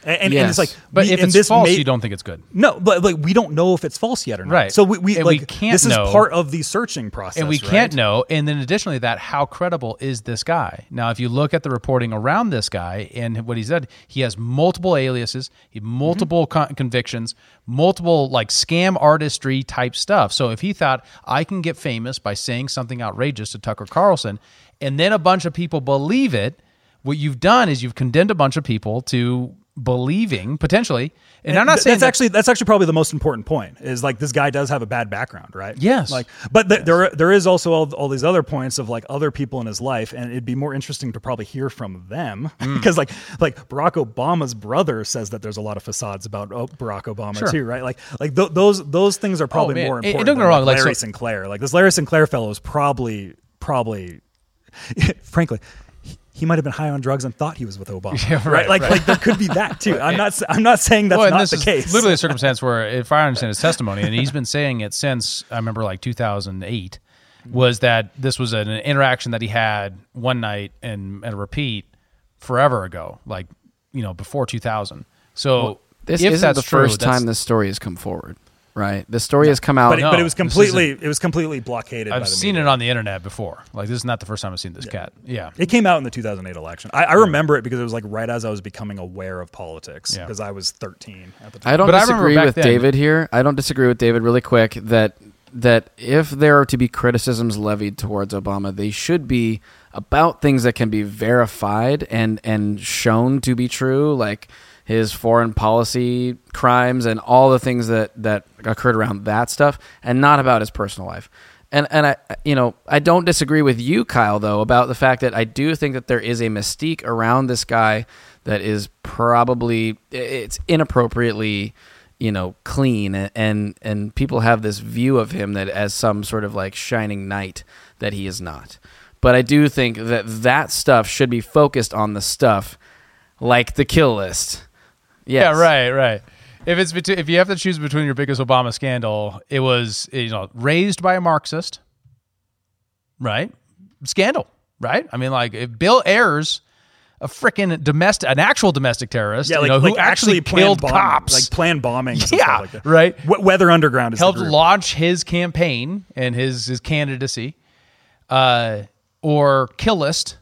And, and, yes. and it's like, but we, if it's false, may, you don't think it's good. No, but like we don't know if it's false yet or not. Right. So we, we like we can't this know. Is part of the searching process, and we right? can't know. And then additionally, that how credible is this guy? Now, if you look at the reporting around this guy and what he said, he has multiple aliases, he multiple mm-hmm. con- convictions, multiple like scam artistry type stuff. So if he thought I can get famous by saying something outrageous to Tucker Carlson, and then a bunch of people believe it, what you've done is you've condemned a bunch of people to believing potentially, and, and I'm not saying that's that, actually that's actually probably the most important point is like this guy does have a bad background, right? Yes. Like, but th- yes. there there is also all, all these other points of like other people in his life, and it'd be more interesting to probably hear from them because mm. like like Barack Obama's brother says that there's a lot of facades about oh, Barack Obama sure. too, right? Like like th- those those things are probably oh, more important. And, and don't get me wrong, like Larry so, Sinclair, like this Larry Sinclair fellow is probably probably frankly. He might have been high on drugs and thought he was with Obama, yeah, right, right? Like, right. like there could be that too. I'm not, I'm not saying that's well, not the case. Literally a circumstance where, if I understand his testimony, and he's been saying it since I remember, like two thousand eight, was that this was an interaction that he had one night and and repeat forever ago, like you know before two thousand. So well, this if isn't that's the first true, time this story has come forward. Right. The story no, has come out, but it, no, but it was completely it was completely blockaded. I've by the seen media. It on the internet before. Like this is not the first time I've seen this yeah. cat. Yeah, it came out in the two thousand eight election. I, I remember it because it was like right as I was becoming aware of politics because yeah. I was thirteen at the time. I don't but disagree I with then, David here. I don't disagree with David really quick that that if there are to be criticisms levied towards Obama, they should be about things that can be verified and and shown to be true, like his foreign policy crimes and all the things that, that occurred around that stuff, and not about his personal life. And and I you know I don't disagree with you, Kyle, though, about the fact that I do think that there is a mystique around this guy that is probably it's inappropriately you know clean, and and people have this view of him that as some sort of like shining knight that he is not. But I do think that that stuff should be focused on the stuff like the kill list. Yes. Yeah, right, right. If it's between, if you have to choose between your biggest Obama scandal, it was you know raised by a Marxist, right? Scandal, right? I mean, like if Bill Ayers, a freaking domestic, an actual domestic terrorist, yeah, like, you know, like who actually, actually killed bombing, cops, like planned bombings, yeah, stuff like that. Right. W- Weather Underground is helped the group. Launch his campaign and his his candidacy, uh, or kill list.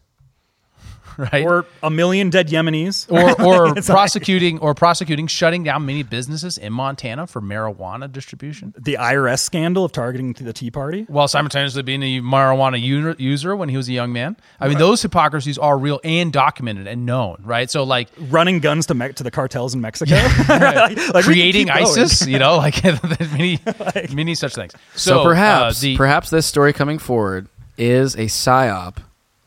Right. Or a million dead Yemenis, or, or prosecuting like, or prosecuting shutting down many businesses in Montana for marijuana distribution. The I R S scandal of targeting the Tea Party, while simultaneously being a marijuana user when he was a young man. I mean, right. Those hypocrisies are real and documented and known, right? So, like running guns to me- to the cartels in Mexico, yeah, right. like, like creating ISIS, you know, like many like, many such things. So, so perhaps uh, the, perhaps this story coming forward is a psyop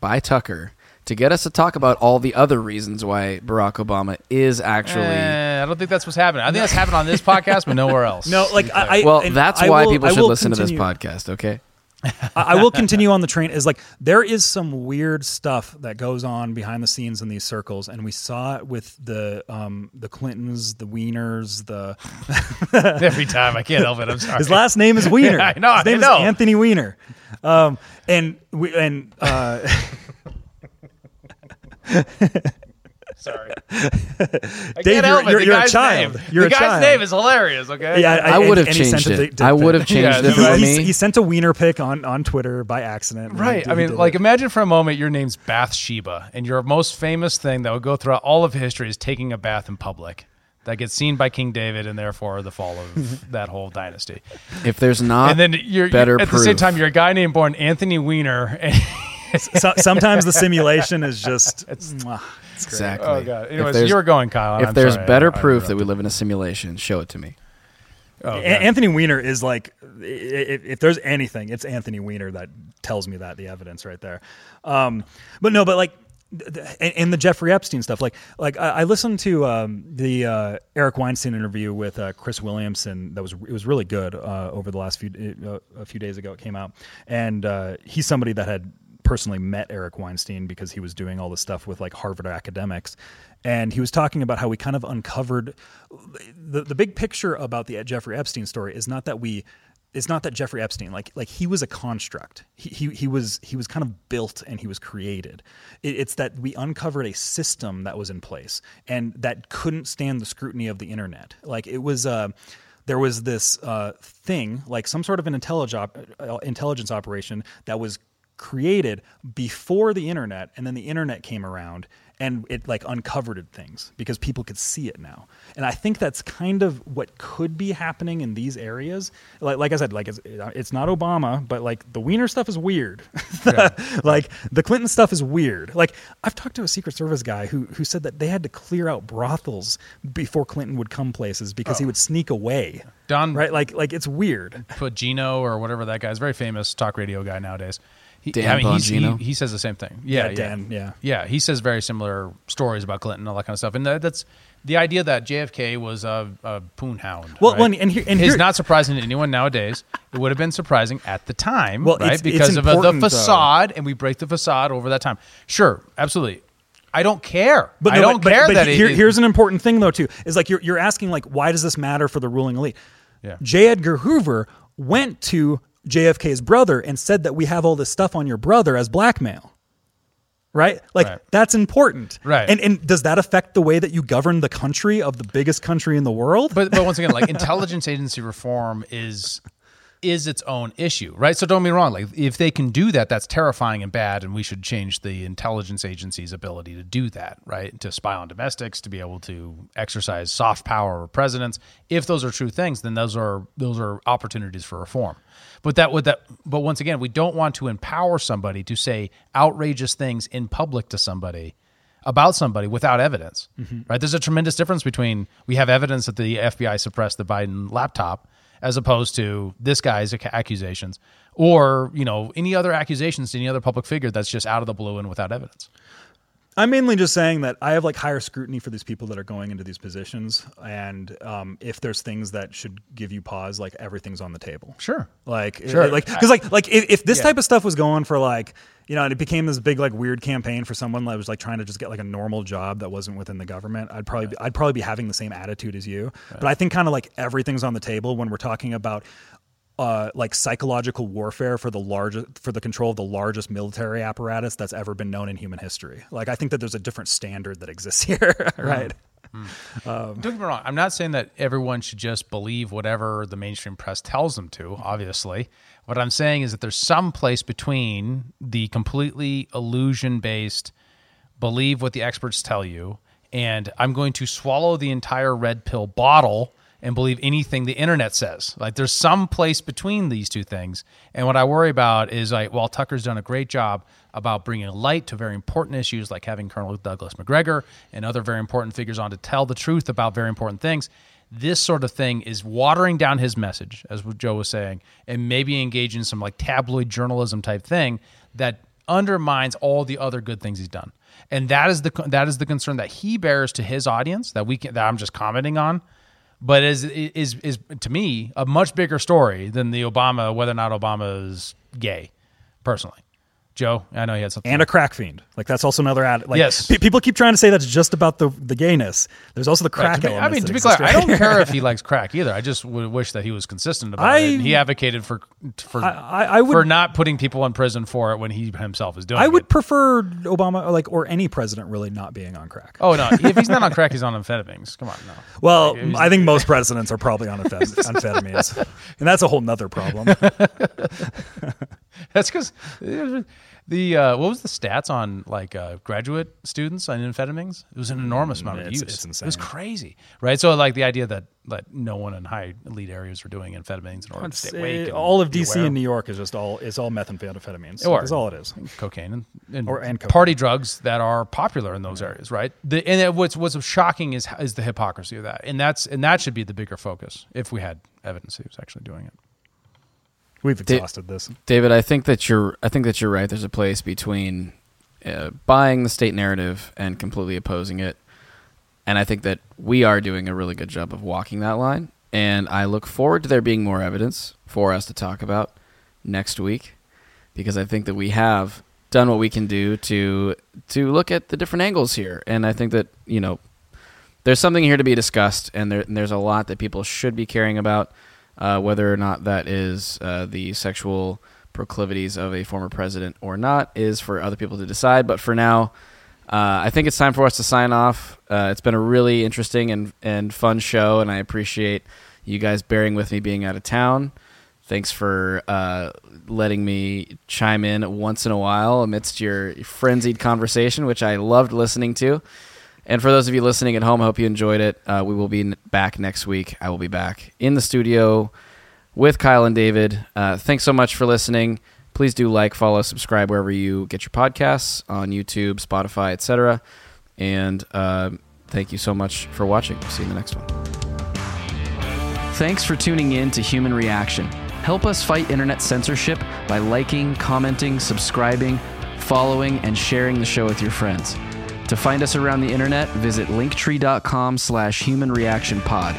by Tucker to get us to talk about all the other reasons why Barack Obama is actually... Eh, I don't think that's what's happening. I think that's happened on this podcast, but nowhere else. No, like I... Well, I, that's I why will, people should listen continue. to this podcast, okay? I, I will continue on the train. Is like there is some weird stuff that goes on behind the scenes in these circles, and we saw it with the um, the Clintons, the Wieners, the... Every time. I can't help it. I'm sorry. His last name is Wiener. I know. His name I know. is Anthony Wiener. Um, and... we and uh, Sorry. I Dave, you're, you're, you're a child. You're the a guy's child. Name is hilarious, okay? Yeah, I, I, I would have changed it. it. I would have changed yeah, it for me. He sent a wiener pic on, on Twitter by accident. Right. I mean, like, it. Imagine for a moment your name's Bathsheba, and your most famous thing that would go throughout all of history is taking a bath in public. That gets seen by King David, and therefore the fall of that whole dynasty. If there's not, and then you're, better you're, at proof. the same time, you're a guy named born Anthony Weiner. And so, sometimes the simulation is just it's, mwah, it's exactly. Oh God! Anyways, you were going, Kyle. If I'm there's sorry, better I, proof I that we live in a simulation, show it to me. Oh, okay. Anthony Weiner is like, if, if there's anything, it's Anthony Weiner that tells me that, the evidence right there. Um, but no, but like. And the Jeffrey Epstein stuff, like like I listened to um, the uh, Eric Weinstein interview with uh, Chris Williamson. That was it was really good uh, over the last few uh, a few days ago. It came out, and uh, he's somebody that had personally met Eric Weinstein because he was doing all this stuff with like Harvard academics, and he was talking about how we kind of uncovered the the big picture about the Jeffrey Epstein story is not that we. It's not that Jeffrey Epstein, like like he was a construct. He he, he was he was kind of built and he was created. It, it's that we uncovered a system that was in place and that couldn't stand the scrutiny of the internet. Like it was, uh, there was this uh, thing, like some sort of an intellig- intelligence operation that was created before the internet, and then the internet came around and it like uncovered things because people could see it now. And I think that's kind of what could be happening in these areas. Like, like I said, like it's, it's not Obama, but like the Wiener stuff is weird. the, yeah. Like the Clinton stuff is weird. Like I've talked to a Secret Service guy who who said that they had to clear out brothels before Clinton would come places because oh. he would sneak away. Don, right? Like like it's weird. Bongino or whatever that guy is, very famous talk radio guy nowadays. He, Dan I mean, Bongino. He, he says the same thing. Yeah, yeah, Dan, yeah. yeah. Yeah, he says very similar stories about Clinton and all that kind of stuff. And that, that's the idea that J F K was a, a poon hound. Well, right? and here, and here, it's not surprising to anyone nowadays. It would have been surprising at the time, well, right? It's, because it's of a, the facade, though. And we break the facade over that time. Sure, absolutely. I don't care. But no, I don't but, care but, but that here, it, Here's an important thing, though, too. Is like you're, you're asking, like, why does this matter for the ruling elite? Yeah. J. Edgar Hoover went to J F K's brother and said that we have all this stuff on your brother as blackmail, right? Like right. That's important, right? And and does that affect the way that you govern the country of the biggest country in the world? But but once again, like intelligence agency reform is is its own issue, right? So don't be wrong. Like if they can do that, that's terrifying and bad, and we should change the intelligence agency's ability to do that, right? To spy on domestics, to be able to exercise soft power over presidents. If those are true things, then those are those are opportunities for reform. But that would that. But once again, we don't want to empower somebody to say outrageous things in public to somebody about somebody without evidence, mm-hmm. right? There's a tremendous difference between we have evidence that the F B I suppressed the Biden laptop as opposed to this guy's accusations or, you know, any other accusations to any other public figure that's just out of the blue and without evidence. I'm mainly just saying that I have like higher scrutiny for these people that are going into these positions, and um, if there's things that should give you pause, like everything's on the table. Sure, like sure. It, like because like like if, if this yeah. type of stuff was going for like you know, and it became this big like weird campaign for someone that was like trying to just get like a normal job that wasn't within the government, I'd probably right. be, I'd probably be having the same attitude as you. Right. But I think kind of like everything's on the table when we're talking about. Uh, like psychological warfare for the largest for the control of the largest military apparatus that's ever been known in human history. Like I think that there's a different standard that exists here, right? Mm-hmm. Um, Don't get me wrong. I'm not saying that everyone should just believe whatever the mainstream press tells them to. Obviously, what I'm saying is that there's some place between the completely illusion-based believe what the experts tell you, and I'm going to swallow the entire red pill bottle and believe anything the internet says. Like there's some place between these two things. And what I worry about is like, well, Tucker's done a great job about bringing light to very important issues, like having Colonel Douglas McGregor and other very important figures on to tell the truth about very important things. This sort of thing is watering down his message, as Joe was saying, and maybe engaging some like tabloid journalism type thing that undermines all the other good things he's done. And that is the, that is the concern that he bears to his audience that we can, that I'm just commenting on. But is is is to me a much bigger story than the Obama, whether or not Obama is gay, personally. Joe, I know you had something. And a crack fiend. Like, that's also another ad. Like, yes. Pe- people keep trying to say that's just about the, the gayness. There's also the crack right, element. I mean, to be clear, right? I don't care if he likes crack either. I just would wish that he was consistent about I, it. And he advocated for for I, I, I would, for not putting people in prison for it when he himself is doing it. I would it. prefer Obama or, like, or any president really not being on crack. Oh, no. If he's not on crack, he's on amphetamines. Come on, no. Well, like, I think most presidents are probably on amphetamines. And that's a whole nother problem. That's because the uh, what was the stats on like uh, graduate students on amphetamines? It was an enormous mm, amount of use. It's insane. It was crazy, right? So like the idea that, that no one in high elite areas were doing amphetamines in order it's, to stay awake. It, all of D C and New York is just all it's all methamphetamines. That's all it is. Cocaine and, and, or, and cocaine. Party drugs that are popular in those yeah. areas, right? The, and it, what's what's shocking is is the hypocrisy of that, and that's and that should be the bigger focus if we had evidence he was actually doing it. We've exhausted this, David. I think that you're. I think that you're right. There's a place between uh, buying the state narrative and completely opposing it, and I think that we are doing a really good job of walking that line. And I look forward to there being more evidence for us to talk about next week, because I think that we have done what we can do to to look at the different angles here. And I think that you know, there's something here to be discussed, and, there, and there's a lot that people should be caring about. Uh, whether or not that is uh, the sexual proclivities of a former president or not is for other people to decide. But for now, uh, I think it's time for us to sign off. Uh, it's been a really interesting and, and fun show, and I appreciate you guys bearing with me being out of town. Thanks for uh, letting me chime in once in a while amidst your frenzied conversation, which I loved listening to. And for those of you listening at home, I hope you enjoyed it. Uh, we will be n- back next week. I will be back in the studio with Kyle and David. Uh, thanks so much for listening. Please do like, follow, subscribe wherever you get your podcasts on YouTube, Spotify, et cetera. And uh, thank you so much for watching. See you in the next one. Thanks for tuning in to Human Reaction. Help us fight internet censorship by liking, commenting, subscribing, following, and sharing the show with your friends. To find us around the internet, visit linktree dot com slash human reaction pod.